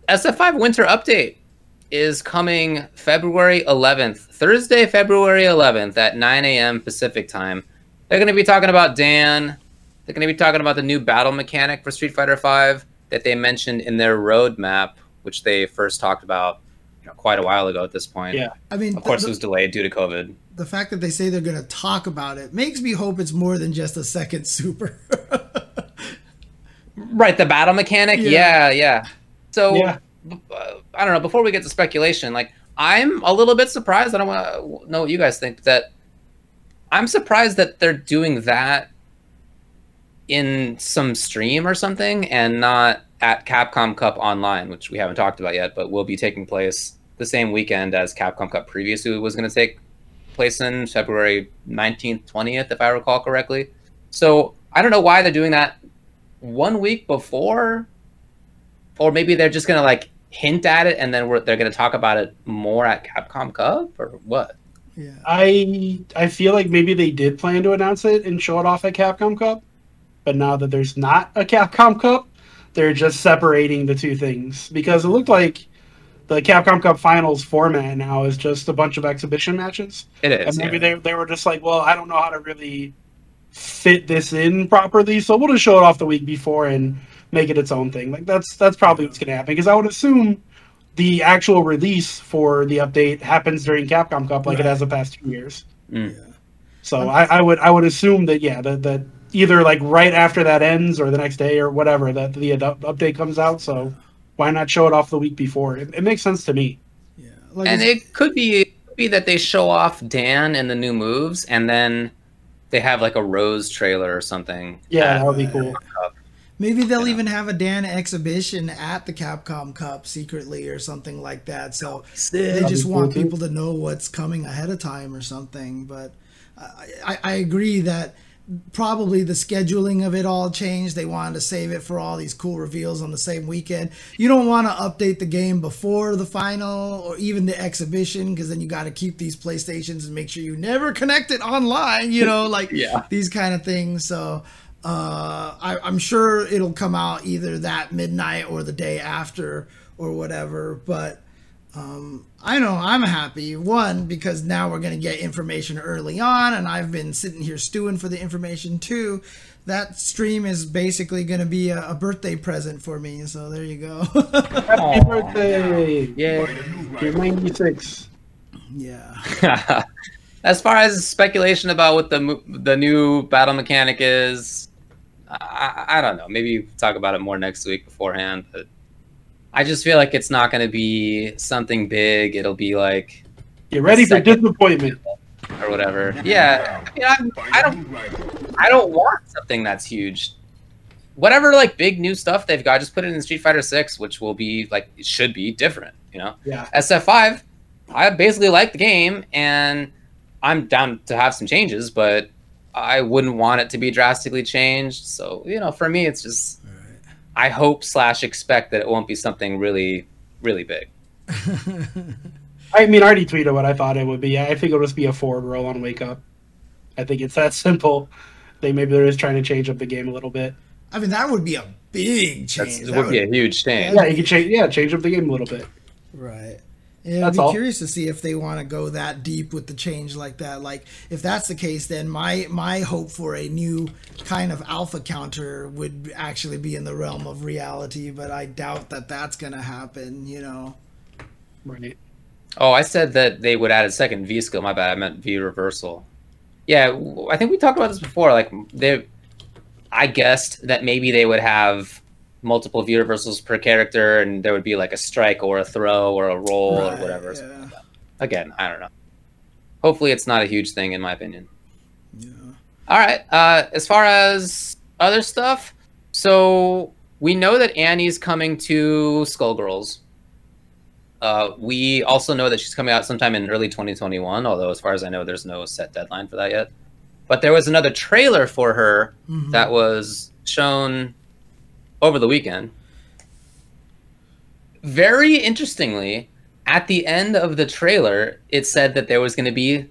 S F five Winter Update is coming February eleventh, Thursday, February eleventh at nine a.m. Pacific time. They're going to be talking about Dan. They're going to be talking about the new battle mechanic for Street Fighter five that they mentioned in their roadmap, which they first talked about you know, quite a while ago at this point. Yeah, I mean, of course, the, the, it was delayed due to COVID. The fact that they say they're going to talk about it makes me hope it's more than just a second super. Right, the battle mechanic. Yeah, yeah. yeah. So yeah. Uh, I don't know. Before we get to speculation, like I'm a little bit surprised. I don't want to know what you guys think. That I'm surprised that they're doing that in some stream or something, and not at Capcom Cup Online, which we haven't talked about yet, but will be taking place the same weekend as Capcom Cup previously was going to take place in February nineteenth, twentieth, if I recall correctly. So I don't know why they're doing that one week before, or maybe they're just going to like hint at it and then we're, they're going to talk about it more at Capcom Cup or what? Yeah, I I feel like maybe they did plan to announce it and show it off at Capcom Cup, but now that there's not a Capcom Cup, they're just separating the two things, because it looked like the Capcom Cup Finals format now is just a bunch of exhibition matches. It is. And maybe yeah. they they were just like, well, I don't know how to really fit this in properly, so we'll just show it off the week before and make it its own thing. Like that's that's probably what's going to happen, because I would assume the actual release for the update happens during Capcom Cup, like right. it has the past two years. Mm. Yeah. So I, I would I would assume that yeah that that. either like right after that ends or the next day or whatever that the ad- update comes out. So why not show it off the week before? It, it makes sense to me. Yeah, like and it could be it could be that they show off Dan and the new moves, and then they have like a Rose trailer or something. Yeah, that would be cool. Maybe they'll yeah. even have a Dan exhibition at the Capcom Cup secretly or something like that. So they That'd just want cool people too. to know what's coming ahead of time or something. But I, I, I agree that probably the scheduling of it all changed. They wanted to save it for all these cool reveals on the same weekend. You don't want to update the game before the final or even the exhibition, because then you got to keep these PlayStations and make sure you never connect it online, you know, like yeah. these kind of things. So uh, I, I'm sure it'll come out either that midnight or the day after or whatever. But Um, I know I'm happy, one, because now we're going to get information early on, and I've been sitting here stewing for the information. Two, that stream is basically going to be a, a birthday present for me, so there you go. Happy birthday! Yeah. You're ninety-six. Yeah. As far as speculation about what the the new battle mechanic is, I, I don't know. Maybe we'll talk about it more next week beforehand, but I just feel like it's not going to be something big. It'll be like... Get ready for disappointment. Or whatever. Yeah. I mean, I, I don't I don't want something that's huge. Whatever, like, big new stuff they've got, just put it in Street Fighter six, which will be, like, it should be different, you know? Yeah. S F five, I basically like the game, and I'm down to have some changes, but I wouldn't want it to be drastically changed. So, you know, for me, it's just... I hope slash expect that it won't be something really, really big. I mean, I already tweeted what I thought it would be. I think it'll just be a forward roll on Wake Up. I think it's that simple. They maybe they're just trying to change up the game a little bit. I mean, that would be a big change. That would be a huge change. Yeah, you could change. Yeah, change up the game a little bit. Right. And I'd be all. curious to see if they want to go that deep with the change like that. Like, if that's the case, then my my hope for a new kind of alpha counter would actually be in the realm of reality. But I doubt that that's going to happen. You know. Right. Oh, I said that they would add a second V skill. My bad. I meant V reversal. Yeah, I think we talked about this before. Like, they, I guessed that maybe they would have multiple V reversals per character, and there would be like a strike or a throw or a roll right, or whatever. Yeah. Like Again, I don't know. Hopefully, it's not a huge thing, in my opinion. Yeah. All right. Uh, as far as other stuff, so we know that Annie's coming to Skullgirls. Uh, we also know that she's coming out sometime in early twenty twenty-one, although as far as I know, there's no set deadline for that yet. But there was another trailer for her mm-hmm. that was shown over the weekend. Very interestingly, at the end of the trailer, it said that there was going to be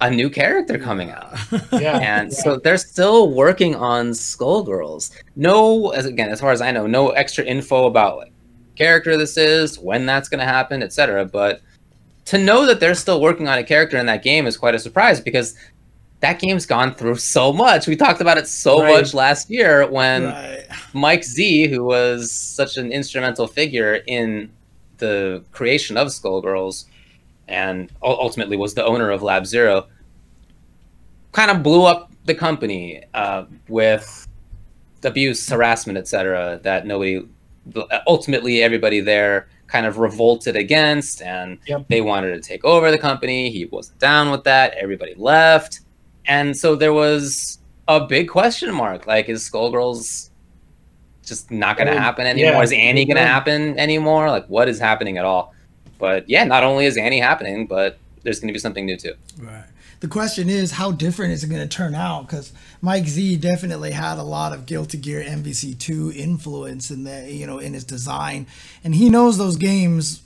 a new character coming out. Yeah. And yeah. so they're still working on Skullgirls. No, as again, as far as I know, no extra info about like, character this is, when that's going to happen, et cetera. But to know that they're still working on a character in that game is quite a surprise because that game's gone through so much. We talked about it so right. much last year when right. Mike Z, who was such an instrumental figure in the creation of Skullgirls and ultimately was the owner of Lab Zero, kind of blew up the company uh, with abuse, harassment, et cetera, that nobody... ultimately everybody there kind of revolted against and yep. they wanted to take over the company. He wasn't down with that. Everybody left. And so there was a big question mark. Like, is Skullgirls just not going mean, to happen anymore? Yeah. Is Annie going to happen anymore? Like, what is happening at all? But yeah, not only is Annie happening, but there's going to be something new too. Right. The question is, how different is it going to turn out? Because Mike Z definitely had a lot of Guilty Gear M V C two influence in the, you know, in his design, and he knows those games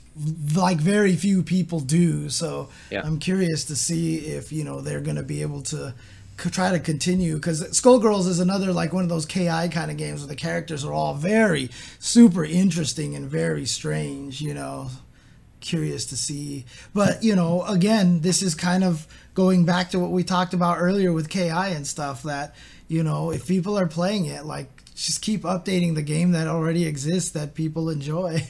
like very few people do. So yeah. I'm curious to see if you know they're going to be able to c- try to continue. Because Skullgirls is another like one of those K I kind of games where the characters are all very super interesting and very strange. You know, curious to see. But you know, again, this is kind of going back to what we talked about earlier with K I and stuff, that, you know, if people are playing it, like, just keep updating the game that already exists that people enjoy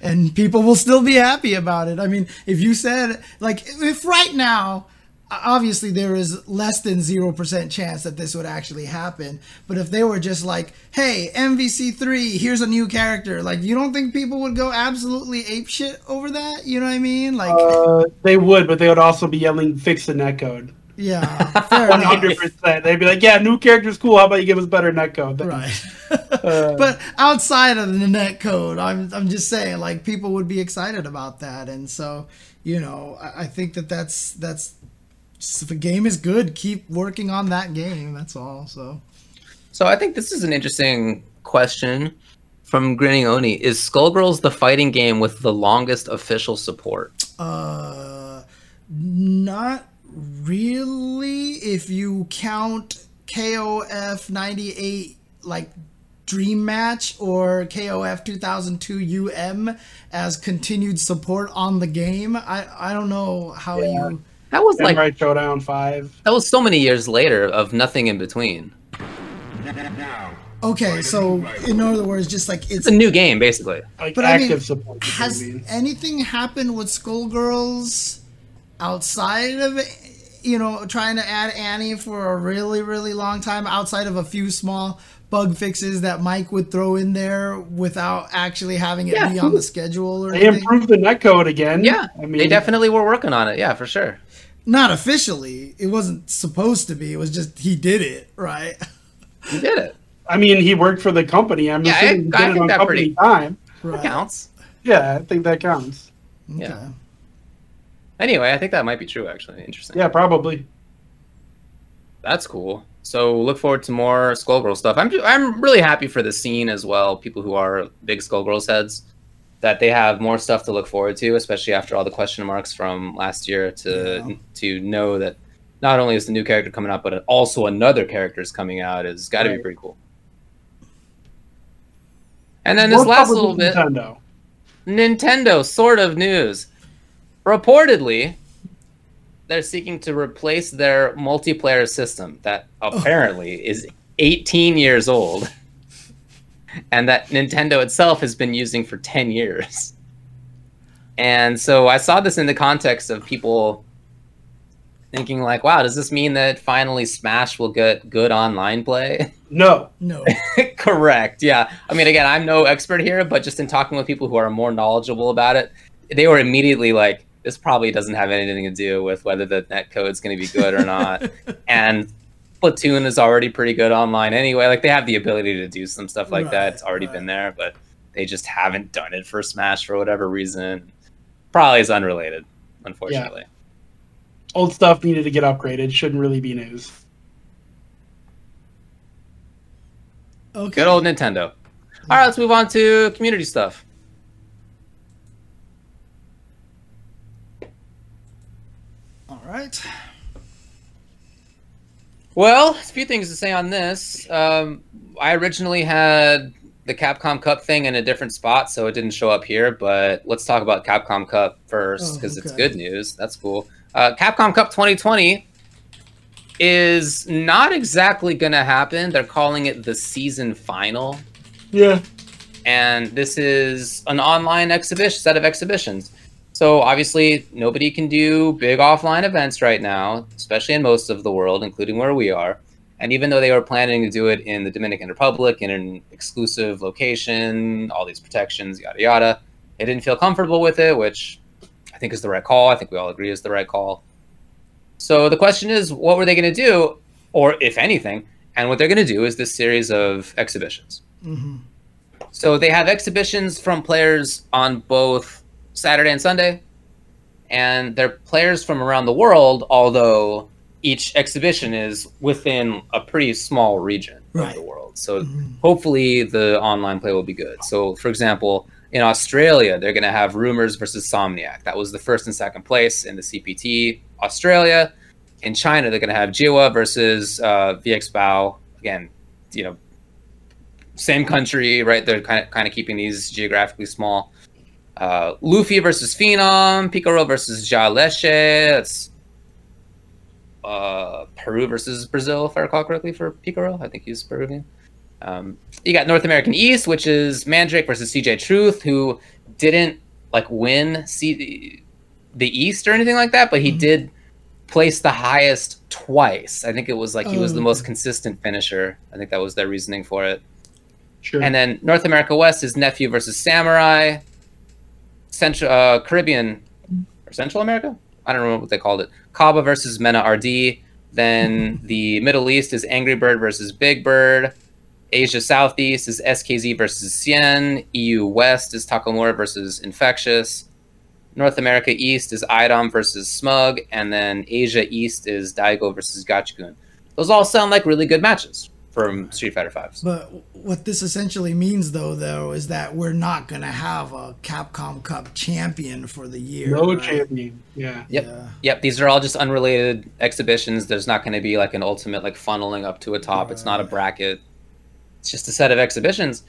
and people will still be happy about it. I mean, if you said, like, if right now, obviously there is less than zero percent chance that this would actually happen, but if they were just like, hey, M V C three, here's a new character, like, you don't think people would go absolutely apeshit over that? You know what I mean? Like, uh, they would, but they would also be yelling, fix the netcode. Yeah, fair one hundred percent. They'd be like, yeah, new character's cool. How about you give us better netcode? Right. uh, but outside of the netcode, I'm I'm just saying, like, people would be excited about that. And so, you know, I, I think that that's, that's so the game is good. Keep working on that game. That's all. So, so I think this is an interesting question from Grinning Oni. Is Skullgirls the fighting game with the longest official support? Uh, not really. If you count K O F ninety-eight, like Dream Match or K O F two thousand two U M as continued support on the game, I I don't know how yeah. you. That was Samurai like Showdown five. That was so many years later of nothing in between. Okay, so in other words, just like it's, it's a new game basically. Like but active I mean, support has game. Anything happened with Skullgirls outside of you know trying to add Annie for a really really long time outside of a few small bug fixes that Mike would throw in there without actually having it yeah. be on the schedule or they anything? Improved the netcode again. Yeah, I mean, they definitely were working on it. Yeah, for sure. Not officially. It wasn't supposed to be. It was just he did it, right? He did it. I mean, he worked for the company. I'm yeah, assuming I, he did I it on company pretty, time. Right. That counts. Yeah, I think that counts. Okay. Yeah. Anyway, I think that might be true, actually. Interesting. Yeah, probably. That's cool. So look forward to more Skullgirl stuff. I'm I'm really happy for the scene as well, people who are big Skullgirls heads, that they have more stuff to look forward to, especially after all the question marks from last year to yeah. to know that not only is the new character coming out, but also another character is coming out. It's got to right. be pretty cool. And then this What's last little bit, Nintendo? Nintendo sort of news. Reportedly, they're seeking to replace their multiplayer system that apparently oh. is eighteen years old and that Nintendo itself has been using for ten years. And so I saw this in the context of people thinking like, wow, does this mean that finally Smash will get good online play? No. No. Correct. Yeah. I mean, again, I'm no expert here, but just in talking with people who are more knowledgeable about it, they were immediately like, this probably doesn't have anything to do with whether the netcode is going to be good or not. And Splatoon is already pretty good online anyway. Like, they have the ability to do some stuff like right, that. It's already right. been there, but they just haven't done it for Smash for whatever reason. Probably is unrelated, unfortunately. Yeah. Old stuff needed to get upgraded. Shouldn't really be news. Okay. Good old Nintendo. All right, let's move on to community stuff. All right. Well, a few things to say on this. Um, I originally had the Capcom Cup thing in a different spot, so it didn't show up here, but let's talk about Capcom Cup first because oh, okay. it's good news. That's cool. Uh, Capcom Cup twenty twenty is not exactly going to happen. They're calling it the season final. Yeah. And this is an online exhibition, set of exhibitions. So obviously nobody can do big offline events right now, especially in most of the world, including where we are. And even though they were planning to do it in the Dominican Republic in an exclusive location, all these protections, yada, yada, they didn't feel comfortable with it, which I think is the right call. I think we all agree is the right call. So the question is, what were they going to do, or if anything? And what they're going to do is this series of exhibitions. Mm-hmm. So they have exhibitions from players on both Saturday and Sunday, and they're players from around the world, although each exhibition is within a pretty small region right. of the world. So mm-hmm. hopefully the online play will be good. So, for example, in Australia, they're going to have Rumors versus Somniac. That was the first and second place in the C P T Australia. In China, they're going to have Jiwa versus uh, V X Bao. Again, you know, same country, right? They're kind of kind of keeping these geographically small. Uh, Luffy versus Phenom. Piccolo versus Jaleche. That's uh, Peru versus Brazil, if I recall correctly, for Piccolo. I think he's Peruvian. Um, you got North American East, which is Mandrake versus C J Truth, who didn't like win C- the East or anything like that, but he mm-hmm. did place the highest twice. I think it was like he was oh, the most consistent finisher. I think that was their reasoning for it. Sure. And then North America West is Nephew versus Samurai. Central uh, Caribbean or Central America? I don't remember what they called it. Kaba versus Mena R D. Then the Middle East is Angry Bird versus Big Bird. Asia Southeast is S K Z versus Cien. E U West is Takamura versus Infectious. North America East is Idom versus Smug. And then Asia East is Daigo versus Gachikun. Those all sound like really good matches from Street Fighter fives. But what this essentially means, though, though, is that we're not going to have a Capcom Cup champion for the year. No right? champion, yeah. Yep. yeah. Yep, these are all just unrelated exhibitions. There's not going to be like an ultimate like funneling up to a top. Right. It's not a bracket. It's just a set of exhibitions.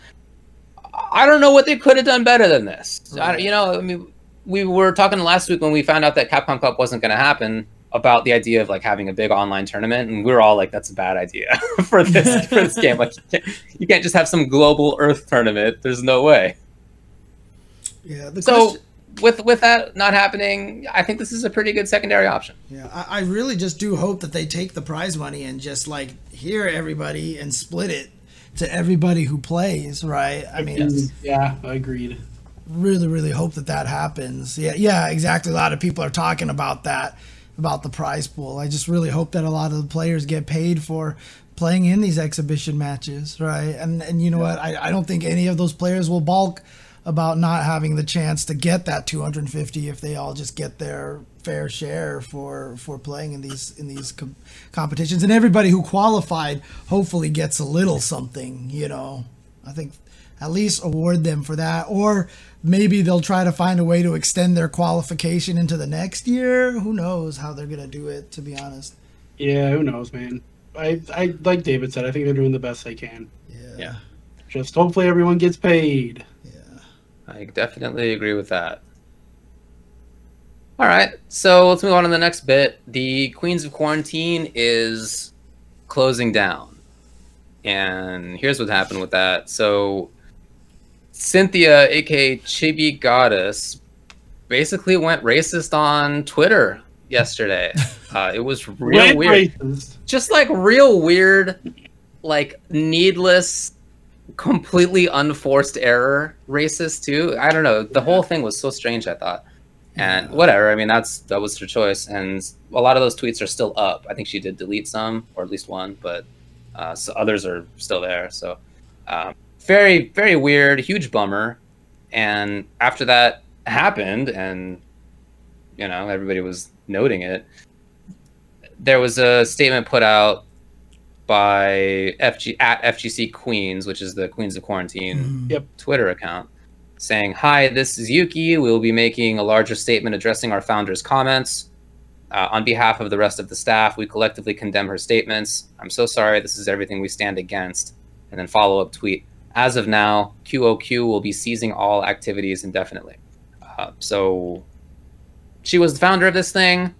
I don't know what they could have done better than this. Right. I, you know, I mean, we were talking last week when we found out that Capcom Cup wasn't going to happen about the idea of like having a big online tournament, and we were all like, "That's a bad idea for this for this game. Like, you can't, you can't just have some global Earth tournament. There's no way." Yeah. The so question... with with that not happening, I think this is a pretty good secondary option. Yeah, I, I really just do hope that they take the prize money and just like hear everybody and split it to everybody who plays, right? I mean, yeah, I agreed. Really, really hope that that happens. Yeah, yeah, exactly. A lot of people are talking about that, about the prize pool. I just really hope that a lot of the players get paid for playing in these exhibition matches, right? And and you know yeah. what? I, I don't think any of those players will balk about not having the chance to get that two hundred fifty if they all just get their fair share for for playing in these in these com- competitions, and everybody who qualified hopefully gets a little something. You know, I think at least award them for that, or maybe they'll try to find a way to extend their qualification into the next year. Who knows how they're gonna do it? To be honest, yeah, who knows, man. I I like David said, I think they're doing the best they can. Yeah. yeah. Just hopefully everyone gets paid. Yeah, I definitely agree with that. All right, so let's move on to the next bit. The Queens of Quarantine is closing down. And here's what happened with that. So Cynthia, aka Chibi Goddess, basically went racist on Twitter yesterday. Uh, it was real Wait, weird. Racist. Just like real weird, like needless, completely unforced error racist too. I don't know. The whole thing was so strange, I thought. And whatever, I mean, that's that was her choice. And a lot of those tweets are still up. I think she did delete some, or at least one, but uh, so others are still there. So um, very, very weird, huge bummer. And after that happened, and, you know, everybody was noting it, there was a statement put out by F G, at F G C Queens, which is the Queens of Quarantine yep. Twitter account, saying, "Hi, this is Yuki. We'll be making a larger statement addressing our founder's comments. Uh, on behalf of the rest of the staff, we collectively condemn her statements. I'm so sorry. This is everything we stand against." And then follow-up tweet, "As of now, Q O Q will be ceasing all activities indefinitely." Uh, so she was the founder of this thing.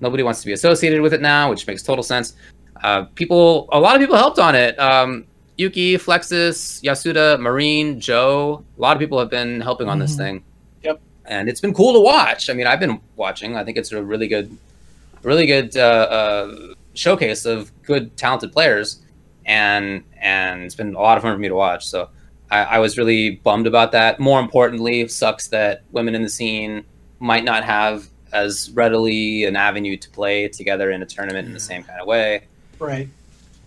Nobody wants to be associated with it now, which makes total sense. Uh, people, a lot of people helped on it. Um, Yuki, Flexus, Yasuda, Marine, Joe, a lot of people have been helping on this thing. Yep. And it's been cool to watch. I mean, I've been watching. I think it's a really good, really good uh, uh, showcase of good, talented players. And and it's been a lot of fun for me to watch. So I, I was really bummed about that. More importantly, it sucks that women in the scene might not have as readily an avenue to play together in a tournament yeah. in the same kind of way. Right.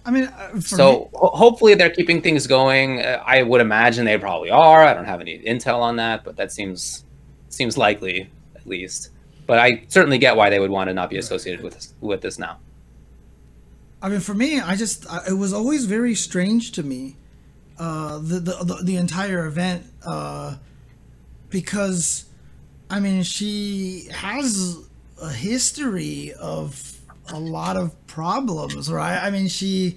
I mean, uh, so me- ho- hopefully they're keeping things going. Uh, I would imagine they probably are. I don't have any intel on that, but that seems seems likely at least. But I certainly get why they would want to not be associated with this, with this now. I mean, for me, I just I, it was always very strange to me uh, the, the the the entire event uh, because I mean she has a history of a lot of problems, right? I mean, she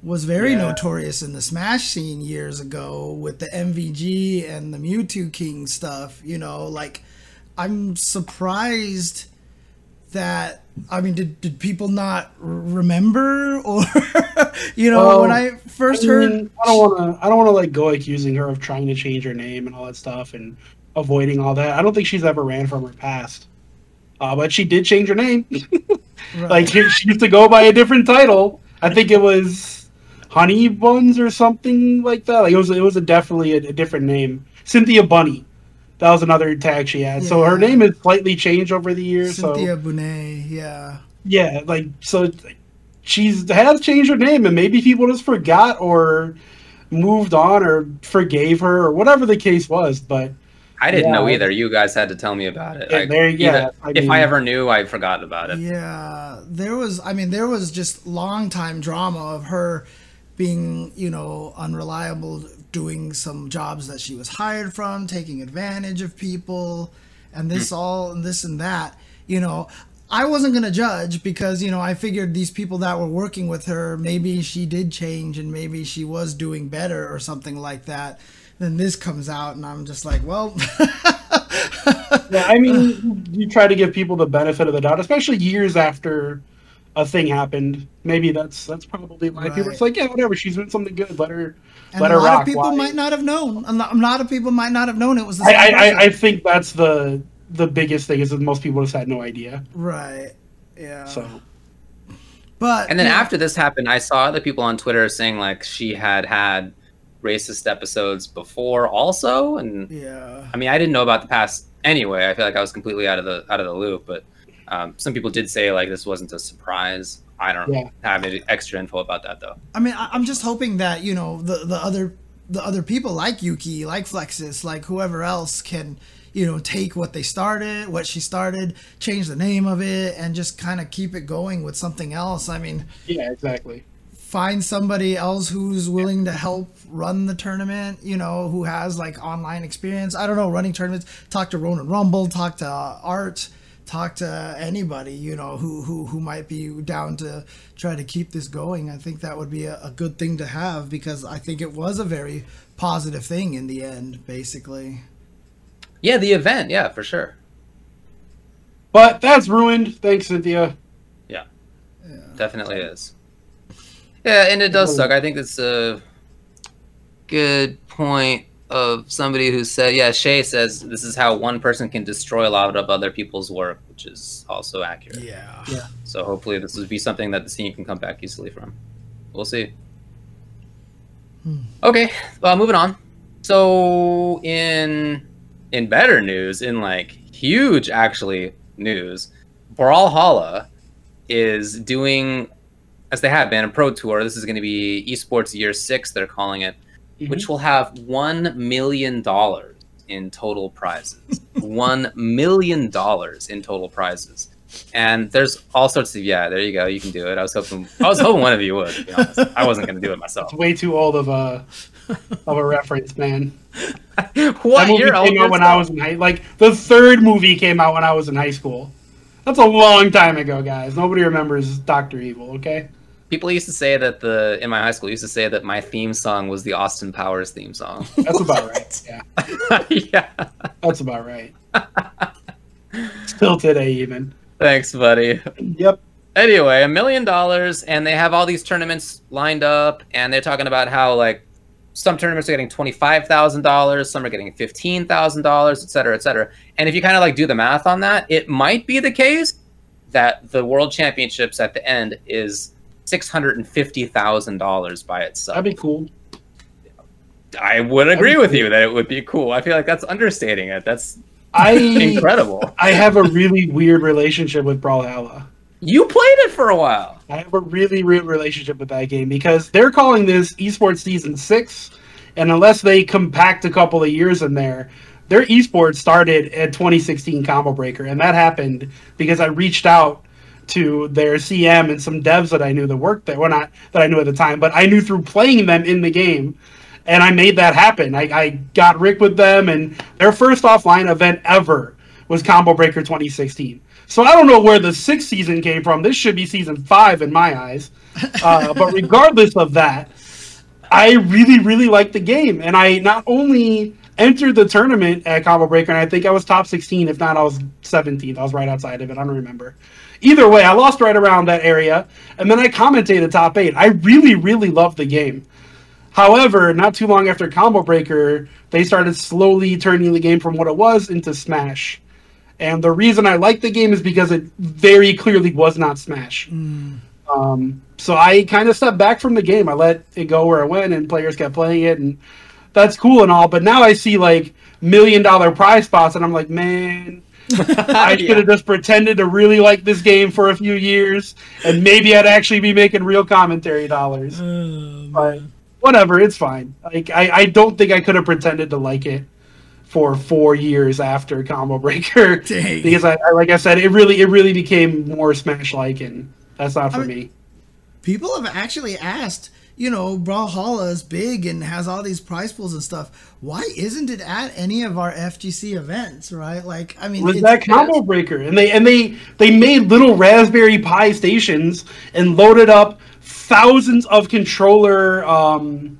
was very yeah. notorious in the Smash scene years ago with the M V G and the Mewtwo King stuff, you know, like, I'm surprised that, I mean, did, did people not remember or, you know, well, when I first I mean, heard... I don't want to, I don't want to, like, go accusing her of trying to change her name and all that stuff and avoiding all that. I don't think she's ever ran from her past. Uh, but she did change her name. Right. Like, she used to go by a different title. I think it was Honey Buns or something like that. Like, it was it was a definitely a, a different name. Cynthia Bunny. That was another tag she had. Yeah. So her name has slightly changed over the years. Cynthia so. Bunny, yeah. Yeah, like, so she's has changed her name, and maybe people just forgot or moved on or forgave her or whatever the case was, but... I didn't yeah. know either. You guys had to tell me about it. Yeah, I, there, yeah, either, I mean, if I ever knew, I forgot about it. Yeah, there was, I mean, there was just long time drama of her being, you know, unreliable, doing some jobs that she was hired from, taking advantage of people, and this all, and this and that. You know, I wasn't going to judge because, you know, I figured these people that were working with her, maybe she did change and maybe she was doing better or something like that. Then this comes out, and I'm just like, well... Yeah, I mean, you try to give people the benefit of the doubt, especially years after a thing happened. Maybe that's that's probably why right. people are just like, yeah, whatever, she's doing something good, let her and let her rock. A lot of people why. might not have known. A lot of people might not have known it was the same I, I, I think that's the the biggest thing, is that most people just had no idea. Right, yeah. So... But... And then yeah. after this happened, I saw other people on Twitter saying, like, she had had... racist episodes before also, and yeah I mean I didn't know about the past anyway. I feel like I was completely out of the out of the loop, but um some people did say like this wasn't a surprise. I don't yeah. have any extra info about that though. I mean I- I'm just hoping that, you know, the the other the other people like Yuki, like Flexus, like whoever else can, you know, take what they started, what she started, change the name of it, and just kind of keep it going with something else. I mean yeah exactly find somebody else who's willing to help run the tournament, you know, who has like online experience. I don't know, running tournaments. Talk to Ronan Rumble, talk to uh, Art, talk to anybody, you know, who who who might be down to try to keep this going. I think that would be a, a good thing to have, because I think it was a very positive thing in the end, basically. Yeah, the event, yeah, for sure. But that's ruined. Thanks, Cynthia. Yeah, yeah. Definitely is. Yeah, and it does suck. I think it's a good point of somebody who said, yeah, Shay says this is how one person can destroy a lot of other people's work, which is also accurate. Yeah. Yeah. So hopefully this would be something that the scene can come back easily from. We'll see. Hmm. Okay, well, moving on. So in in better news, in like huge actually news, Brawlhalla is doing, as they have been, a pro tour. This is going to be esports year six, they're calling it. Mm-hmm. Which will have one million dollars in total prizes. One million dollars in total prizes, and there's all sorts of yeah. There you go. You can do it. I was hoping. I was hoping one of you would. To be honest, I wasn't going to do it myself. It's way too old of a of a reference, man. What that movie You're came out when I was in high. Like the third movie came out when I was in high school. That's a long time ago, guys. Nobody remembers Doctor Evil. Okay. People used to say that the in my high school used to say that my theme song was the Austin Powers theme song. That's about right. Yeah. Yeah. That's about right. Still today, even. Thanks, buddy. Yep. Anyway, a million dollars, and they have all these tournaments lined up, and they're talking about how like some tournaments are getting twenty-five thousand dollars, some are getting fifteen thousand dollars, et cetera, et cetera. And if you kind of like do the math on that, it might be the case that the World Championships at the end is six hundred fifty thousand dollars by itself. That'd be cool. I would agree with cool. you that it would be cool. I feel like that's understating it. That's I, incredible. I have a really weird relationship with Brawlhalla. You played it for a while. I have a really weird relationship with that game because they're calling this esports season six, and unless they compact a couple of years in there, their esports started at twenty sixteen Combo Breaker, and that happened because I reached out to their C M and some devs that I knew that worked there. Well, not that I knew at the time, but I knew through playing them in the game. And I made that happen. I, I got Rick with them, and their first offline event ever was Combo Breaker twenty sixteen. So I don't know where the sixth season came from. This should be season five in my eyes. Uh, but regardless of that, I really, really liked the game. And I not only entered the tournament at Combo Breaker, and I think I was top sixteen. If not, I was seventeenth. I was right outside of it. I don't remember. Either way, I lost right around that area, and then I commentated top eight. I really, really loved the game. However, not too long after Combo Breaker, they started slowly turning the game from what it was into Smash. And the reason I liked the game is because it very clearly was not Smash. Mm. Um, so I kind of stepped back from the game. I let it go where it went, and players kept playing it, and that's cool and all. But now I see, like, million-dollar prize spots, and I'm like, man... I should have yeah. just pretended to really like this game for a few years, and maybe I'd actually be making real commentary dollars. Oh, but whatever, it's fine. Like I, I don't think I could have pretended to like it for four years after Combo Breaker. Dang. Because I, I, like I said, it really, it really became more Smash-like, and that's not for I mean, me. People have actually asked. You know, Brawlhalla is big and has all these prize pools and stuff. Why isn't it at any of our F G C events, right? Like, I mean, was that Combo Breaker, and they and they they made little Raspberry Pi stations and loaded up thousands of controller. Um,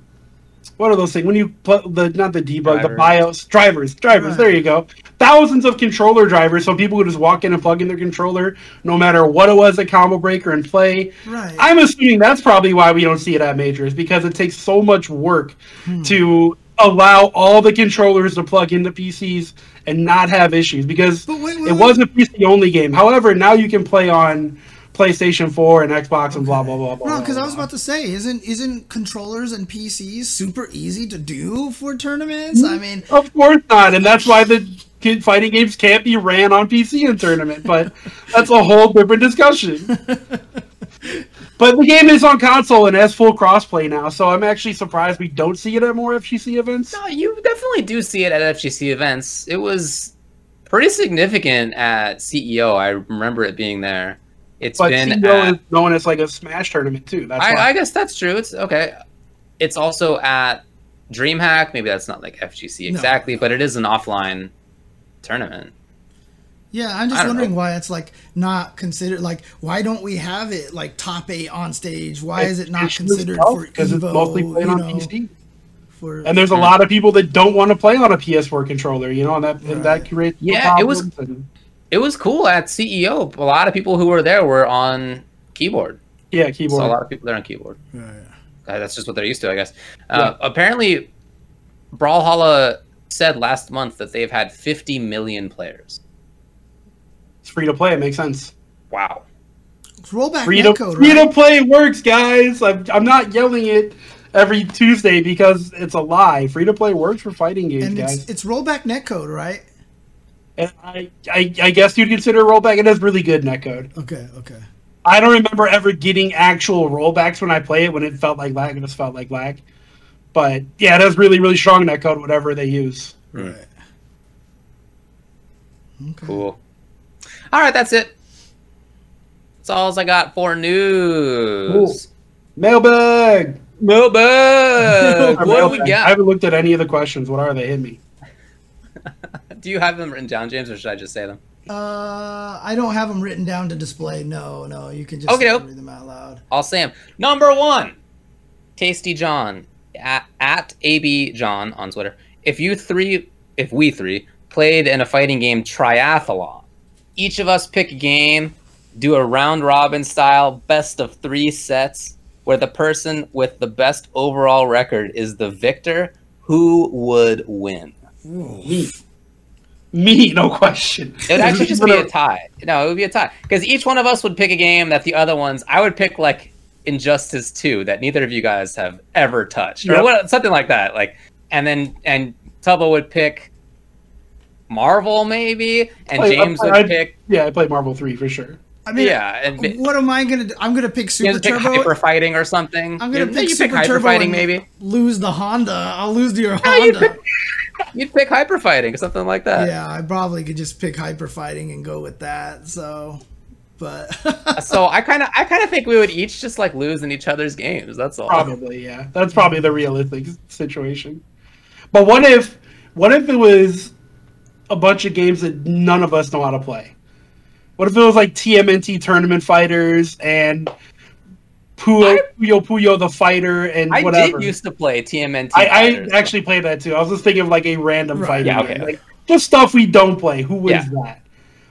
what are those things? When you put the not the debug, drivers. the BIOS drivers, drivers. Right. There you go. Thousands of controller drivers, so people would just walk in and plug in their controller, no matter what it was at Combo Breaker, and play. Right. I'm assuming that's probably why we don't see it at majors, because it takes so much work hmm. to allow all the controllers to plug into P Cs and not have issues, because wait, wait, it wait. was a P C-only game. However, now you can play on PlayStation four and Xbox and blah, blah, blah, blah. No, because I was about to say, isn't isn't controllers and P Cs super easy to do for tournaments? I mean... Of course not, and that's why the fighting games can't be ran on P C in tournament, but that's a whole different discussion. But the game is on console and has full crossplay now, so I'm actually surprised we don't see it at more F G C events. No, you definitely do see it at F G C events. It was pretty significant at C E O. I remember it being there. It's but been at, is known as like a Smash tournament too. That's I, I guess that's true. It's okay. It's also at DreamHack. Maybe that's not like F G C exactly, no, no. but it is an offline tournament. Yeah, I'm just wondering know. why it's like not considered. Like, why don't we have it like top eight on stage? Why it, is it not it considered for Because it's mostly played on know, P C. For, and there's a lot of people that don't want to play on a P S four controller, you know, and that right. and that creates yeah. It was and... it was cool at C E O. A lot of people who were there were on keyboard. Yeah, keyboard. So a lot of people there on keyboard. Right. That's just what they're used to, I guess. Yeah. Uh, apparently, Brawlhalla said last month that they've had fifty million players. It's free to play. It makes sense. Wow. It's rollback free to, code, free right? to play works, guys. I'm, I'm not yelling it every Tuesday because it's a lie. Free to play works for fighting games, and guys. It's, it's rollback netcode, right? And I, I, I guess you'd consider rollback. It is really good netcode. Okay, okay. I don't remember ever getting actual rollbacks when I play it. When it felt like lag, it just felt like lag. But yeah, it is really, really strong netcode. Whatever they use. Right. Okay. Cool. All right, that's it. That's all I got for news. Cool. Mailbag. Mailbag. What mailbag. do we got? I haven't looked at any of the questions. What are they? Hit me. Do you have them written down, James, or should I just say them? Uh, I don't have them written down to display. No, no, you can just okay, read them out loud. I'll say them. Number one, Tasty John at, at A B John on Twitter. If you three, if we three played in a fighting game triathlon, each of us pick a game, do a round robin style best of three sets where the person with the best overall record is the victor. Who would win? Ooh. Me. Me, no question. It would actually just be a tie. No, it would be a tie. Because each one of us would pick a game that the other ones... I would pick, like, Injustice two that neither of you guys have ever touched. Yep. Or what, something like that. Like, And then and Tubbo would pick Marvel, maybe? And play, James play, would I'd, pick... Yeah, I played Marvel three for sure. I mean, yeah, and, what am I going to do? I'm going to pick Super Turbo. Pick Hyper Fighting or something. I'm going to pick Super pick Turbo Fighting, maybe. Lose the Honda. I'll lose to your no, Honda. You'd pick, you'd pick Hyper Fighting or something like that. Yeah, I probably could just pick Hyper Fighting and go with that. So, but so I kind of I kind of think we would each just like lose in each other's games. That's all. Probably, yeah. That's probably the realistic situation. But what if what if it was a bunch of games that none of us know how to play? What if it was like T M N T Tournament Fighters and Puyo I, Puyo Puyo the Fighter and I whatever? I did used to play T M N T I, Fighters. I actually played that too. I was just thinking of like a random right. fighting yeah, okay, game. Okay. Like the stuff we don't play. Who wins yeah. that?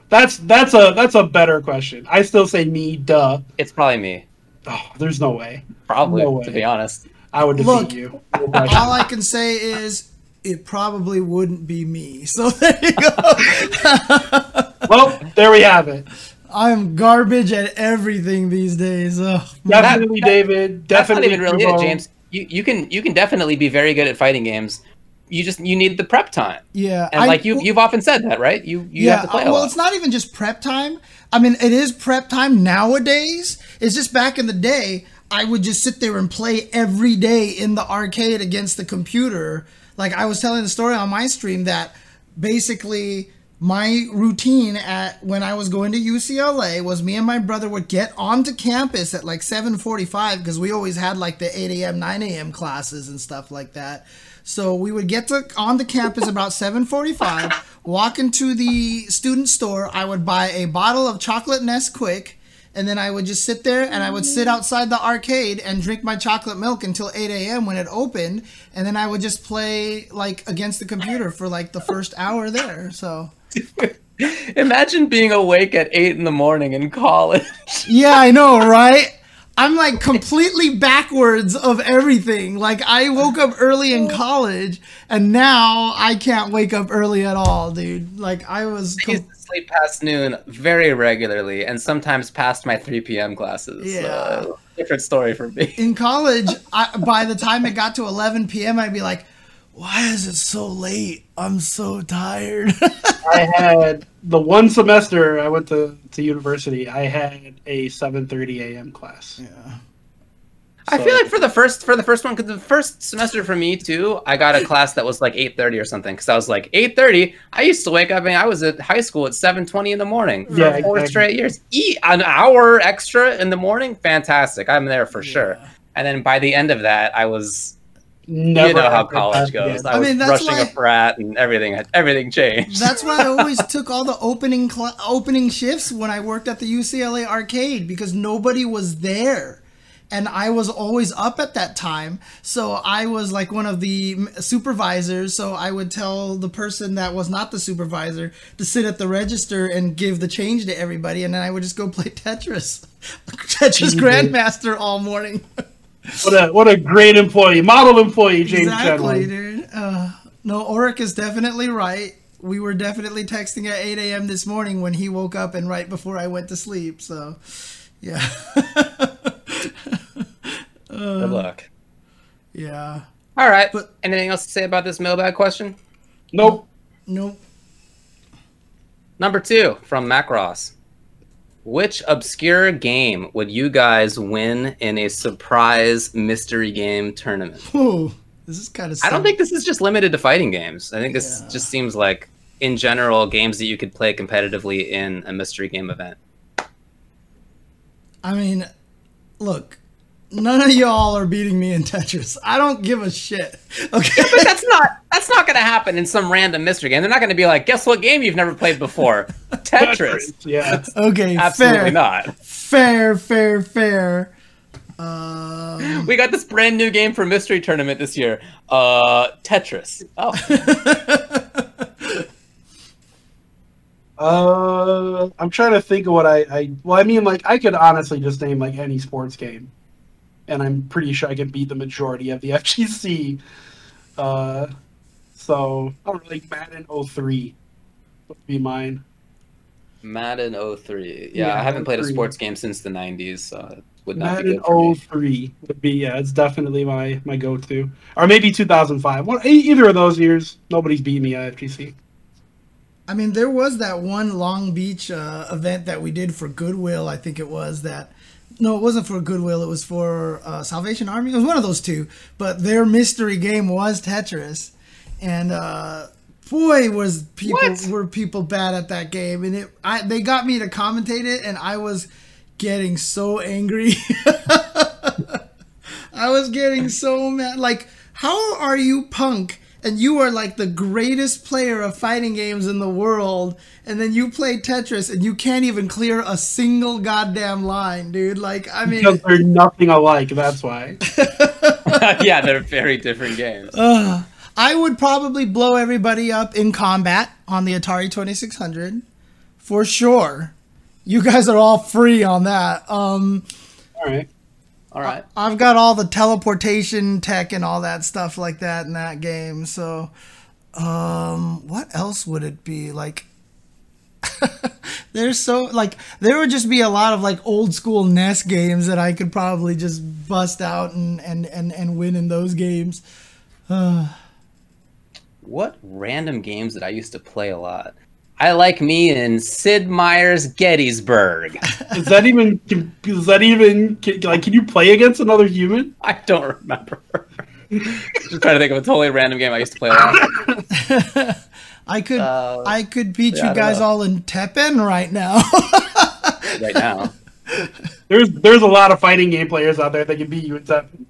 That's that's a that's a better question. I still say me, duh. It's probably me. Oh, there's no way. Probably, no way. To be honest. I would defeat Look, you. No all I can say is it probably wouldn't be me. So there you go. Well, there we have it. I'm garbage at everything these days. Ugh. Definitely, that, David. That's definitely, not even really it, James. You you can you can definitely be very good at fighting games. You just you need the prep time. Yeah, and I, like you you've often said that, right? You you yeah, have to play. Uh, a well, lot. It's not even just prep time. I mean, it is prep time nowadays. It's just back in the day, I would just sit there and play every day in the arcade against the computer. Like I was telling the story on my stream that basically. My routine at when I was going to U C L A was me and my brother would get onto campus at like seven forty-five because we always had like the eight a.m., nine a.m. classes and stuff like that. So we would get to on the campus about seven forty-five, walk into the student store. I would buy a bottle of chocolate Nesquik, and then I would just sit there and I would sit outside the arcade and drink my chocolate milk until eight a.m. when it opened. And then I would just play like against the computer for like the first hour there. So... Imagine being awake at eight in the morning in college. Yeah, I know, right? I'm like completely backwards of everything. Like I woke up early in college and now I can't wake up early at all, dude. Like I was com- I used to sleep past noon very regularly and sometimes past my three p.m. classes. Yeah. Uh, different story for me. In college, I, by the time it got to eleven p.m., I'd be like, why is it so late? I'm so tired. I had the one semester I went to, to university, I had a seven thirty a.m. class. Yeah. So, I feel like for the first for the first one, because the first semester for me too, I got a class that was like eight thirty or something. Because I was like, eight thirty? I used to wake up and I was at high school at seven twenty in the morning for yeah, four exactly. straight years. Eat an hour extra in the morning? Fantastic. I'm there for yeah. sure. And then by the end of that, I was... Never you know how college goes. I, I mean, was rushing I, a frat, and everything everything changed. That's why I always took all the opening cl- opening shifts when I worked at the U C L A arcade, because nobody was there, and I was always up at that time. So I was like one of the supervisors. So I would tell the person that was not the supervisor to sit at the register and give the change to everybody, and then I would just go play Tetris, Tetris mm-hmm. Grandmaster all morning. What a what a great employee, model employee, James Chen. Exactly, General. dude. Uh, no, Oric is definitely right. We were definitely texting at eight a.m. this morning when he woke up and right before I went to sleep. So, yeah. uh, Good luck. Yeah. All right. But, anything else to say about this mailbag question? Nope. Nope. Number two from Macross. Which obscure game would you guys win in a surprise mystery game tournament? Ooh, this is kind of. I don't think this is just limited to fighting games. I think this yeah. just seems like, in general, games that you could play competitively in a mystery game event. I mean, look, none of y'all are beating me in Tetris. I don't give a shit. Okay, yeah, but that's not that's not going to happen in some random mystery game. They're not going to be like, guess what game you've never played before. Tetris. Yeah. Okay. Absolutely fair. Not. Fair, fair, fair. Um... We got this brand new game for mystery tournament this year. Uh, Tetris. Oh. uh, I'm trying to think of what I, I. Well, I mean, like, I could honestly just name like any sports game, and I'm pretty sure I can beat the majority of the F G C. Uh, so I don't really. Madden oh three would be mine. Madden oh three. Yeah, yeah, I haven't played a sports game since the nineties, so it would not Madden be good for me. oh three would be, yeah, it's definitely my, my go-to. Or maybe two thousand five. Well, either of those years, nobody's beat me at F G C. I mean, there was that one Long Beach uh, event that we did for Goodwill, I think it was, that... No, it wasn't for Goodwill, it was for uh, Salvation Army. It was one of those two, but their mystery game was Tetris, and... Uh, Boy, was people what? were people bad at that game, and it I they got me to commentate it, and I was getting so angry. I was getting so mad. Like, how are you punk, and you are like the greatest player of fighting games in the world, and then you play Tetris, and you can't even clear a single goddamn line, dude? Like, I mean, because they're nothing alike. That's why. Yeah, they're very different games. Ugh. I would probably blow everybody up in combat on the Atari twenty-six hundred, for sure. You guys are all free on that. Um, all right. All right. I, I've got all the teleportation tech and all that stuff like that in that game. So um, what else would it be? Like, there's so, like, there would just be a lot of, like, old school N E S games that I could probably just bust out and, and, and, and win in those games. Uh What random games that I used to play a lot? I like me in Sid Meier's Gettysburg. Is that even? Is that even? Can, like, can you play against another human? I don't remember. Just trying to think of a totally random game I used to play a lot. I could, uh, I could beat yeah, you guys all in Tekken right now. Right now, there's there's a lot of fighting game players out there that can beat you in Tekken.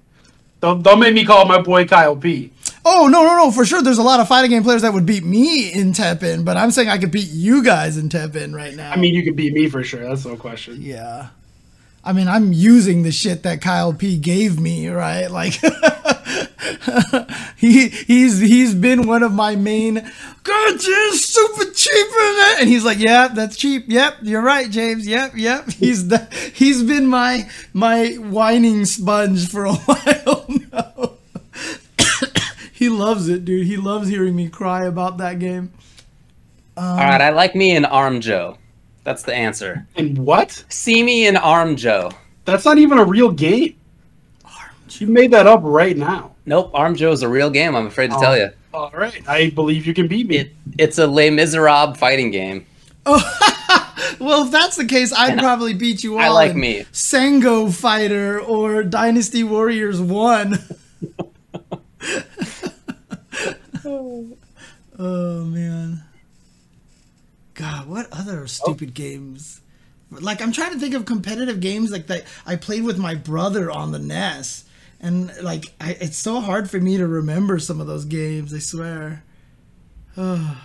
Don't don't make me call my boy Kyle P. Oh, no, no, no, for sure. There's a lot of fighting game players that would beat me in Tekken, but I'm saying I could beat you guys in Tekken right now. I mean, you could beat me for sure. That's no question. Yeah. I mean, I'm using the shit that Kyle P gave me, right? Like, he he's he's been one of my main, God, you're super cheap in it. And he's like, yeah, that's cheap. Yep, you're right, James. Yep, yep. He's the, he's been my my whining sponge for a while now. He loves it, dude. He loves hearing me cry about that game. Um, All right, I like me in Arm Joe. That's the answer. And what? See me in Arm Joe. That's not even a real game. Arm Joe. You made that up right now. Nope, Arm Joe is a real game, I'm afraid to um, tell you. All right, I believe you can beat me. It, it's a Les Miserables fighting game. Oh, well, if that's the case, I'd and probably beat you all. I like in me. Sango Fighter or Dynasty Warriors one. Oh man, God! What other stupid oh. games? Like, I'm trying to think of competitive games like that I played with my brother on the N E S, And like, I, it's so hard for me to remember some of those games, I swear. Oh.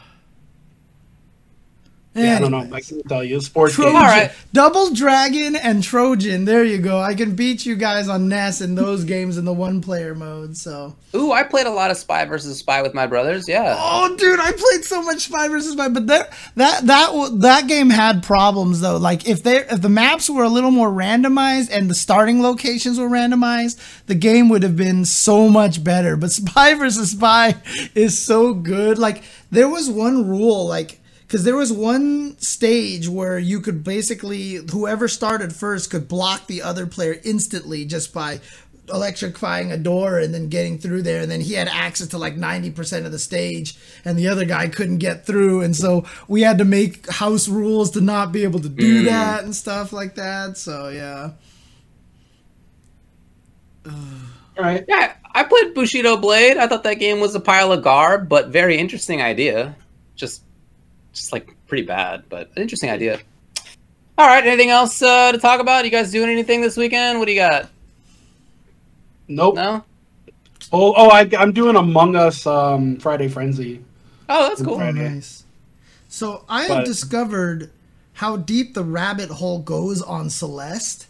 Yeah, I don't know. I can tell you. Sports Trojan. Games. All right. Double Dragon and Trojan. There you go. I can beat you guys on N E S in those games in the one-player mode. So. Ooh, I played a lot of Spy versus Spy with my brothers. Yeah. Oh, dude, I played so much Spy versus Spy, but that that that that game had problems though. Like if they if the maps were a little more randomized and the starting locations were randomized, the game would have been so much better. But Spy versus Spy is so good. Like there was one rule, like. Because there was one stage where you could basically, whoever started first could block the other player instantly just by electrifying a door and then getting through there. And then he had access to like ninety percent of the stage and the other guy couldn't get through. And so we had to make house rules to not be able to do mm. that and stuff like that. So, yeah. Ugh. All right. Yeah, I played Bushido Blade. I thought that game was a pile of garb, but very interesting idea. Just... Just like pretty bad, but an interesting idea. All right, anything else uh, to talk about? You guys doing anything this weekend? What do you got? Nope. No. Oh, oh, I, I'm doing Among Us um, Friday Frenzy. Oh, that's cool. Oh, nice. So I but, have discovered how deep the rabbit hole goes on Celeste.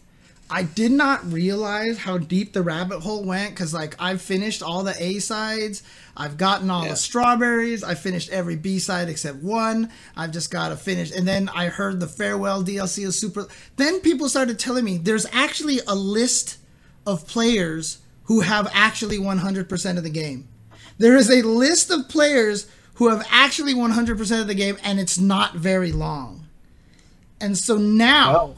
I did not realize how deep the rabbit hole went because, like, I've finished all the A-sides. I've gotten all yeah. the strawberries. I finished every B-side except one. I've just got to finish. And then I heard the Farewell D L C is super... Then people started telling me there's actually a list of players who have actually one hundred percent of the game. There is a list of players who have actually one hundred percent of the game, and it's not very long. And so now... Oh.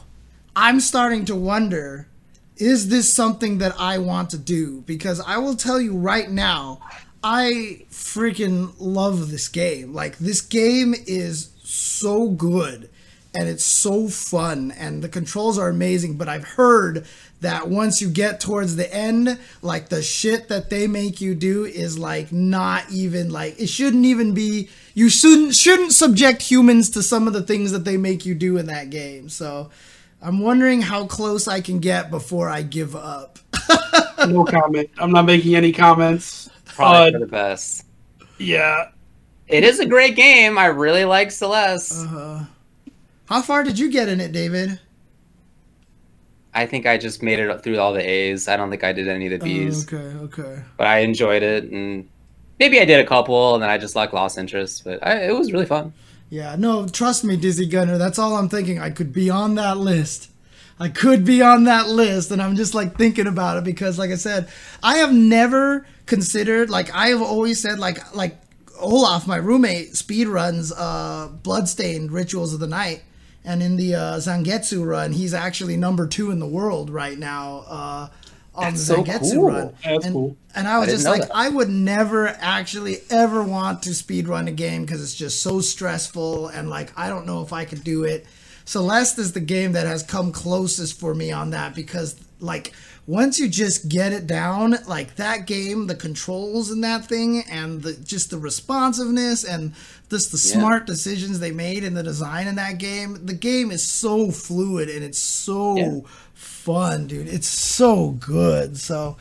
I'm starting to wonder, is this something that I want to do? Because I will tell you right now, I freaking love this game. Like, this game is so good, and it's so fun, and the controls are amazing, but I've heard that once you get towards the end, like, the shit that they make you do is, like, not even, like, it shouldn't even be, you shouldn't, shouldn't subject humans to some of the things that they make you do in that game, so... I'm wondering how close I can get before I give up. No comment. I'm not making any comments. Probably uh, for the best. Yeah. It is a great game. I really like Celeste. Uh-huh. How far did you get in it, David? I think I just made it through all the A's. I don't think I did any of the B's. Oh, okay, okay. But I enjoyed it, and maybe I did a couple, and then I just like lost interest. But I, it was really fun. Yeah, no, trust me, Dizzy Gunner, that's all I'm thinking. I could be on that list. I could be on that list, and I'm just, like, thinking about it because, like I said, I have never considered, like, I have always said, like, like Olaf, my roommate, speedruns uh, Bloodstained Rituals of the Night, and in the uh, Zangetsu run, he's actually number two in the world right now uh, on that's the so Zangetsu cool. run. That's and, cool. And I was I just like, that. I would never actually ever want to speedrun a game because it's just so stressful and like, I don't know if I could do it. Celeste is the game that has come closest for me on that because like once you just get it down, like that game, the controls in that thing and the, just the responsiveness and just the yeah. smart decisions they made in the design in that game, the game is so fluid and it's so yeah. fun, dude. It's so good. So...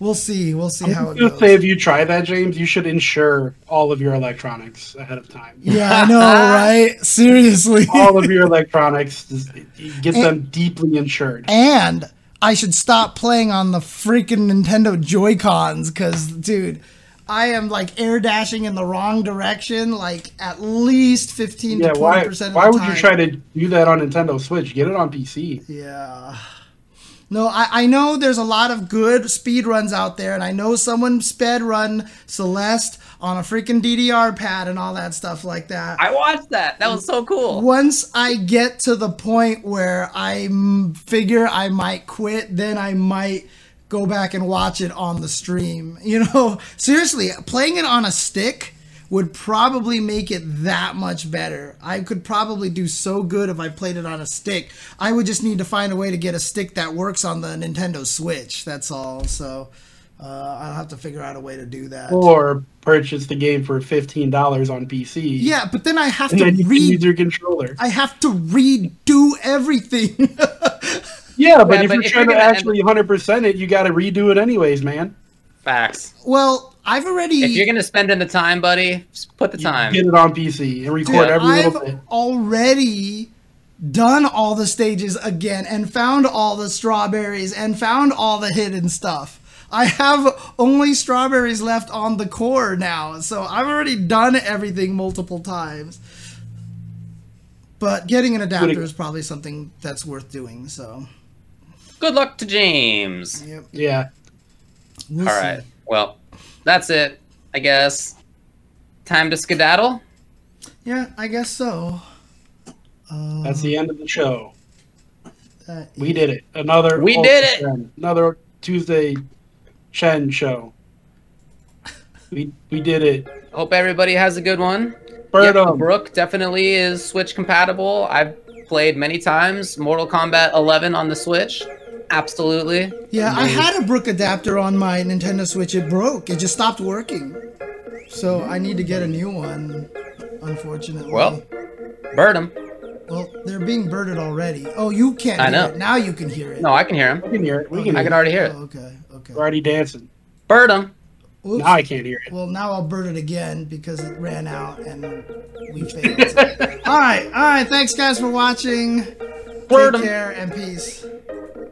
We'll see. We'll see I'm how it goes. I was going to say, if you try that, James, you should insure all of your electronics ahead of time. Yeah, I know, right? Seriously. All of your electronics, just get and, them deeply insured. And I should stop playing on the freaking Nintendo Joy-Cons because, dude, I am, like, air dashing in the wrong direction, like, at least fifteen yeah, to twenty percent why, of the time. Why would you try to do that on Nintendo Switch? Get it on P C. Yeah. No, I, I know there's a lot of good speed runs out there, and I know someone sped run Celeste on a freaking D D R pad and all that stuff like that. I watched that. That was so cool. Once I get to the point where I figure I might quit, then I might go back and watch it on the stream. You know, seriously, playing it on a stick would probably make it that much better. I could probably do so good if I played it on a stick. I would just need to find a way to get a stick that works on the Nintendo Switch, that's all. So uh, I'll have to figure out a way to do that. Or purchase the game for fifteen dollars on P C. Yeah, but then I have and to then you read can use your controller. I have to redo everything. Yeah, but yeah, if but you're if trying you're to actually one hundred percent it, you got to redo it anyways, man. Facts. Well, I've already... If you're going to spend in the time, buddy, just put the time. Get it on P C and record Dude, every I've little thing. I've already done all the stages again and found all the strawberries and found all the hidden stuff. I have only strawberries left on the core now, so I've already done everything multiple times. But getting an adapter is probably something that's worth doing, so... Good luck to James. Yep. Yeah. We'll all see. Right. Well, that's it, I guess. Time to skedaddle? Yeah, I guess so. Um, that's the end of the show. We did it. Another... We did it! Chen. Another Tuesday Chen show. we we did it. Hope everybody has a good one. Yep, Brooke definitely is Switch compatible. I've played many times. Mortal Kombat eleven on the Switch. Absolutely. Yeah, I had a Brooke adapter on my Nintendo Switch. It broke. It just stopped working. So I need to get a new one, unfortunately. Well, bird them. Well, they're being birded already. Oh, you can't I hear know. It. Now you can hear it. No, I can hear them. I can hear it. We can I can already hear it. Oh, okay, okay. We're already dancing. Bird them. Oops. Now I can't hear it. Well, now I'll burn it again because it ran out and we failed. So. All right. All right. Thanks, guys, for watching. Burn Take em. Care and peace.